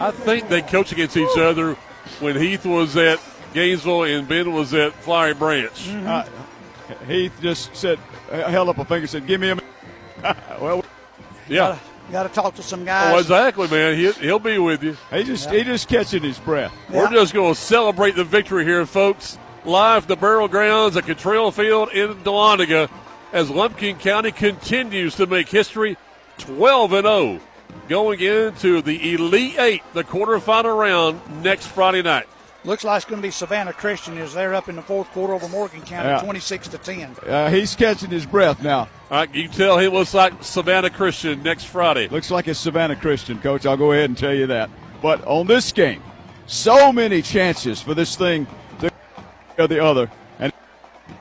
I think they coach against each other when Heath was at Gainesville and Ben was at Flowery Branch. Mm-hmm. Uh, Heath just said, held up a finger, said, "Give me a minute." Well, yeah, got to talk to some guys. Oh, exactly, man. He, he'll be with you. He just yeah. he just catching his breath. Yeah. We're just going to celebrate the victory here, folks. Live at the Burial Grounds at Cottrell Field in Dahlonega, as Lumpkin County continues to make history, twelve and oh, going into the Elite Eight, the quarterfinal round next Friday night. Looks like it's going to be Savannah Christian as they're up in the fourth quarter over Morgan County, yeah. twenty-six to ten. Uh, he's catching his breath now. All right, you tell he looks like Savannah Christian next Friday. Looks like it's Savannah Christian, Coach. I'll go ahead and tell you that. But on this game, so many chances for this thing to or the other, and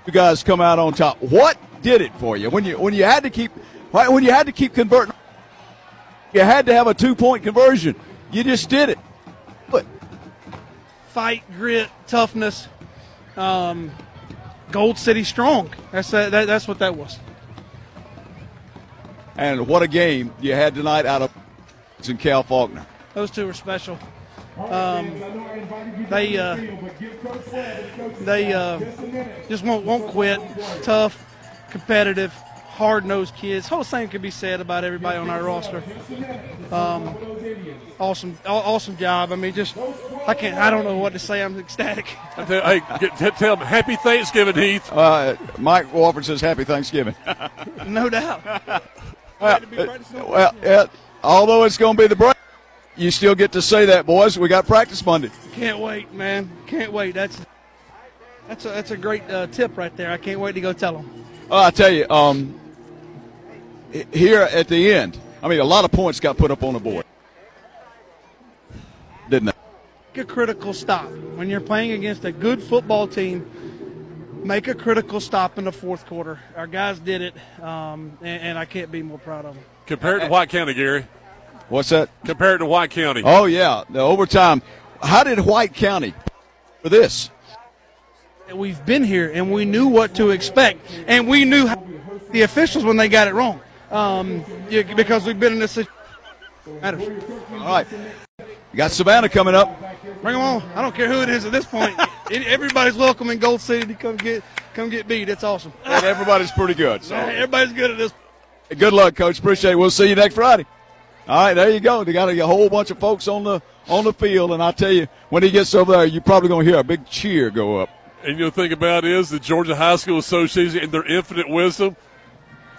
you guys come out on top. What did it for you when you when you had to keep when you had to keep converting? You had to have a two-point conversion. You just did it. But fight, grit, toughness, um, Gold City strong. That's a, that, that's what that was. And what a game you had tonight out of and Cal Faulkner. Those two were special. Um, they uh, they uh, just won't won't quit. Tough, competitive, hard-nosed kids. Whole thing could be said about everybody on our roster. Um, awesome, awesome job. I mean, just I can't. I don't know what to say. I'm ecstatic. Hey, tell them happy Thanksgiving, Heath. Uh, Mike Walford says happy Thanksgiving. No doubt. Well, well uh, although it's going to be the break, you still get to say that, boys. We got practice Monday. Can't wait, man. Can't wait. That's that's a, that's a great uh, tip right there. I can't wait to go tell them. Oh, I tell you, um, here at the end, I mean, a lot of points got put up on the board, didn't they? Make a critical stop. When you're playing against a good football team, make a critical stop in the fourth quarter. Our guys did it, um, and, and I can't be more proud of them. Compared to White County, Gary. What's that? Compared to White County. Oh, yeah, the overtime. How did White County for this? We've been here, and we knew what to expect, and we knew how the officials when they got it wrong um, because we've been in this situation. All right. You got Savannah coming up. Bring them on. I don't care who it is at this point. Everybody's welcome in Gold City to come get come get beat. That's awesome. And everybody's pretty good. So everybody's good at this. Good luck, Coach. Appreciate it. We'll see you next Friday. All right, there you go. They got a whole bunch of folks on the on the field, and I tell you, when he gets over there, you're probably going to hear a big cheer go up. And you'll think about is the Georgia High School Association, in their infinite wisdom,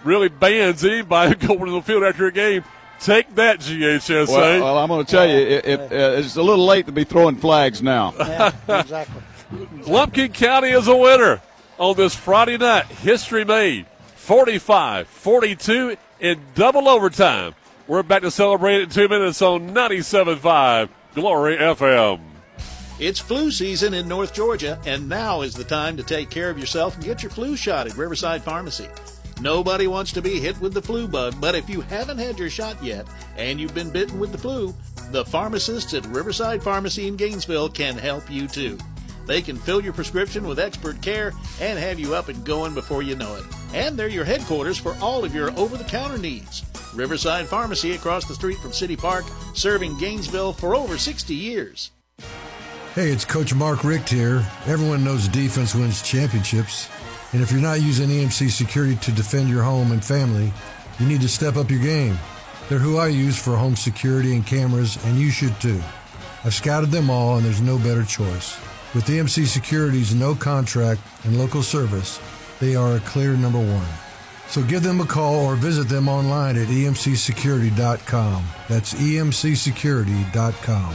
really bans anybody going to the field after a game. Take that, G H S A. Well, well I'm going to tell you, it, it, uh, it's a little late to be throwing flags now. Yeah, exactly. exactly. Lumpkin County is a winner on this Friday night. History made, forty-five forty-two in double overtime. We're back to celebrate in two minutes on ninety-seven point five Glory F M. It's flu season in North Georgia, and now is the time to take care of yourself and get your flu shot at Riverside Pharmacy. Nobody wants to be hit with the flu bug, but if you haven't had your shot yet and you've been bitten with the flu, the pharmacists at Riverside Pharmacy in Gainesville can help you too. They can fill your prescription with expert care and have you up and going before you know it. And they're your headquarters for all of your over-the-counter needs. Riverside Pharmacy, across the street from City Park, serving Gainesville for over sixty years. Hey, it's Coach Mark Richt here. Everyone knows defense wins championships. And if you're not using E M C Security to defend your home and family, you need to step up your game. They're who I use for home security and cameras, and you should too. I've scouted them all, and there's no better choice. With E M C Security's no contract and local service, they are a clear number one. So give them a call or visit them online at E M C security dot com. That's E M C security dot com.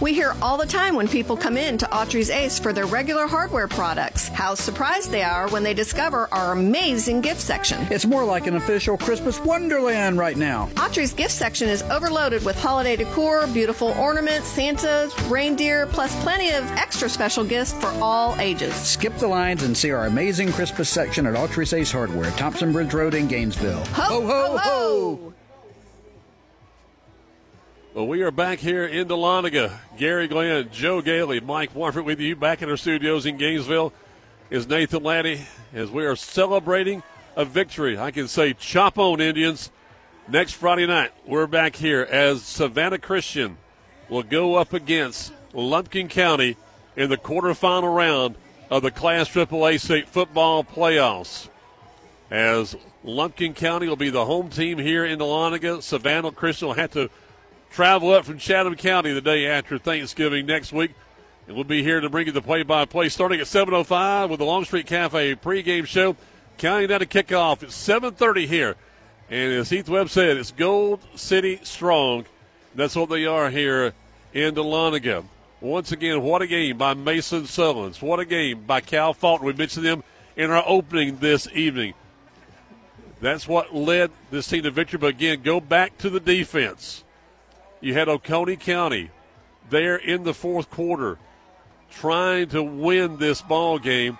We hear all the time when people come in to Autry's Ace for their regular hardware products, how surprised they are when they discover our amazing gift section. It's more like an official Christmas wonderland right now. Autry's gift section is overloaded with holiday decor, beautiful ornaments, Santas, reindeer, plus plenty of extra special gifts for all ages. Skip the lines and see our amazing Christmas section at Autry's Ace Hardware, Thompson Bridge Road in Gainesville. Ho, ho, ho! ho. ho. Well, we are back here in Dahlonega. Gary Glenn, Joe Gailey, Mike Warford with you back in our studios in Gainesville. Is Nathan Laddie as we are celebrating a victory. I can say chop on, Indians. Next Friday night, we're back here as Savannah Christian will go up against Lumpkin County in the quarterfinal round of the Class triple A State Football Playoffs. As Lumpkin County will be the home team here in Dahlonega, Savannah Christian will have to travel up from Chatham County the day after Thanksgiving next week. And we'll be here to bring you the play-by-play starting at seven oh five with the Longstreet Cafe pregame show. Counting down to kickoff at seven thirty here. And as Heath Webb said, it's Gold City Strong. That's what they are here in Dahlonega. Once again, what a game by Mason Sullins. What a game by Cal Faulkner. We mentioned them in our opening this evening. That's what led this team to victory. But, again, go back to the defense. You had Oconee County there in the fourth quarter trying to win this ball game,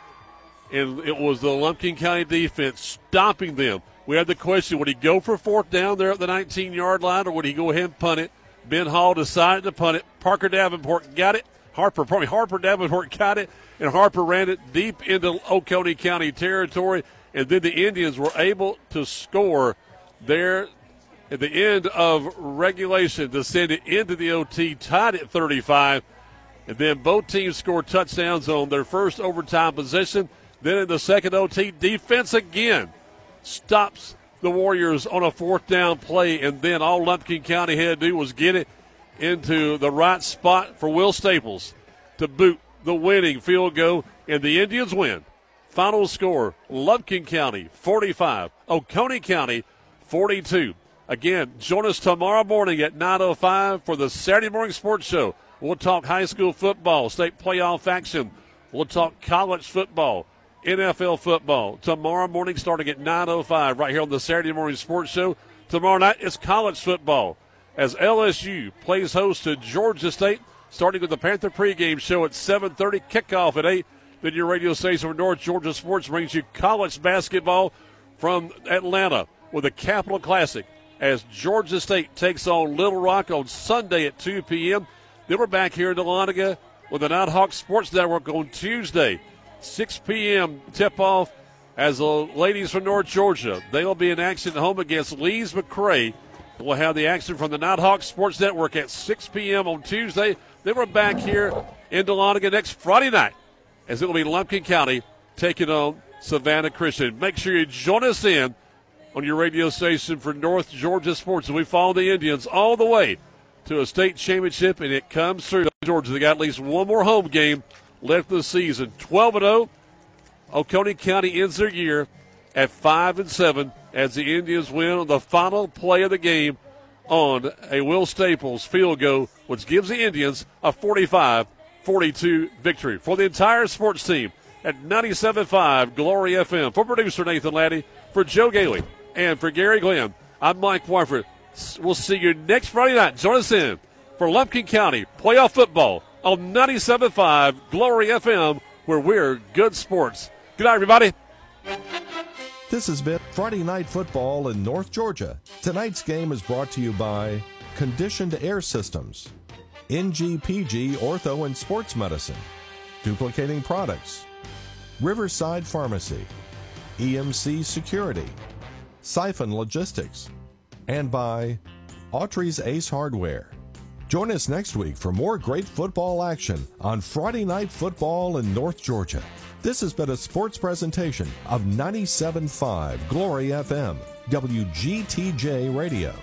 and it was the Lumpkin County defense stopping them. We had the question, would he go for fourth down there at the nineteen-yard line, or would he go ahead and punt it? Ben Hall decided to punt it. Harper Davenport got it. Harper, probably Harper Davenport got it, and Harper ran it deep into Oconee County territory, and then the Indians were able to score there at the end of regulation to send it into the O T, tied at thirty-five, and then both teams scored touchdowns on their first overtime possession. Then in the second O T, defense again stops the Warriors on a fourth down play, and then all Lumpkin County had to do was get it into the right spot for Will Staples to boot the winning field goal, and the Indians win. Final score, Lumpkin County forty-five, Oconee County forty-two. Again, join us tomorrow morning at nine oh five for the Saturday Morning Sports Show. We'll talk high school football, state playoff action. We'll talk college football, N F L football. Tomorrow morning starting at nine oh five right here on the Saturday Morning Sports Show. Tomorrow night is college football as L S U plays host to Georgia State, starting with the Panther pregame show at seven thirty, kickoff at eight. Then your radio station for North Georgia Sports brings you college basketball from Atlanta with the Capital Classic as Georgia State takes on Little Rock on Sunday at two p.m. Then we're back here in Dahlonega with the Nighthawk Sports Network on Tuesday, six p.m. tip-off as the ladies from North Georgia. They will be in action at home against Lees McCray. We'll have the action from the Nighthawk Sports Network at six p.m. on Tuesday. Then we're back here in Dahlonega next Friday night as it will be Lumpkin County taking on Savannah Christian. Make sure you join us in on your radio station for North Georgia Sports. And we follow the Indians all the way to a state championship, and it comes through Georgia. They got at least one more home game left this season. twelve and oh, Oconee County ends their year at five and seven as the Indians win on the final play of the game on a Will Staples field goal, which gives the Indians a forty-five forty-two victory. For the entire sports team at ninety-seven point five Glory F M, for producer Nathan Laddie, for Joe Gailey, and for Gary Glenn, I'm Mike Wyford. We'll see you next Friday night. Join us in for Lumpkin County playoff football on ninety-seven point five Glory F M, where we're good sports. Good night, everybody. This has been Friday Night Football in North Georgia. Tonight's game is brought to you by Conditioned Air Systems, N G P G Ortho and Sports Medicine, Duplicating Products, Riverside Pharmacy, E M C Security, Cyphon Logistics, and by Autry's Ace Hardware. Join us next week for more great football action on Friday Night Football in North Georgia. This has been a sports presentation of ninety-seven point five Glory F M, W G T J Radio.